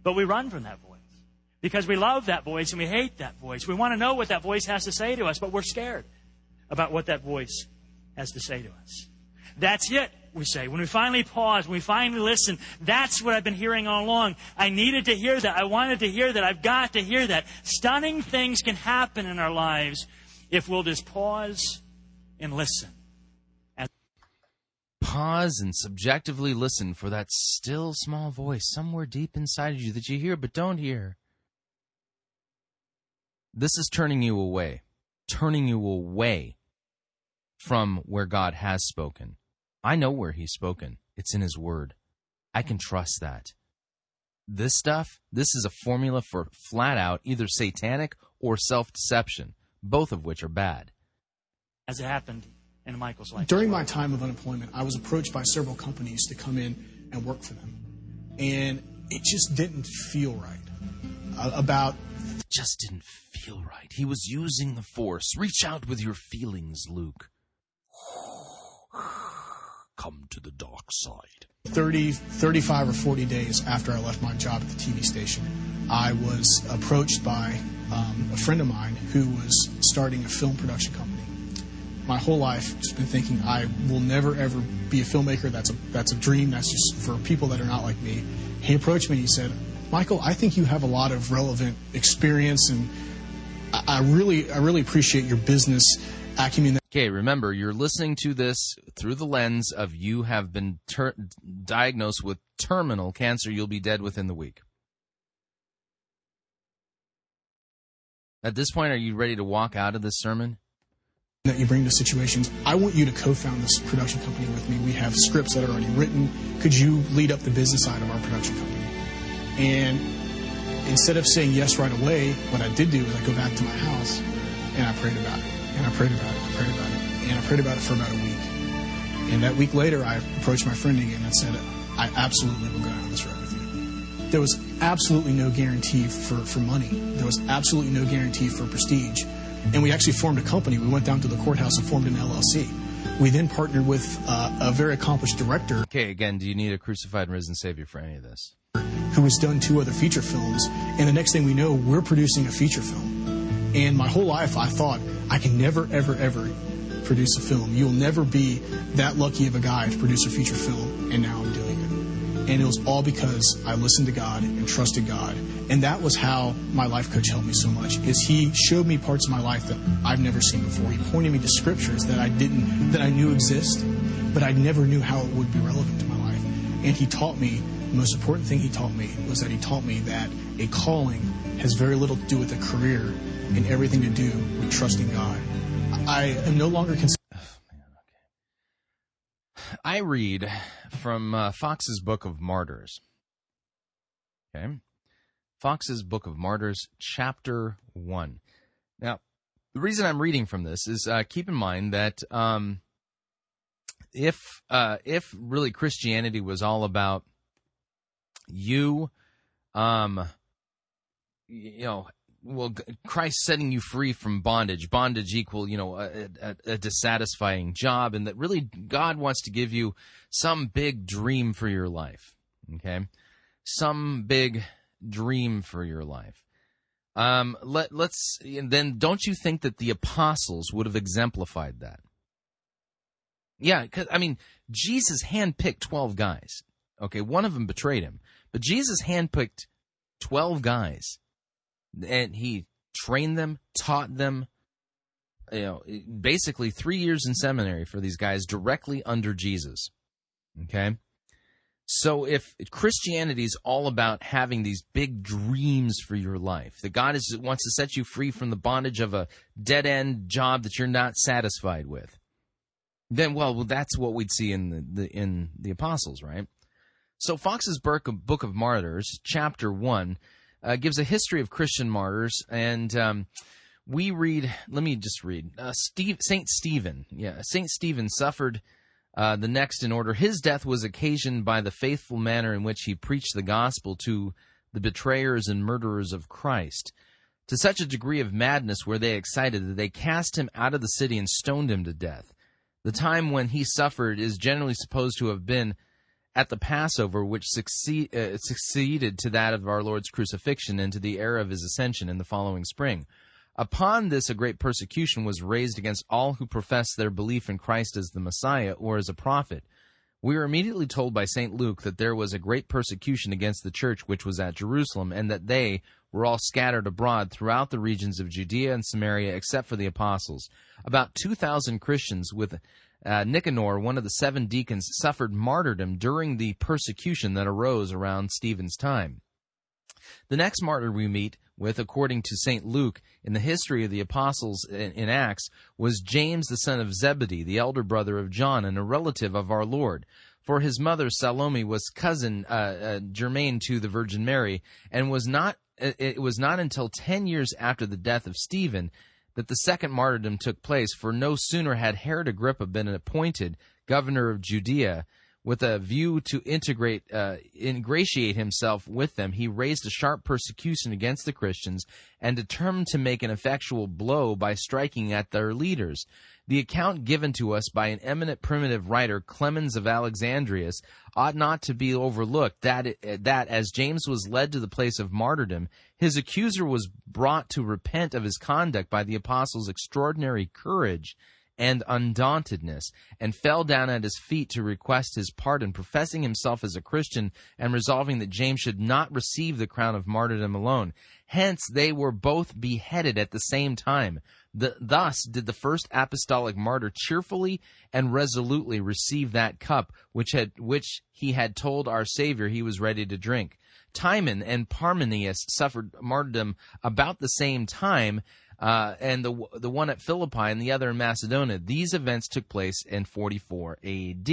but we run from that voice because we love that voice and we hate that voice. We want to know what that voice has to say to us, but we're scared about what that voice has to say to us. That's it, we say. When we finally pause, when we finally listen, that's what I've been hearing all along. I needed to hear that. I wanted to hear that. I've got to hear that. Stunning things can happen in our lives if we'll just pause and listen. Pause and subjectively listen for that still small voice somewhere deep inside of you that you hear but don't hear. This is turning you away, turning you away from where God has spoken. I know where he's spoken. It's in his word. I can trust that. This stuff, this is a formula for flat out either satanic or self-deception, both of which are bad. As it happened in Michael's life. During my time of unemployment, I was approached by several companies to come in and work for them. And it just didn't feel right. Uh, about... It just didn't feel right. He was using the force. Reach out with your feelings, Luke. Come to the dark side. thirty, thirty-five or forty days after I left my job at the T V station, I was approached by um, a friend of mine who was starting a film production company. My whole life, just been thinking, I will never, ever be a filmmaker. That's a that's a dream. That's just for people that are not like me. He approached me and he said, Michael, I think you have a lot of relevant experience, and I, I really I really appreciate your business acumen. Okay, remember, you're listening to this through the lens of you have been ter- diagnosed with terminal cancer. You'll be dead within the week. At this point, are you ready to walk out of this sermon? That you bring to situations. I want you to co-found this production company with me. We have scripts that are already written. Could you lead up the business side of our production company? And instead of saying yes right away, what I did do is I go back to my house and I prayed about it. And I prayed about it. I prayed about it. And I prayed about it for about a week. And that week later, I approached my friend again and said, I absolutely will go down this road with you. There was absolutely no guarantee for, for money. There was absolutely no guarantee for prestige. And we actually formed a company. We went down to the courthouse and formed an L L C. We then partnered with uh, a very accomplished director. Okay, again, do you need a crucified and risen Savior for any of this? Who has done two other feature films. And the next thing we know, we're producing a feature film. And my whole life I thought, I can never, ever, ever produce a film. You'll never be that lucky of a guy to produce a feature film. And now I'm doing it. And it was all because I listened to God and trusted God. And that was how my life coach helped me so much, is he showed me parts of my life that I've never seen before. He pointed me to scriptures that I didn't, that I knew exist, but I never knew how it would be relevant to my life. And he taught me, the most important thing he taught me was that he taught me that a calling has very little to do with a career and everything to do with trusting God. I am no longer concerned. Oh, I read from uh, Fox's Book of Martyrs. Okay. Fox's Book of Martyrs, Chapter one. Now, the reason I'm reading from this is uh, keep in mind that um, if uh, if really Christianity was all about you, um, you know, well, Christ setting you free from bondage. Bondage equal, you know, a, a, a dissatisfying job, and that really God wants to give you some big dream for your life, okay? Some big dream for your life. Um, let, let's, and then don't you think that the apostles would have exemplified that? Yeah, 'cause, I mean, Jesus handpicked twelve guys, okay? One of them betrayed him, but Jesus handpicked twelve guys. And he trained them, taught them, you know, basically three years in seminary for these guys directly under Jesus, okay? So if Christianity is all about having these big dreams for your life, that God is, wants to set you free from the bondage of a dead-end job that you're not satisfied with, then, well, well that's what we'd see in the, the in the apostles, right? So Fox's Book of Martyrs, chapter one, Uh, gives a history of Christian martyrs, and um, we read, let me just read, uh, Steve, Saint Stephen. Yeah, Saint Stephen suffered uh, the next in order. His death was occasioned by the faithful manner in which he preached the gospel to the betrayers and murderers of Christ, to such a degree of madness were they excited that they cast him out of the city and stoned him to death. The time when he suffered is generally supposed to have been at the Passover, which succeed, uh, succeeded to that of our Lord's crucifixion and to the era of his ascension in the following spring. Upon this, a great persecution was raised against all who professed their belief in Christ as the Messiah or as a prophet. We are immediately told by Saint Luke that there was a great persecution against the church which was at Jerusalem, and that they were all scattered abroad throughout the regions of Judea and Samaria, except for the apostles. About two thousand Christians with Uh, Nicanor, one of the seven deacons, suffered martyrdom during the persecution that arose around Stephen's time. The next martyr we meet with, according to Saint Luke, in the history of the apostles in, in Acts, was James, the son of Zebedee, the elder brother of John and a relative of our Lord. For his mother, Salome, was cousin uh, uh, germain to the Virgin Mary, and was not. It was not until ten years after the death of Stephen that the second martyrdom took place, for no sooner had Herod Agrippa been appointed governor of Judea, with a view to integrate, uh, ingratiate himself with them, he raised a sharp persecution against the Christians and determined to make an effectual blow by striking at their leaders. The account given to us by an eminent primitive writer, Clemens of Alexandrius, ought not to be overlooked, that, it, that as James was led to the place of martyrdom, his accuser was brought to repent of his conduct by the apostles' extraordinary courage and undauntedness, and fell down at his feet to request his pardon, professing himself as a Christian and resolving that James should not receive the crown of martyrdom alone. Hence they were both beheaded at the same time. The, thus did the first apostolic martyr cheerfully and resolutely receive that cup which had which he had told our Savior he was ready to drink. Timon and Parmenius suffered martyrdom about the same time, Uh, and the the one at Philippi and the other in Macedonia. These events took place in forty-four A D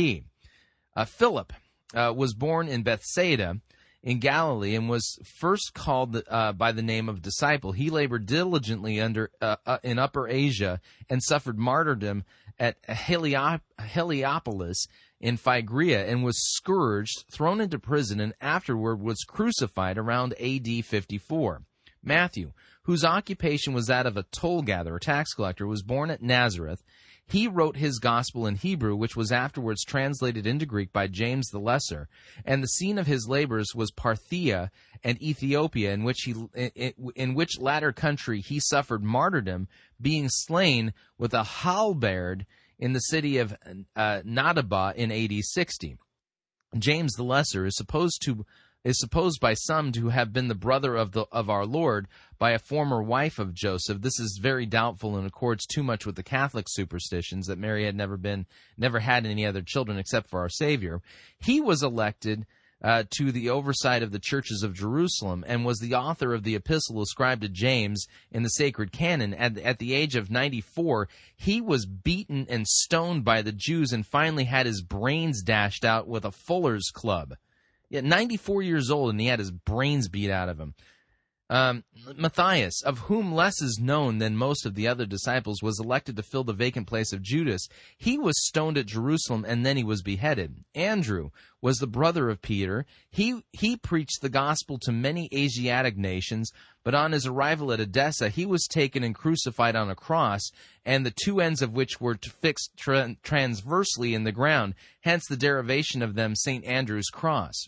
Uh, Philip uh, was born in Bethsaida in Galilee and was first called uh, by the name of disciple. He labored diligently under uh, uh, in Upper Asia and suffered martyrdom at Heliop- Heliopolis in Phrygia, and was scourged, thrown into prison, and afterward was crucified around A D fifty-four. Matthew, whose occupation was that of a toll-gatherer, tax collector, was born at Nazareth. He wrote his gospel in Hebrew, which was afterwards translated into Greek by James the Lesser, and the scene of his labors was Parthia and Ethiopia, in which, he, in, in which latter country he suffered martyrdom, being slain with a halberd in the city of uh, Nadaba in A D sixty. James the Lesser is supposed to... is supposed by some to have been the brother of the of our Lord by a former wife of Joseph. This is very doubtful and accords too much with the Catholic superstitions that Mary had never been, never had any other children except for our Savior. He was elected uh, to the oversight of the churches of Jerusalem and was the author of the epistle ascribed to James in the sacred canon. At, at the age of ninety-four, he was beaten and stoned by the Jews and finally had his brains dashed out with a fuller's club. Yeah, ninety-four years old, and he had his brains beat out of him. Um, Matthias, of whom less is known than most of the other disciples, was elected to fill the vacant place of Judas. He was stoned at Jerusalem, and then he was beheaded. Andrew was the brother of Peter. He he preached the gospel to many Asiatic nations, but on his arrival at Edessa, he was taken and crucified on a cross, and the two ends of which were fixed tra- transversely in the ground, hence the derivation of them, Saint Andrew's cross.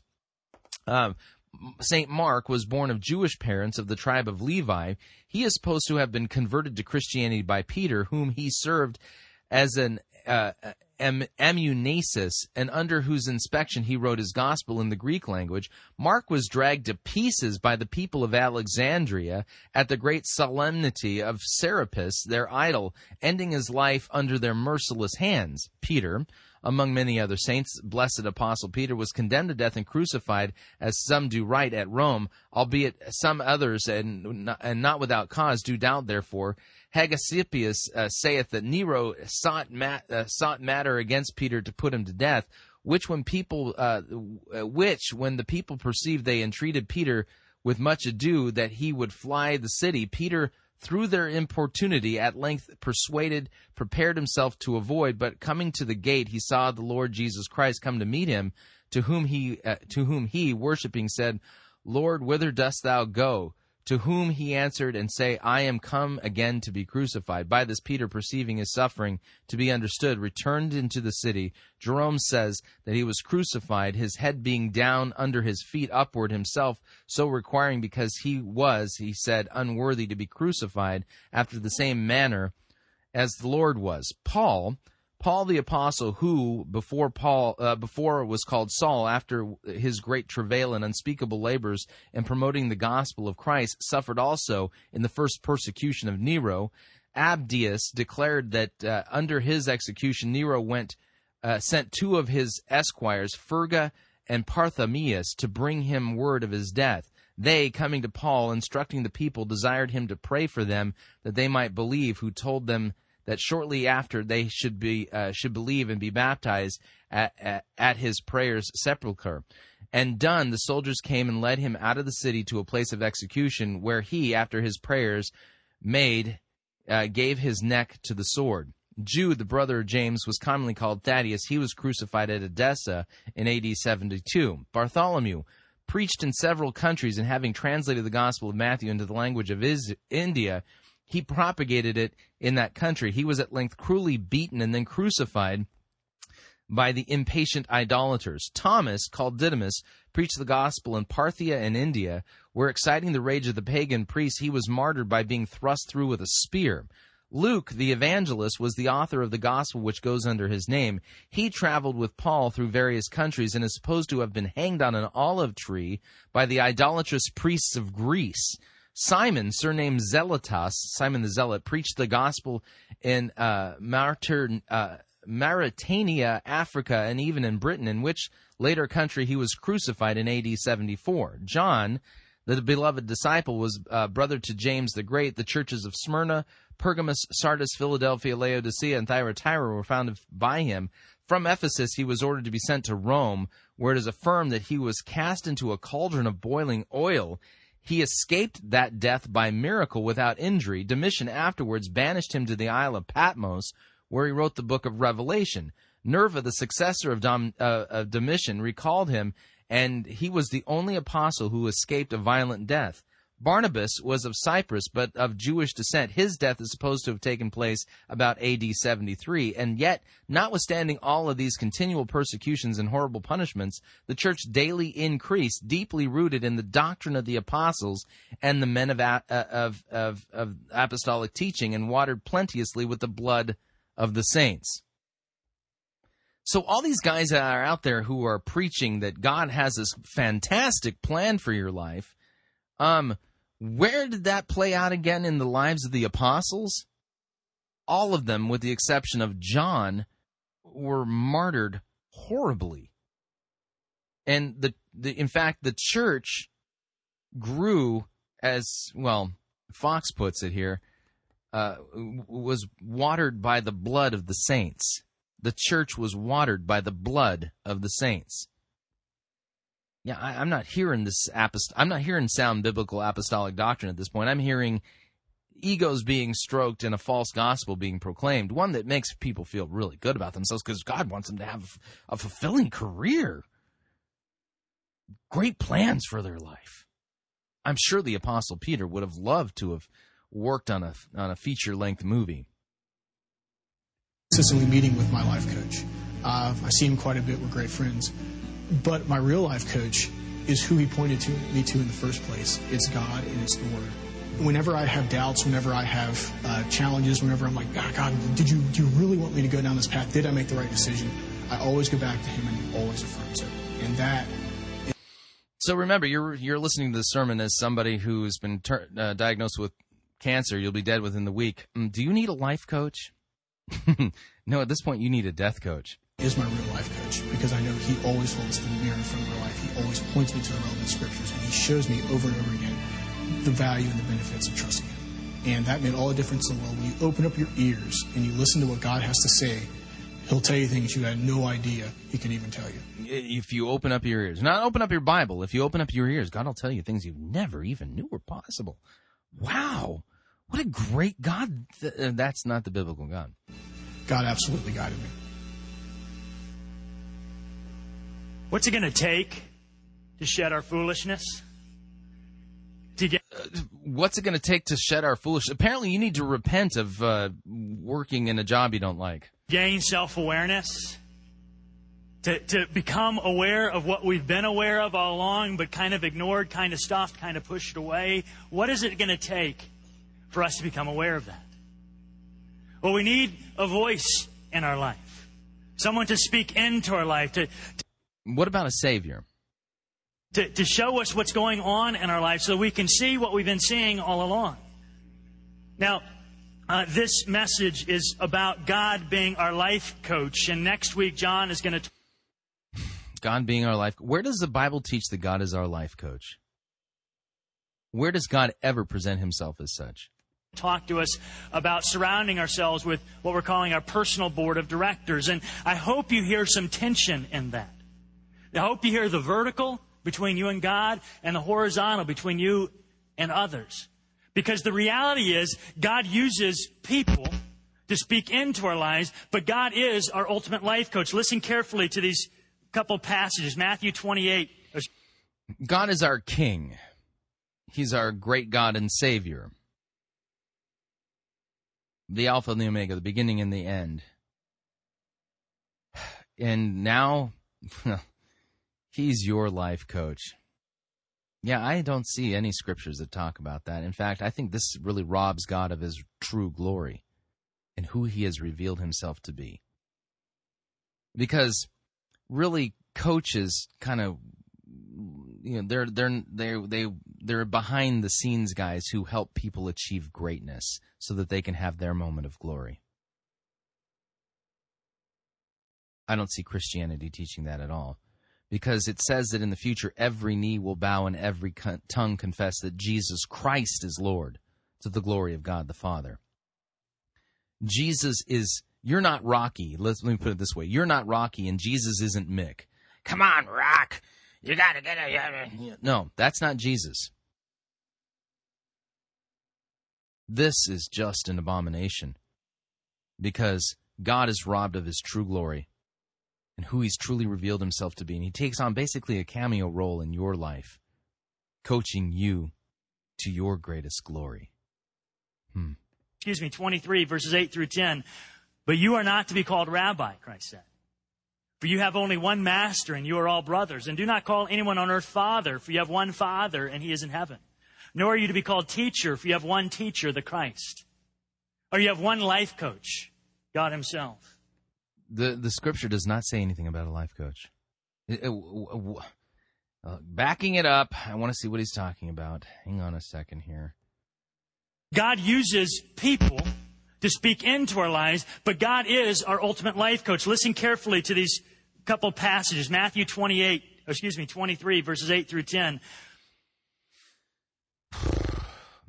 Um, Saint Mark was born of Jewish parents of the tribe of Levi. He is supposed to have been converted to Christianity by Peter, whom he served as an uh, am, amnuensis, and under whose inspection he wrote his gospel in the Greek language. Mark was dragged to pieces by the people of Alexandria at the great solemnity of Serapis, their idol, ending his life under their merciless hands. Peter, among many other saints, blessed Apostle Peter, was condemned to death and crucified, as some do right, at Rome, albeit some others, and not, and not without cause, do doubt therefore. Hegesippus uh, saith that Nero sought, mat, uh, sought matter against Peter to put him to death, which when people, uh, which when the people perceived, they entreated Peter with much ado that he would fly the city. Peter, through their importunity, at length persuaded, prepared himself to avoid, but coming to the gate, he saw the Lord Jesus Christ come to meet him, to whom he, uh, to whom he, worshiping, said, "Lord, whither dost thou go?" To whom he answered and say, "I am come again to be crucified." By this Peter, perceiving his suffering to be understood, returned into the city. Jerome says that he was crucified, his head being down under his feet upward, himself so requiring, because he was, he said, unworthy to be crucified after the same manner as the Lord was. Paul, Paul the apostle, who before Paul uh, before was called Saul, after his great travail and unspeakable labors in promoting the gospel of Christ, suffered also in the first persecution of Nero. Abdias declared that uh, under his execution, Nero went uh, sent two of his esquires, Ferga and Parthamius, to bring him word of his death. They, coming to Paul, instructing the people, desired him to pray for them that they might believe, who told them that shortly after they should be uh, should believe and be baptized at, at, at his prayer's sepulchre. And done, the soldiers came and led him out of the city to a place of execution, where he, after his prayers made, uh, gave his neck to the sword. Jude, the brother of James, was commonly called Thaddeus. He was crucified at Edessa in A D seventy-two. Bartholomew preached in several countries, and having translated the Gospel of Matthew into the language of Is- India, he propagated it in that country. He was at length cruelly beaten and then crucified by the impatient idolaters. Thomas, called Didymus, preached the gospel in Parthia and India, where, exciting the rage of the pagan priests, he was martyred by being thrust through with a spear. Luke, the evangelist, was the author of the gospel which goes under his name. He traveled with Paul through various countries and is supposed to have been hanged on an olive tree by the idolatrous priests of Greece. Simon, surnamed Zelotes, Simon the Zealot, preached the gospel in uh, Martyr, uh, Mauritania, Africa, and even in Britain, in which later country he was crucified in A D seventy-four. John, the beloved disciple, was uh, brother to James the Great. The churches of Smyrna, Pergamus, Sardis, Philadelphia, Laodicea, and Thyatira were founded by him. From Ephesus, he was ordered to be sent to Rome, where it is affirmed that he was cast into a cauldron of boiling oil. He escaped that death by miracle without injury. Domitian afterwards banished him to the Isle of Patmos, where he wrote the book of Revelation. Nerva, the successor of, Dom, uh, of Domitian, recalled him, and he was the only apostle who escaped a violent death. Barnabas was of Cyprus, but of Jewish descent. His death is supposed to have taken place about A D seventy-three, and yet, notwithstanding all of these continual persecutions and horrible punishments, the church daily increased, deeply rooted in the doctrine of the apostles and the men of, of, of, of apostolic teaching, and watered plenteously with the blood of the saints. So all these guys that are out there who are preaching that God has this fantastic plan for your life, um... where did that play out again in the lives of the apostles? All of them, with the exception of John, were martyred horribly. And the, the in fact, the church grew, as, well, Fox puts it here, uh, was watered by the blood of the saints. The church was watered by the blood of the saints. yeah, I, I'm not hearing this apost- I'm not hearing sound biblical apostolic doctrine at this point. I'm hearing egos being stroked and a false gospel being proclaimed, one that makes people feel really good about themselves because God wants them to have a fulfilling career, great plans for their life. I'm sure the Apostle Peter would have loved to have worked on a on a feature-length movie. Consistently meeting with my life coach. Uh, I see him quite a bit. We're great friends. But my real-life coach is who he pointed to me to in the first place. It's God and it's the Word. Whenever I have doubts, whenever I have uh, challenges, whenever I'm like, ah, God, did you, do you really want me to go down this path? Did I make the right decision? I always go back to him and he always affirms it. And that... Is- so remember, you're, you're listening to this sermon as somebody who has been ter- uh, diagnosed with cancer. You'll be dead within the week. Do you need a life coach? No, at this point, you need a death coach. Is my real life coach, because I know he always holds the mirror in front of my life. He always points me to the relevant scriptures, and he shows me over and over again the value and the benefits of trusting him. And that made all the difference in the world. When you open up your ears and you listen to what God has to say, he'll tell you things you had no idea he could even tell you. If you open up your ears, not open up your Bible, if you open up your ears, God will tell you things you never even knew were possible. Wow, what a great God. Th- that's not the biblical God. God absolutely guided me. What's it going to take to shed our foolishness? To get- uh, what's it going to take to shed our foolishness? Apparently, you need to repent of uh, working in a job you don't like. Gain self-awareness. To, to become aware of what we've been aware of all along, but kind of ignored, kind of stuffed, kind of pushed away. What is it going to take for us to become aware of that? Well, we need a voice in our life. Someone to speak into our life, to... to What about a Savior? To, to show us what's going on in our life so we can see what we've been seeing all along. Now, uh, this message is about God being our life coach, and next week John is going to... God being our life... Where does the Bible teach that God is our life coach? Where does God ever present himself as such? Talk to us about surrounding ourselves with what we're calling our personal board of directors, and I hope you hear some tension in that. I hope you hear the vertical between you and God and the horizontal between you and others. Because the reality is God uses people to speak into our lives, but God is our ultimate life coach. Listen carefully to these couple passages. Matthew twenty-eight. God is our King. He's our great God and Savior. The Alpha and the Omega, the beginning and the end. And now... He's your life coach. Yeah, I don't see any scriptures that talk about that. In fact, I think this really robs God of his true glory and who he has revealed himself to be. Because really, coaches kind of, you know, they're they're they they they're behind the scenes guys who help people achieve greatness so that they can have their moment of glory. I don't see Christianity teaching that at all. Because it says that in the future, every knee will bow and every tongue confess that Jesus Christ is Lord, to the glory of God the Father. Jesus is, you're not Rocky. Let's, let me put it this way. You're not Rocky and Jesus isn't Mick. Come on, Rock. You got to get it. No, that's not Jesus. This is just an abomination. Because God is robbed of his true glory and who he's truly revealed himself to be. And he takes on basically a cameo role in your life, coaching you to your greatest glory. Hmm. Excuse me, twenty-three, verses eight through ten. But you are not to be called rabbi, Christ said. For you have only one master, and you are all brothers. And do not call anyone on earth father, for you have one father, and he is in heaven. Nor are you to be called teacher, for you have one teacher, the Christ. Or you have one life coach, God himself. The the scripture does not say anything about a life coach. It, it, uh, backing it up, I want to see what he's talking about. Hang on a second here. God uses people to speak into our lives, but God is our ultimate life coach. Listen carefully to these couple passages. Matthew twenty-eight, excuse me, twenty-three, verses eight through ten.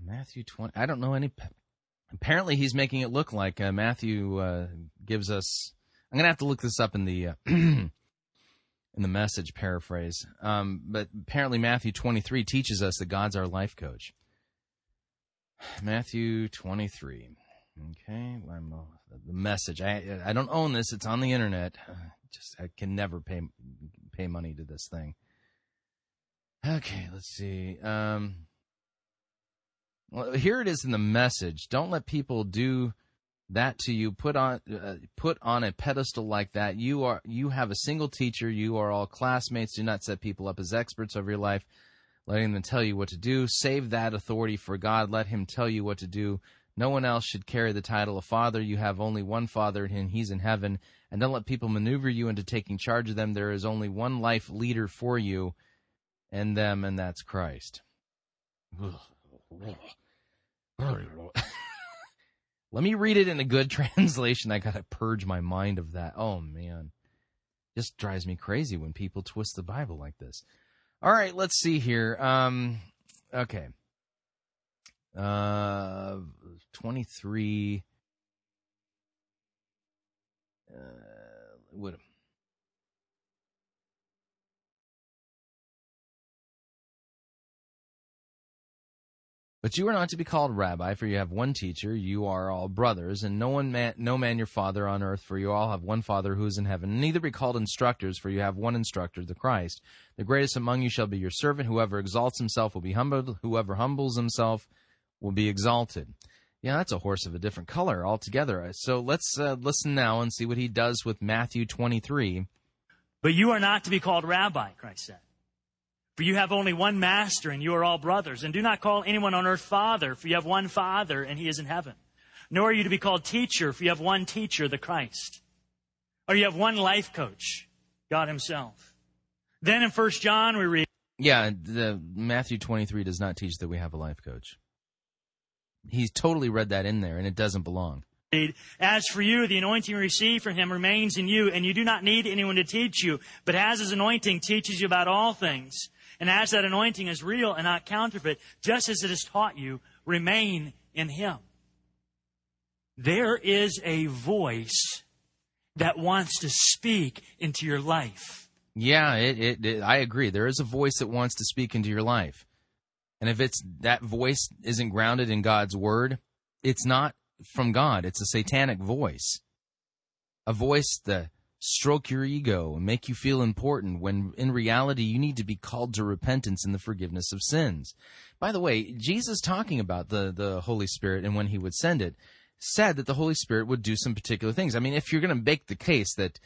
Matthew twenty. I don't know any. Apparently, he's making it look like uh, Matthew uh, gives us. I'm going to have to look this up in the uh, in the Message paraphrase. Um, but apparently Matthew twenty-three teaches us that God's our life coach. Matthew twenty-three. Okay, the Message. I I don't own this. It's on the internet. Just I can never pay pay money to this thing. Okay, let's see. Um, well, here it is in the Message. Don't let people do that to you. Put on uh, put on a pedestal like that. You are you have a single teacher. You are all classmates. Do not set people up as experts over your life, letting them tell you what to do. Save that authority for God. Let him tell you what to do. No one else should carry the title of father. You have only one father, and he's in heaven. And don't let people maneuver you into taking charge of them. There is only one life leader for you and them, and that's Christ. Let me read it in a good translation. I got to purge my mind of that. Oh, man. Just drives me crazy when people twist the Bible like this. All right, let's see here. Um, okay. Uh, twenty-three. Uh, would. But you are not to be called rabbi, for you have one teacher. You are all brothers, and no one man, no man your father on earth, for you all have one Father who is in heaven. Neither be called instructors, for you have one instructor, the Christ. The greatest among you shall be your servant. Whoever exalts himself will be humbled. Whoever humbles himself will be exalted. Yeah, that's a horse of a different color altogether. So let's uh, listen now and see what he does with Matthew twenty-three. But you are not to be called rabbi, Christ said. For you have only one master, and you are all brothers. And do not call anyone on earth father, for you have one Father, and he is in heaven. Nor are you to be called teacher, for you have one teacher, the Christ. Or you have one life coach, God himself. Then in First John we read... Yeah, the Matthew twenty-three does not teach that we have a life coach. He's totally read that in there, and it doesn't belong. As for you, the anointing you receive from him remains in you, and you do not need anyone to teach you, but as his anointing teaches you about all things... And as that anointing is real and not counterfeit, just as it has taught you, remain in him. There is a voice that wants to speak into your life. Yeah, it, it, it, I agree. There is a voice that wants to speak into your life. And if it's that voice isn't grounded in God's word, it's not from God. It's a satanic voice. A voice that... stroke your ego and make you feel important when in reality you need to be called to repentance and the forgiveness of sins. By the way, Jesus talking about the, the Holy Spirit and when he would send it said that the Holy Spirit would do some particular things. I mean, if you're going to make the case that,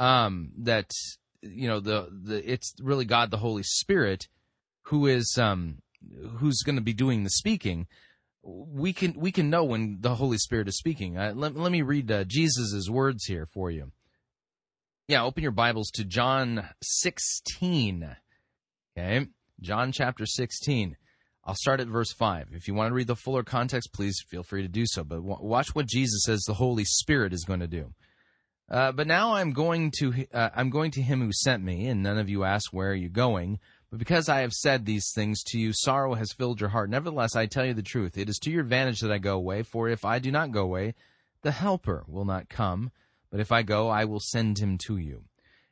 um, that, you know, the, the, it's really God, the Holy Spirit who is, um, who's going to be doing the speaking, we can, we can know when the Holy Spirit is speaking. Uh, let, let me read uh, Jesus's words here for you. Yeah, open your Bibles to John sixteen, okay? John chapter sixteen. I'll start at verse five. If you want to read the fuller context, please feel free to do so. But w- watch what Jesus says the Holy Spirit is going to do. Uh, but now I'm going to uh, I'm going to him who sent me, and none of you ask, where are you going? But because I have said these things to you, sorrow has filled your heart. Nevertheless, I tell you the truth. It is to your advantage that I go away, for if I do not go away, the Helper will not come. But if I go, I will send him to you.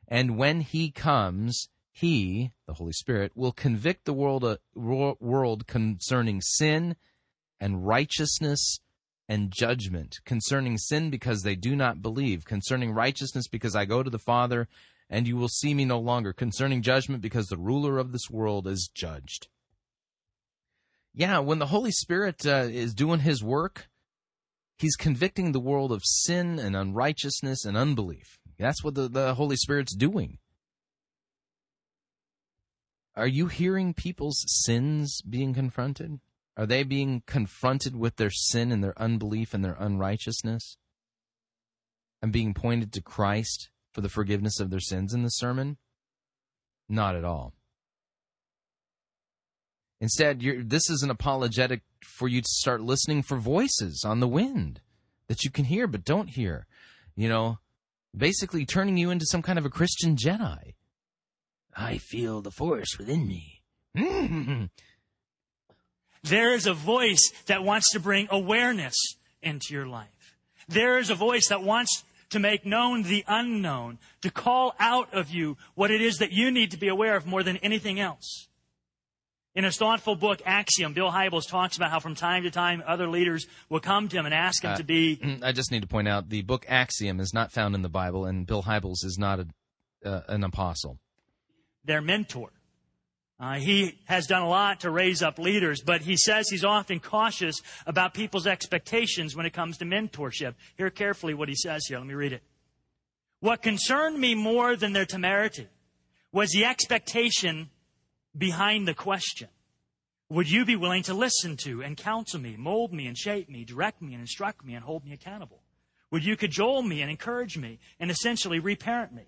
And when he comes, he, the Holy Spirit, will convict the world, uh, world concerning sin and righteousness and judgment. Concerning sin, because they do not believe. Concerning righteousness, because I go to the Father, and you will see me no longer. Concerning judgment, because the ruler of this world is judged. Yeah, when the Holy Spirit uh, is doing his work, he's convicting the world of sin and unrighteousness and unbelief. That's what the, the Holy Spirit's doing. Are you hearing people's sins being confronted? Are they being confronted with their sin and their unbelief and their unrighteousness? And being pointed to Christ for the forgiveness of their sins in the sermon? Not at all. Instead, you're, this is an apologetic for you to start listening for voices on the wind that you can hear but don't hear, you know, basically turning you into some kind of a Christian Jedi. I feel the force within me. Mm-hmm. There is a voice that wants to bring awareness into your life. There is a voice that wants to make known the unknown, to call out of you what it is that you need to be aware of more than anything else. In his thoughtful book, Axiom, Bill Hybels talks about how from time to time other leaders will come to him and ask him uh, to be... I just need to point out, the book Axiom is not found in the Bible, and Bill Hybels is not a, uh, an apostle. Their mentor. Uh, he has done a lot to raise up leaders, but he says he's often cautious about people's expectations when it comes to mentorship. Hear carefully what he says here. Let me read it. What concerned me more than their temerity was the expectation behind the question, would you be willing to listen to and counsel me, mold me and shape me, direct me and instruct me and hold me accountable? Would you cajole me and encourage me and essentially reparent me?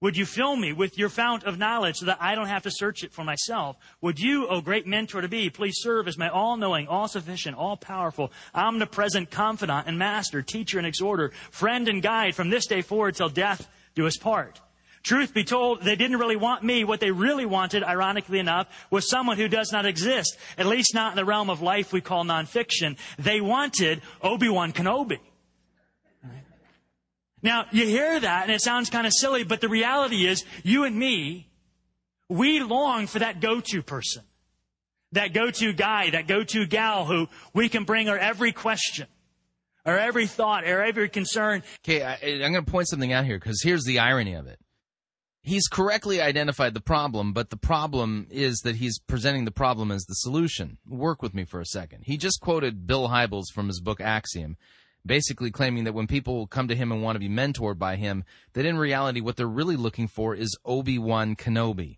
Would you fill me with your fount of knowledge so that I don't have to search it for myself? Would you, O great mentor to be, please serve as my all-knowing, all-sufficient, all-powerful, omnipresent confidant and master, teacher and exhorter, friend and guide from this day forward till death do us part? Truth be told, they didn't really want me. What they really wanted, ironically enough, was someone who does not exist, at least not in the realm of life we call nonfiction. They wanted Obi-Wan Kenobi. Right? Now, you hear that, and it sounds kind of silly, but the reality is, you and me, we long for that go-to person, that go-to guy, that go-to gal who we can bring her every question, or every thought, or every concern. Okay, I, I'm going to point something out here, because here's the irony of it. He's correctly identified the problem, but the problem is that he's presenting the problem as the solution. Work with me for a second. He just quoted Bill Hybels from his book Axiom, basically claiming that when people come to him and want to be mentored by him, that in reality what they're really looking for is Obi-Wan Kenobi.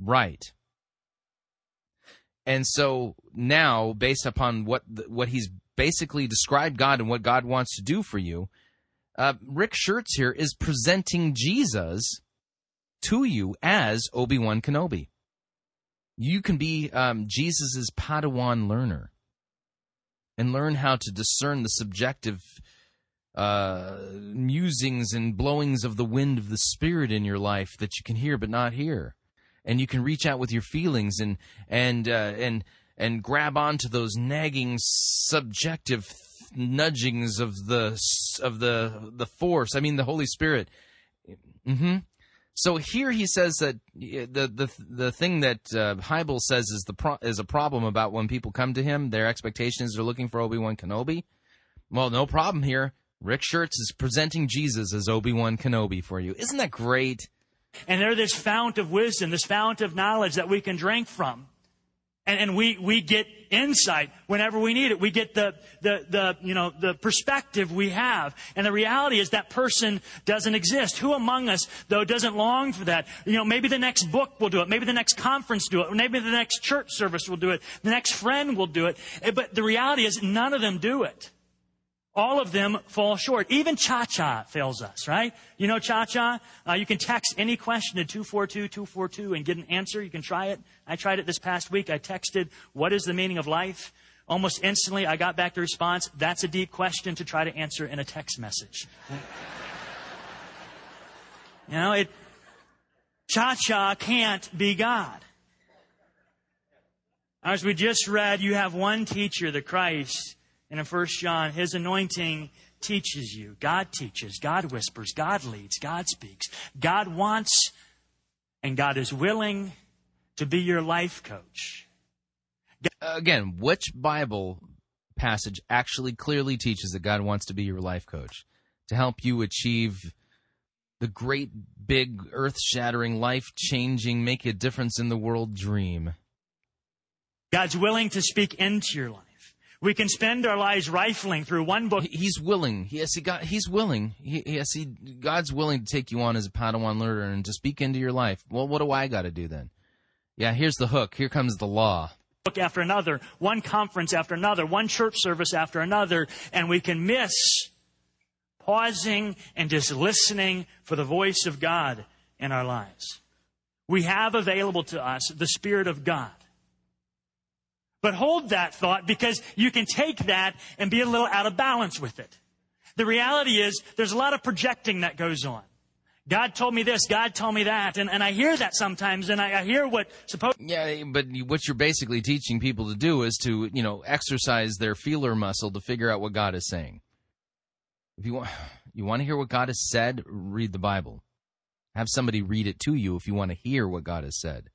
Right. And so now, based upon what the, what he's basically described God and what God wants to do for you, Uh, Rick Schertz here is presenting Jesus to you as Obi-Wan Kenobi. You can be um, Jesus' Padawan learner and learn how to discern the subjective uh, musings and blowings of the wind of the Spirit in your life that you can hear but not hear. And you can reach out with your feelings and and uh, and and grab onto those nagging subjective things. Nudgings of the of the the force. I mean, the Holy Spirit. Mm-hmm. So here he says that the the the thing that uh, Hybels says is the pro- is a problem about when people come to him. Their expectations are looking for Obi-Wan Kenobi. Well, no problem here. Rick Schertz is presenting Jesus as Obi-Wan Kenobi for you. Isn't that great? And they're this fount of wisdom, this fount of knowledge that we can drink from. And, and we, we get insight whenever we need it. We get the, the, the, you know, the perspective we have. And the reality is that person doesn't exist. Who among us, though, doesn't long for that? You know, maybe the next book will do it. Maybe the next conference will do it. Maybe the next church service will do it. The next friend will do it. But the reality is none of them do it. All of them fall short. Even cha-cha fails us, right? You know cha-cha? Uh, you can text any question to two four two two four two and get an answer. You can try it. I tried it this past week. I texted, what is the meaning of life? Almost instantly, I got back the response, that's a deep question to try to answer in a text message. You know, it, cha-cha can't be God. As we just read, you have one teacher, the Christ. And in First John, his anointing teaches you. God teaches, God whispers, God leads, God speaks. God wants and God is willing to be your life coach. God- Again, which Bible passage actually clearly teaches that God wants to be your life coach? To help you achieve the great, big, earth-shattering, life-changing, make a difference in the world dream. God's willing to speak into your life. We can spend our lives rifling through one book. He's willing. Yes, he got, he's willing. He, yes, he, God's willing to take you on as a Padawan learner and to speak into your life. Well, what do I got to do then? Yeah, here's the hook. Here comes the law. Book after another, one conference after another, one church service after another, and we can miss pausing and just listening for the voice of God in our lives. We have available to us the Spirit of God. But hold that thought, because you can take that and be a little out of balance with it. The reality is there's a lot of projecting that goes on. God told me this, God told me that. And, and I hear that sometimes, and I, I hear what supposed... Yeah, but what you're basically teaching people to do is to, you know, exercise their feeler muscle to figure out what God is saying. If you want, you want to hear what God has said, read the Bible. Have somebody read it to you if you want to hear what God has said.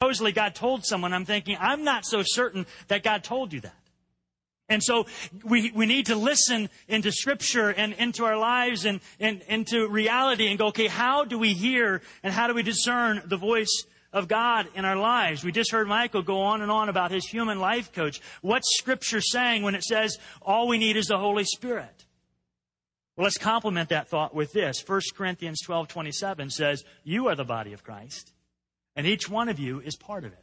Supposedly God told someone, I'm thinking, I'm not so certain that God told you that. And so we, we need to listen into Scripture and into our lives and, and into reality and go, okay, how do we hear and how do we discern the voice of God in our lives? We just heard Michael go on and on about his human life coach. What's Scripture saying when it says all we need is the Holy Spirit? Well, let's complement that thought with this. First Corinthians twelve twenty-seven says, you are the body of Christ, and each one of you is part of it.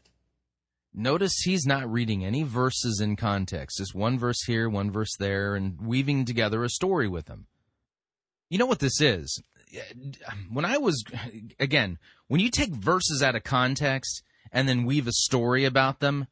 Notice he's not reading any verses in context. Just one verse here, one verse there, and weaving together a story with them. You know what this is? When I was, again, when you take verses out of context and then weave a story about them,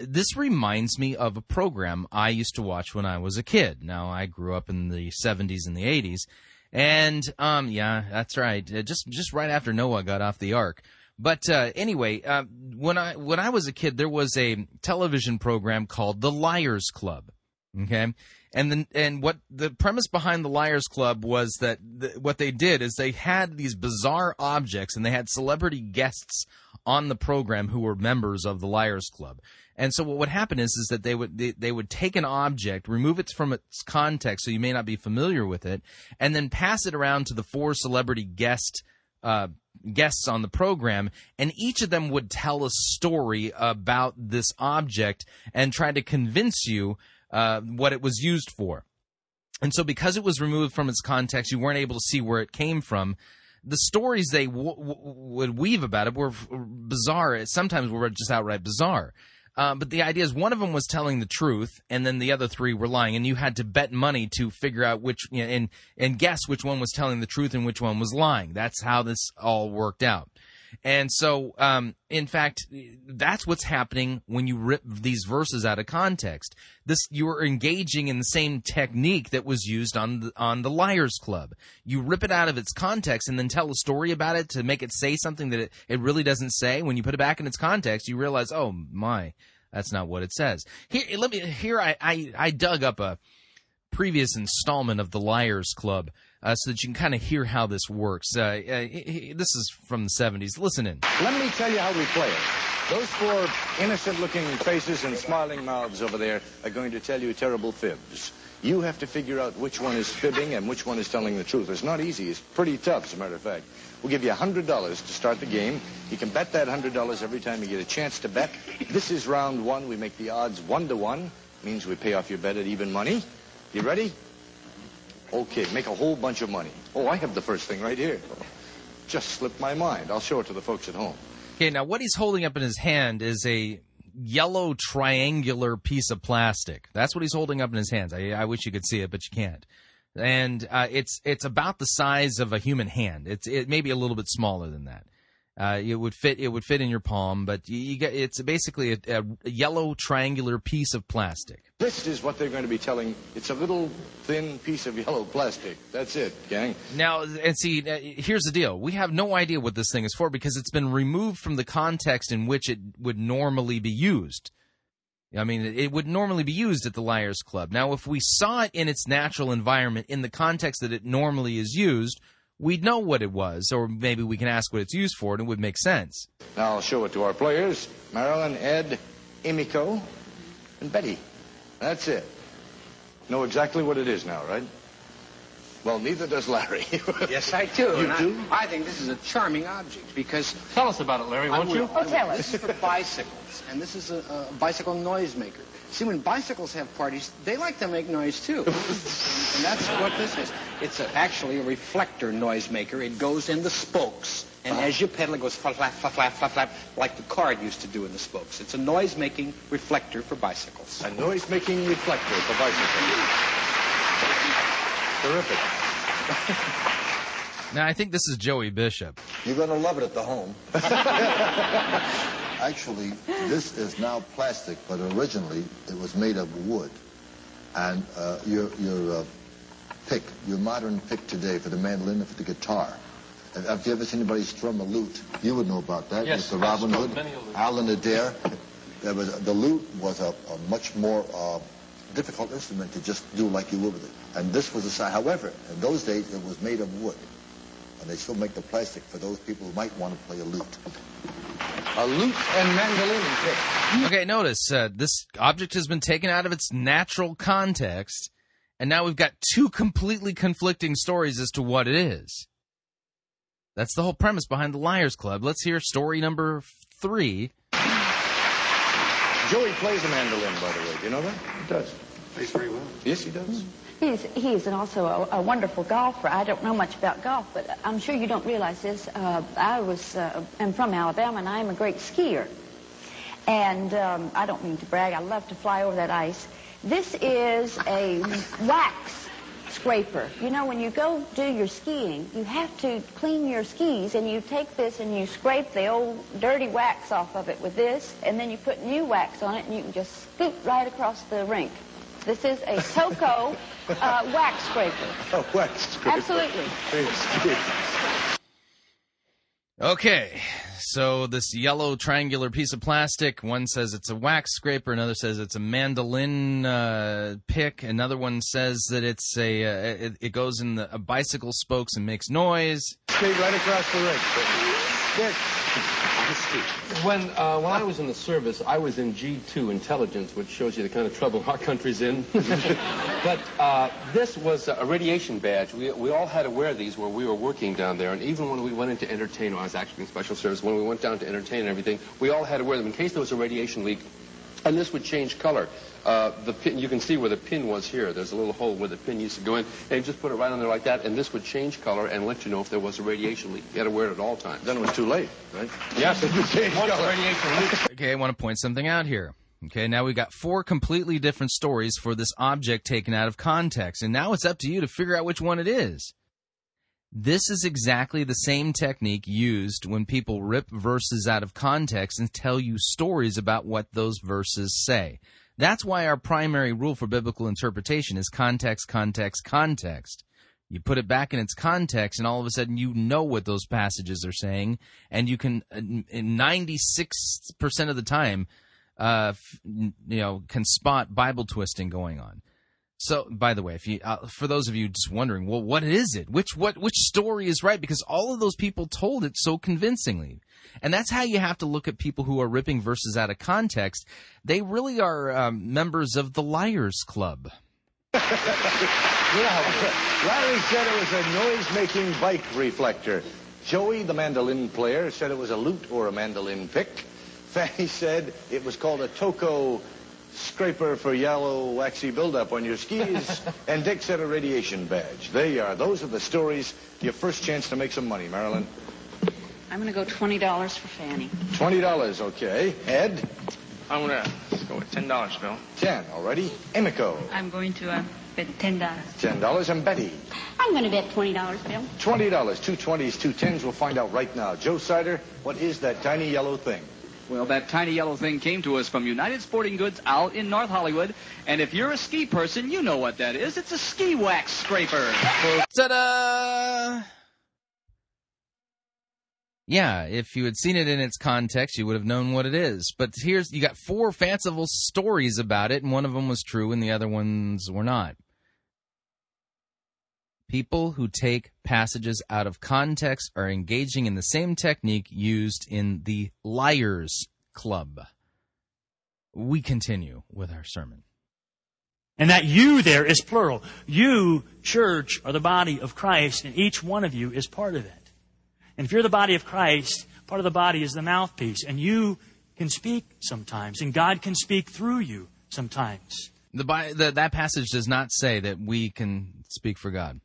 this reminds me of a program I used to watch when I was a kid. Now, I grew up in the seventies and the eighties, and um, yeah, that's right, just, just right after Noah got off the ark. But uh, anyway, uh, when I when I was a kid, there was a television program called The Liars Club, okay? And the, and what the premise behind The Liars Club was that th- what they did is they had these bizarre objects, and they had celebrity guests on the program who were members of The Liars Club. And so what would happen is is that they would they, they would take an object, remove it from its context so you may not be familiar with it, and then pass it around to the four celebrity guest uh guests on the program, and each of them would tell a story about this object and try to convince you uh, what it was used for. And so because it was removed from its context, you weren't able to see where it came from. The stories they w- w- would weave about it were bizarre. Sometimes were just outright bizarre. Uh, but the idea is one of them was telling the truth, and then the other three were lying, and you had to bet money to figure out which, you know, and and guess which one was telling the truth and which one was lying. That's how this all worked out. And so, um, in fact, that's what's happening when you rip these verses out of context. This you are engaging in the same technique that was used on the, on the Liars Club. You rip it out of its context and then tell a story about it to make it say something that it, it really doesn't say. When you put it back in its context, you realize, oh my, that's not what it says. Here, let me. Here, I I, I dug up a previous installment of the Liars Club. Uh, so that you can kind of hear how this works. Uh, uh, this is from the seventies. Listen in. Let me tell you how we play it. Those four innocent-looking faces and smiling mouths over there are going to tell you terrible fibs. You have to figure out which one is fibbing and which one is telling the truth. It's not easy. It's pretty tough, as a matter of fact. We'll give you one hundred dollars to start the game. You can bet that one hundred dollars every time you get a chance to bet. This is round one. We make the odds one to one. Means we pay off your bet at even money. You ready? Okay, make a whole bunch of money. Oh, I have the first thing right here. Just slipped my mind. I'll show it to the folks at home. Okay, now what he's holding up in his hand is a yellow triangular piece of plastic. That's what he's holding up in his hands. I, I wish you could see it, but you can't. And uh, it's it's about the size of a human hand. It's it may be a little bit smaller than that. Uh, it would fit it would fit in your palm, but you, you get, it's basically a, a yellow triangular piece of plastic. This is what they're going to be telling. It's a little thin piece of yellow plastic. That's it, gang. Now, and see, here's the deal. We have no idea what this thing is for because it's been removed from the context in which it would normally be used. I mean, it would normally be used at the Liars Club. Now, if we saw it in its natural environment, in the context that it normally is used, we'd know what it was, or maybe we can ask what it's used for, and it would make sense. Now, I'll show it to our players. Marilyn, Ed, Emiko, and Betty. That's it. Know exactly what it is now, right? Well, neither does Larry. Yes, I do. You and do? I, I think this is a charming object because... Tell us about it, Larry, won't will, you? Oh, tell us. This is for bicycles, and this is a, a bicycle noisemaker. See, when bicycles have parties, they like to make noise, too. And that's what this is. It's a, actually a reflector noisemaker. It goes in the spokes, and uh-huh. as you pedal, it goes flap, flap, flap, flap, flap, flap, like the card used to do in the spokes. It's a noise-making reflector for bicycles. A noise-making reflector for bicycles. Terrific. Now, I think this is Joey Bishop. You're going to love it at the home. Actually, this is now plastic, but originally it was made of wood. And uh, your, your uh, pick, your modern pick today for the mandolin and for the guitar. Have you ever seen anybody strum a lute? You would know about that. Yes, Mister Robin Hood, Alan Adair. There was, the lute was a, a much more... Uh, difficult instrument to just do like you would with it. And this was a sign. However, in those days, it was made of wood. And they still make the plastic for those people who might want to play a lute. A lute and mandolin pick. Okay, notice, uh, this object has been taken out of its natural context, and now we've got two completely conflicting stories as to what it is. That's the whole premise behind the Liars Club. Let's hear story number three. Joey plays a mandolin, by the way. Do you know that? He does. Plays very well. Yes, he does. He's, he's also a, a wonderful golfer. I don't know much about golf, but I'm sure you don't realize this. Uh, I was, uh, I'm from Alabama, and I am a great skier. And um, I don't mean to brag. I love to fly over that ice. This is a wax scraper. You know, when you go do your skiing, you have to clean your skis, and you take this and you scrape the old dirty wax off of it with this, and then you put new wax on it, and you can just scoop right across the rink. This is a Toco uh, wax scraper. Oh, wax scraper. Absolutely. Okay, so this yellow triangular piece of plastic, one says it's a wax scraper, another says it's a mandolin uh, pick, another one says that it's a uh, it, it goes in the uh, bicycle spokes and makes noise. Straight right across the ring. When uh, when I was in the service, I was in G two intelligence, which shows you the kind of trouble our country's in. But uh, this was a radiation badge. We we all had to wear these where we were working down there, and even when we went into entertain, I was actually in special service. When we went down to entertain and everything, we all had to wear them in case there was a radiation leak, and this would change color. Uh, the pin, you can see where the pin was here. There's a little hole where the pin used to go in, and you just put it right on there like that, and this would change color and let you know if there was a radiation leak. You had to wear it at all times. Then it was too late, right? Yes, it would change color. Radiation leak. Okay, I want to point something out here. Okay, now we've got four completely different stories for this object taken out of context, and now it's up to you to figure out which one it is. This is exactly the same technique used when people rip verses out of context and tell you stories about what those verses say. That's why our primary rule for biblical interpretation is context, context, context. You put it back in its context, and all of a sudden you know what those passages are saying, and you can, in ninety-six percent of the time, uh, you know, can spot Bible twisting going on. So, by the way, if you, uh, for those of you just wondering, well, what is it? Which what which story is right? Because all of those people told it so convincingly. And that's how you have to look at people who are ripping verses out of context. They really are um, members of the Liars Club. Yeah, Larry said it was a noise-making bike reflector. Joey, the mandolin player, said it was a lute or a mandolin pick. Fanny said it was called a toco scraper for yellow waxy buildup on your skis. And Dick said a radiation badge. There you are. Those are the stories. Your first chance to make some money, Marilyn. I'm going to go twenty dollars for Fanny. twenty dollars, okay. Ed? I'm going to go with ten dollars, Bill. ten, already. Emiko? I'm going to uh, bet ten dollars. ten dollars, and Betty? I'm going to bet twenty dollars, Bill. twenty dollars, two twenties, two tens, we'll find out right now. Joe Sider, what is that tiny yellow thing? Well, that tiny yellow thing came to us from United Sporting Goods out in North Hollywood. And if you're a ski person, you know what that is. It's a ski wax scraper. Ta-da! Yeah, if you had seen it in its context, you would have known what it is. But here's, you got four fanciful stories about it, and one of them was true and the other ones were not. People who take passages out of context are engaging in the same technique used in the Liars Club. We continue with our sermon. And that you there is plural. You, church, are the body of Christ, and each one of you is part of it. And if you're the body of Christ, part of the body is the mouthpiece. And you can speak sometimes, and God can speak through you sometimes. The, the, that passage does not say that we can speak for God.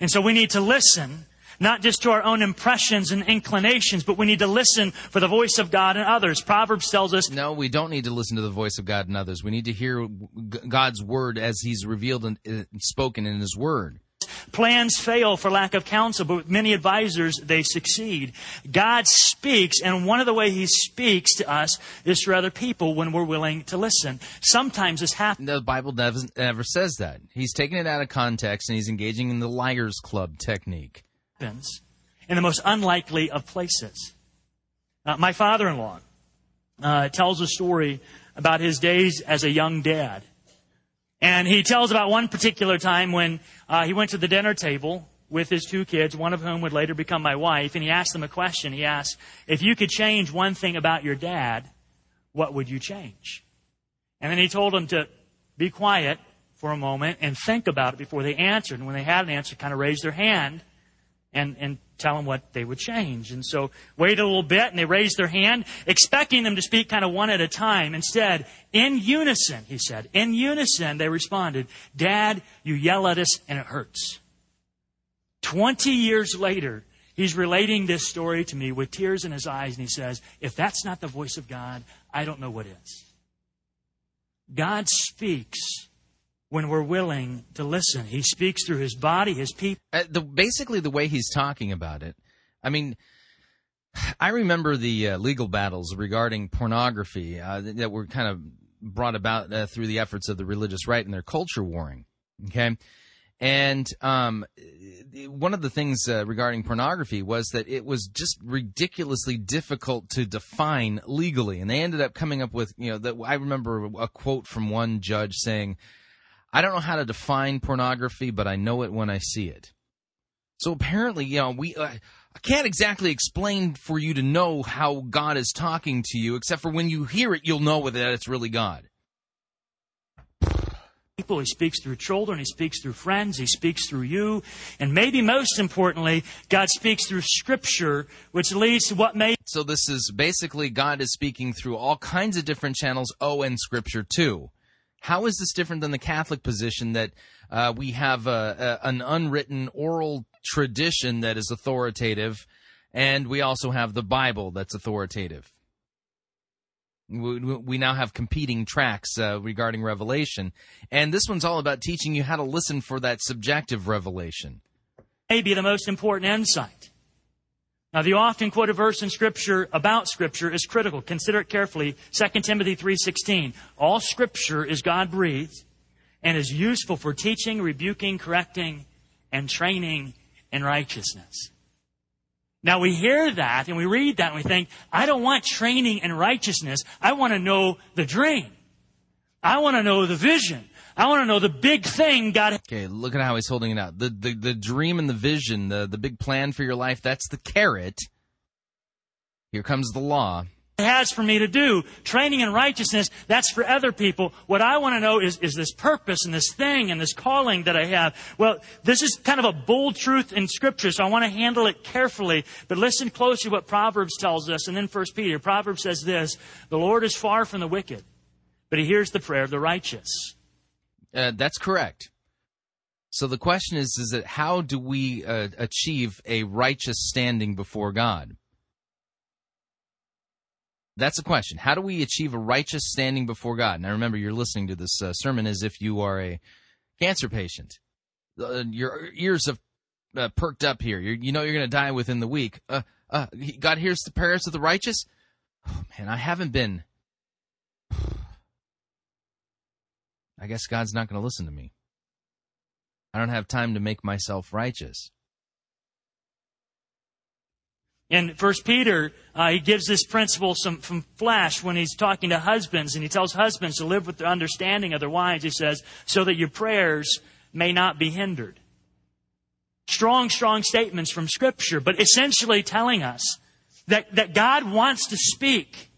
And so we need to listen, not just to our own impressions and inclinations, but we need to listen for the voice of God and others. Proverbs tells us... No, we don't need to listen to the voice of God and others. We need to hear God's word as he's revealed and spoken in his word. Plans fail for lack of counsel, but with many advisors, they succeed. God speaks, and one of the ways he speaks to us is through other people when we're willing to listen. Sometimes this happens. The Bible doesn't ever says that. He's taking it out of context, and he's engaging in the Liars Club technique. Happens in the most unlikely of places. Uh, my father-in-law uh, tells a story about his days as a young dad. And he tells about one particular time when uh, he went to the dinner table with his two kids, one of whom would later become my wife, and he asked them a question. He asked, if you could change one thing about your dad, what would you change? And then he told them to be quiet for a moment and think about it before they answered. And when they had an answer, kind of raise their hand and, and tell them what they would change. And so waited a little bit, and they raised their hand, expecting them to speak kind of one at a time. Instead, in unison, he said, in unison, they responded, Dad, you yell at us and it hurts. Twenty years later, he's relating this story to me with tears in his eyes, and he says, if that's not the voice of God, I don't know what is. God speaks when we're willing to listen. He speaks through his body, his people. Uh, the, basically, the way he's talking about it, I mean, I remember the uh, legal battles regarding pornography uh, that were kind of brought about uh, through the efforts of the religious right and their culture warring, okay? And um, one of the things uh, regarding pornography was that it was just ridiculously difficult to define legally. And they ended up coming up with, you know, the, I remember a quote from one judge saying, I don't know how to define pornography, but I know it when I see it. So apparently, you know, we uh, I can't exactly explain for you to know how God is talking to you, except for when you hear it, you'll know that it's really God. He speaks through children, he speaks through friends, he speaks through you, and maybe most importantly, God speaks through Scripture, which leads to what may... So this is basically God is speaking through all kinds of different channels, oh, and Scripture too. How is this different than the Catholic position that uh, we have a, a, an unwritten oral tradition that is authoritative, and we also have the Bible that's authoritative? We now have competing tracks uh, regarding revelation. And this one's all about teaching you how to listen for that subjective revelation. Maybe the most important insight. Now, the often quoted verse in Scripture about Scripture is critical. Consider it carefully. Second Timothy three sixteen. All Scripture is God-breathed and is useful for teaching, rebuking, correcting, and training in righteousness. Now, we hear that and we read that and we think, I don't want training in righteousness. I want to know the dream. I want to know the vision. I want to know the big thing God... Okay, look at how he's holding it out. The, the, the dream and the vision, the, the big plan for your life, that's the carrot. Here comes the law. It has for me to do. Training in righteousness, that's for other people. What I want to know is, is this purpose and this thing and this calling that I have. Well, this is kind of a bold truth in Scripture, so I want to handle it carefully. But listen closely to what Proverbs tells us, and then First Peter. Proverbs says this, the Lord is far from the wicked, but he hears the prayer of the righteous. Uh, that's correct. So the question is, is that how do we uh, achieve a righteous standing before God? That's the question. How do we achieve a righteous standing before God? Now, remember, you're listening to this uh, sermon as if you are a cancer patient. Uh, your ears have uh, perked up here. You're, you know you're going to die within the week. Uh, uh, God hears the prayers of the righteous? Oh, man, I haven't been. I guess God's not going to listen to me. I don't have time to make myself righteous. In First Peter, uh, he gives this principle some, some flash when he's talking to husbands, and he tells husbands to live with the understanding of their wives, he says, so that your prayers may not be hindered. Strong, strong statements from Scripture, but essentially telling us that, that God wants to speak.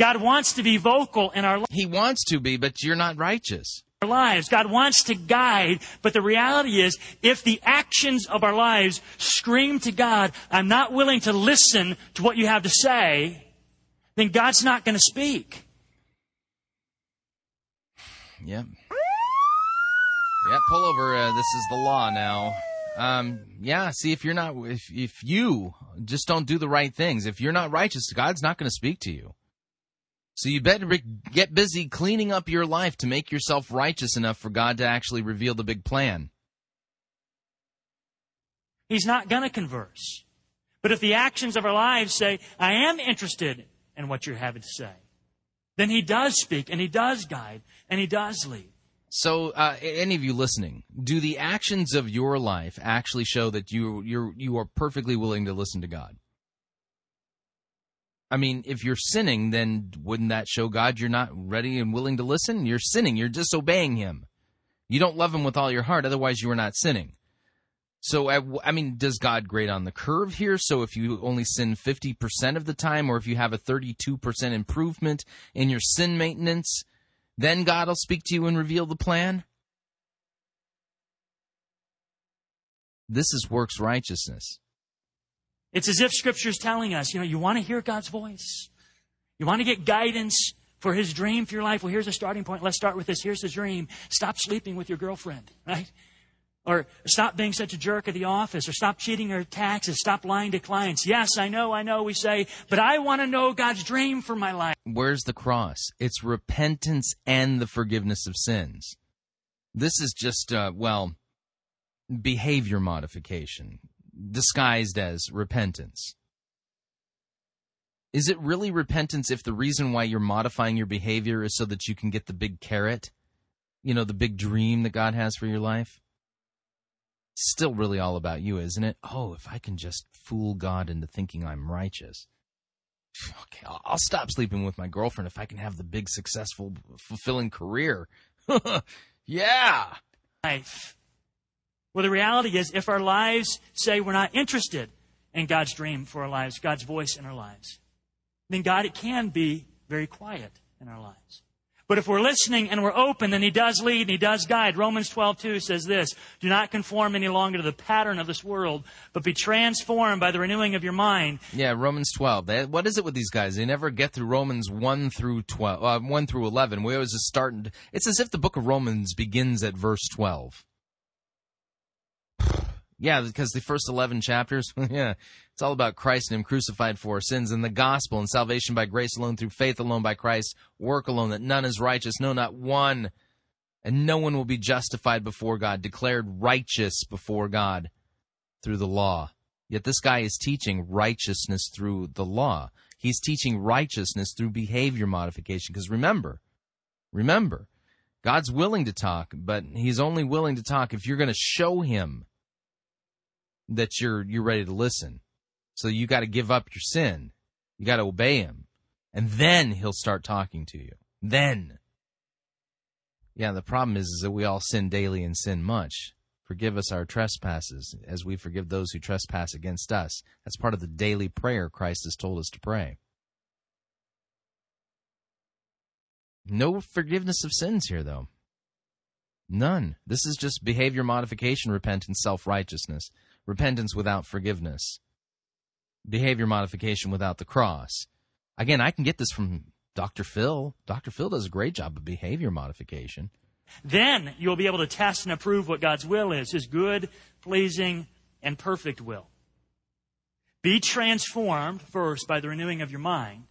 God wants to be vocal in our lives. He wants to be, but you're not righteous. Our lives. God wants to guide, but the reality is, if the actions of our lives scream to God, I'm not willing to listen to what you have to say, then God's not going to speak. Yep. Yeah, pull over. Uh, this is the law now. Um, yeah, see, if you're not, if, if you just don't do the right things, if you're not righteous, God's not going to speak to you. So you better get busy cleaning up your life to make yourself righteous enough for God to actually reveal the big plan. He's not going to converse. But if the actions of our lives say, I am interested in what you're having to say, then he does speak and he does guide and he does lead. So uh, any of you listening, do the actions of your life actually show that you you're, you are perfectly willing to listen to God? I mean, if you're sinning, then wouldn't that show God you're not ready and willing to listen? You're sinning. You're disobeying him. You don't love him with all your heart, otherwise you are not sinning. So, I, I mean, does God grade on the curve here? So if you only sin fifty percent of the time, or if you have a thirty-two percent improvement in your sin maintenance, then God will speak to you and reveal the plan? This is works righteousness. It's as if Scripture's telling us, you know, you want to hear God's voice. You want to get guidance for his dream for your life. Well, here's a starting point. Let's start with this. Here's the dream. Stop sleeping with your girlfriend, right? Or stop being such a jerk at the office, or stop cheating your taxes, stop lying to clients. Yes, I know, I know, we say, but I want to know God's dream for my life. Where's the cross? It's repentance and the forgiveness of sins. This is just, uh, well, behavior modification disguised as repentance. Is it really repentance if the reason why you're modifying your behavior is so that you can get the big carrot, you know, the big dream that God has for your life? Still really all about you, isn't it? Oh, if I can just fool God into thinking I'm righteous. Okay, I'll stop sleeping with my girlfriend if I can have the big, successful, fulfilling career. Yeah! Life. Well, the reality is, if our lives say we're not interested in God's dream for our lives, God's voice in our lives, then God, it can be very quiet in our lives. But if we're listening and we're open, then he does lead and he does guide. Romans twelve two says this, do not conform any longer to the pattern of this world, but be transformed by the renewing of your mind. Yeah, Romans twelve. They, what is it with these guys? They never get through Romans one through twelve, uh, one through eleven. We always just start. And, it's as if the book of Romans begins at verse twelve. Yeah, because the first eleven chapters, yeah, it's all about Christ and him crucified for our sins and the gospel and salvation by grace alone, through faith alone, by Christ, work alone, that none is righteous, no, not one. And no one will be justified before God, declared righteous before God through the law. Yet this guy is teaching righteousness through the law. He's teaching righteousness through behavior modification. Because remember, remember, God's willing to talk, but he's only willing to talk if you're going to show him that you're you're ready to listen. So you got to give up your sin. You got to obey him. And then he'll start talking to you. Then. Yeah, the problem is, is that we all sin daily and sin much. Forgive us our trespasses as we forgive those who trespass against us. That's part of the daily prayer Christ has told us to pray. No forgiveness of sins here, though. None. This is just behavior modification, repentance, self-righteousness. Repentance without forgiveness. Behavior modification without the cross. Again, I can get this from Doctor Phil. Doctor Phil does a great job of behavior modification. Then you'll be able to test and approve what God's will is, his good, pleasing, and perfect will. Be transformed first by the renewing of your mind.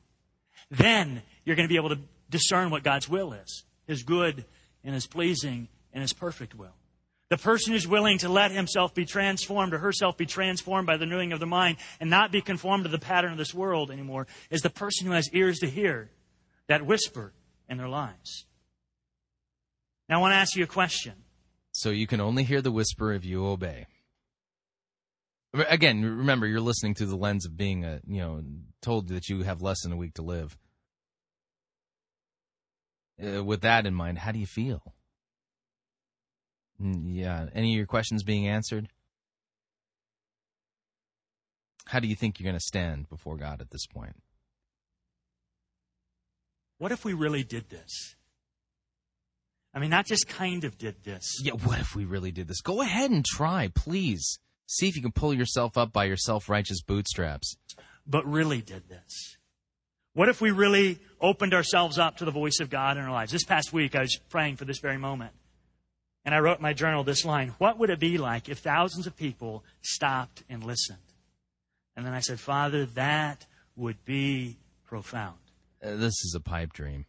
Then you're going to be able to discern what God's will is, his good and his pleasing and his perfect will. The person who's willing to let himself be transformed or herself be transformed by the renewing of the mind and not be conformed to the pattern of this world anymore is the person who has ears to hear that whisper in their lives. Now, I want to ask you a question. So you can only hear the whisper if you obey. Again, remember, you're listening through the lens of being a, you know, told that you have less than a week to live. Uh, with that in mind, how do you feel? Yeah. Any of your questions being answered? How do you think you're going to stand before God at this point? What if we really did this? I mean, not just kind of did this. Yeah, what if we really did this? Go ahead and try, please. See if you can pull yourself up by your self-righteous bootstraps. But really did this. What if we really opened ourselves up to the voice of God in our lives? This past week, I was praying for this very moment. And I wrote in my journal this line, what would it be like if thousands of people stopped and listened? And then I said, Father, that would be profound. Uh, this is a pipe dream.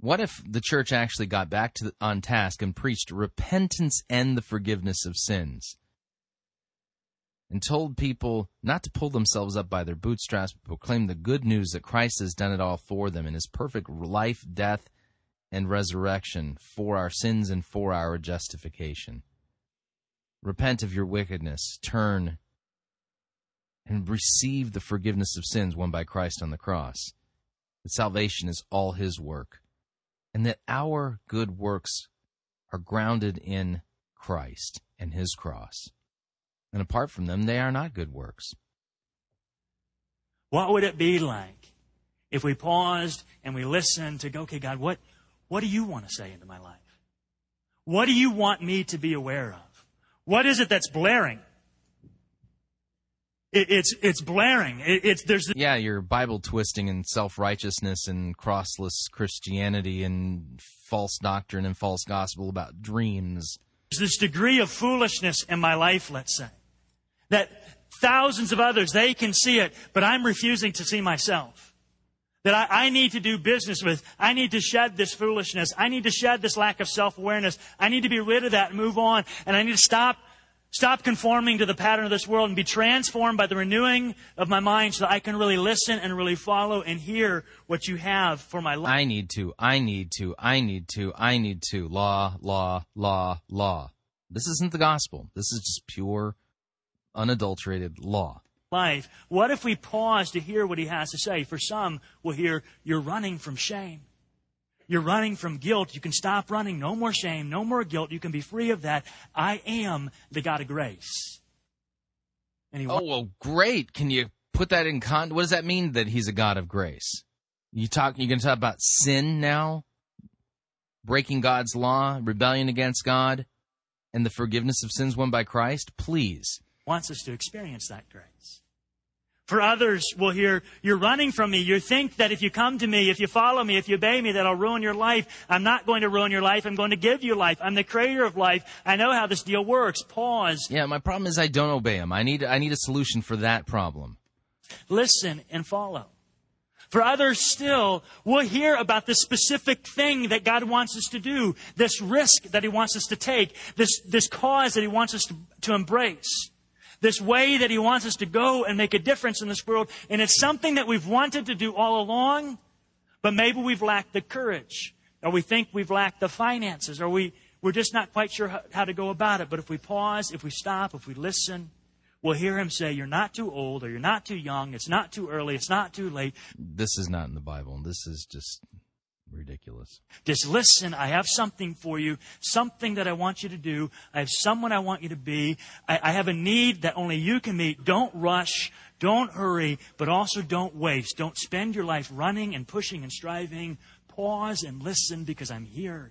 What if the church actually got back to the, on task and preached repentance and the forgiveness of sins? And told people not to pull themselves up by their bootstraps, but proclaim the good news that Christ has done it all for them in his perfect life, death, and resurrection for our sins and for our justification. Repent of your wickedness, turn, and receive the forgiveness of sins won by Christ on the cross. That salvation is all his work, and that our good works are grounded in Christ and his cross. And apart from them, they are not good works. What would it be like if we paused and we listened to go, okay, God, what, what do you want to say into my life? What do you want me to be aware of? What is it that's blaring? It, it's it's blaring. It, it's there's the- yeah, your Bible twisting and self-righteousness and crossless Christianity and false doctrine and false gospel about dreams. There's this degree of foolishness in my life, let's say, that thousands of others, they can see it, but I'm refusing to see myself. That I, I need to do business with. I need to shed this foolishness. I need to shed this lack of self-awareness. I need to be rid of that and move on. And I need to stop stop conforming to the pattern of this world and be transformed by the renewing of my mind so that I can really listen and really follow and hear what you have for my life. I need to, I need to, I need to, I need to. Law, law, law, law. This isn't the gospel. This is just pure, unadulterated law. Life. What if we pause to hear what he has to say? For some, we'll hear, you're running from shame. You're running from guilt. You can stop running. No more shame. No more guilt. You can be free of that. I am the God of grace. And he oh, well, great. Can you put that in con? What does that mean that he's a God of grace? You talk, you're going to talk about sin now? Breaking God's law, rebellion against God, and the forgiveness of sins won by Christ? Please. Wants us to experience that grace. For others, we'll hear, you're running from me. You think that if you come to me, if you follow me, if you obey me, that I'll ruin your life. I'm not going to ruin your life. I'm going to give you life. I'm the creator of life. I know how this deal works. Pause. Yeah, my problem is I don't obey him. I need, I need a solution for that problem. Listen and follow. For others still, we'll hear about this specific thing that God wants us to do, this risk that he wants us to take, this, this cause that he wants us to, to embrace. This way that he wants us to go and make a difference in this world. And it's something that we've wanted to do all along, but maybe we've lacked the courage, or we think we've lacked the finances, or we, we're just not quite sure how, how to go about it. But if we pause, if we stop, if we listen, we'll hear him say, you're not too old, or you're not too young, it's not too early, it's not too late. This is not in the Bible. This is just ridiculous. Just listen, I have something for you, something that I want you to do. I have someone I want you to be. I, I have a need that only you can meet. Don't rush, don't hurry, but also don't waste. Don't spend your life running and pushing and striving. Pause and listen, because I'm here.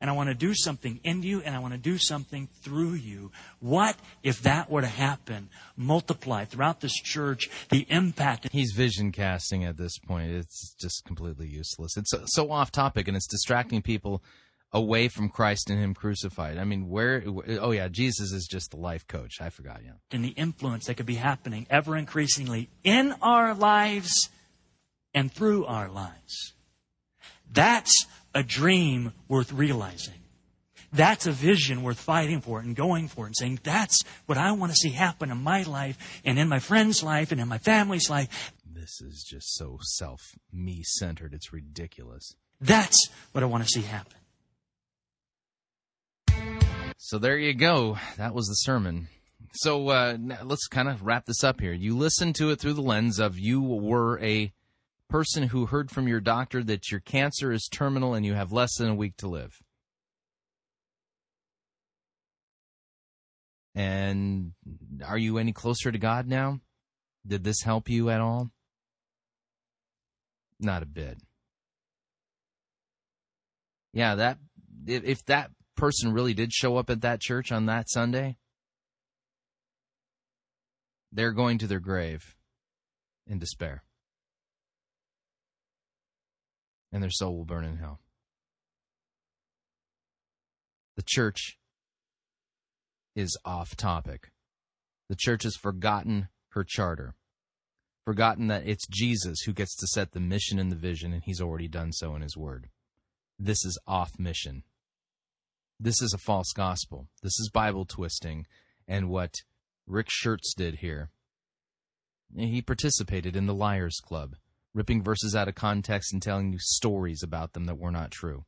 And I want to do something in you, and I want to do something through you. What if that were to happen? Multiply throughout this church the impact. He's vision casting at this point. It's just completely useless. It's so off topic, and it's distracting people away from Christ and him crucified. I mean, where, oh yeah, Jesus is just the life coach. I forgot, yeah. And the influence that could be happening ever increasingly in our lives and through our lives. That's a dream worth realizing. That's a vision worth fighting for and going for and saying, that's what I want to see happen in my life and in my friend's life and in my family's life. This is just so self, me-centered. It's ridiculous. That's what I want to see happen. So there you go. That was the sermon. So uh, let's kind of wrap this up here. You listen to it through the lens of you were a person who heard from your doctor that your cancer is terminal and you have less than a week to live. And are you any closer to God now? Did this help you at all? Not a bit. Yeah, that if that person really did show up at that church on that Sunday, they're going to their grave in despair. And their soul will burn in hell. The church is off topic. The church has forgotten her charter, forgotten that it's Jesus who gets to set the mission and the vision, and he's already done so in his word. This is off mission. This is a false gospel. This is Bible twisting. And what Rick Schertz did here, he participated in the Liars Club, ripping verses out of context and telling you stories about them that were not true.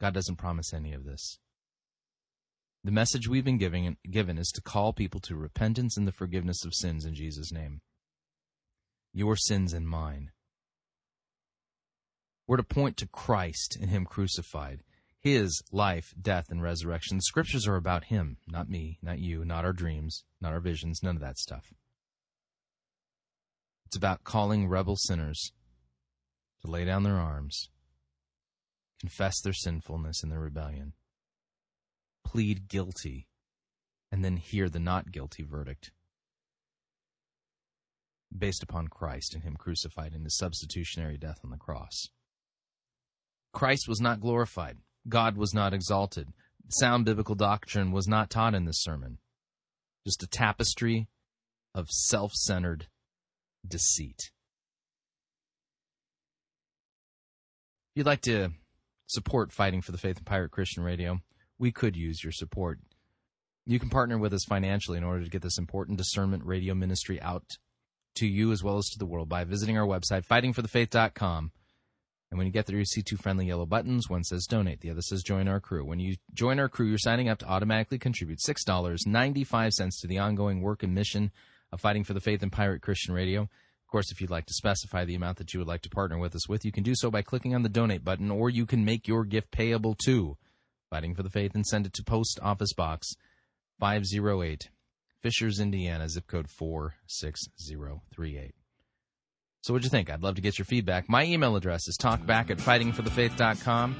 God doesn't promise any of this. The message we've been giving, given is to call people to repentance and the forgiveness of sins in Jesus' name. Your sins and mine. We're to point to Christ and him crucified. his life, death, and resurrection. The scriptures are about him, not me, not you, not our dreams, not our visions, none of that stuff. It's about calling rebel sinners to lay down their arms, confess their sinfulness and their rebellion, plead guilty, and then hear the not guilty verdict based upon Christ and him crucified in the substitutionary death on the cross. Christ was not glorified. God was not exalted. Sound biblical doctrine was not taught in this sermon. Just a tapestry of self-centered deceit. If you'd like to support Fighting for the Faith and Pirate Christian Radio, we could use your support. You can partner with us financially in order to get this important discernment radio ministry out to you as well as to the world by visiting our website, fighting for the faith dot com. And when you get there, you see two friendly yellow buttons. One says donate. The other says join our crew. When you join our crew, you're signing up to automatically contribute six dollars and ninety-five cents to the ongoing work and mission of Fighting for the Faith and Pirate Christian Radio. Of course, if you'd like to specify the amount that you would like to partner with us with, you can do so by clicking on the donate button, or you can make your gift payable to Fighting for the Faith and send it to Post Office Box five oh eight, Fishers, Indiana, zip code four six zero three eight. So what'd you think? I'd love to get your feedback. My email address is talkback at fighting for the faith dot com,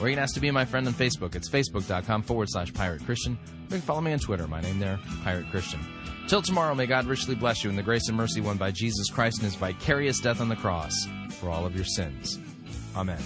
or you can ask to be my friend on Facebook. It's facebook.com forward slash Pirate Christian. You can follow me on Twitter. My name there, Pirate Christian. Till tomorrow, may God richly bless you in the grace and mercy won by Jesus Christ and his vicarious death on the cross for all of your sins. Amen.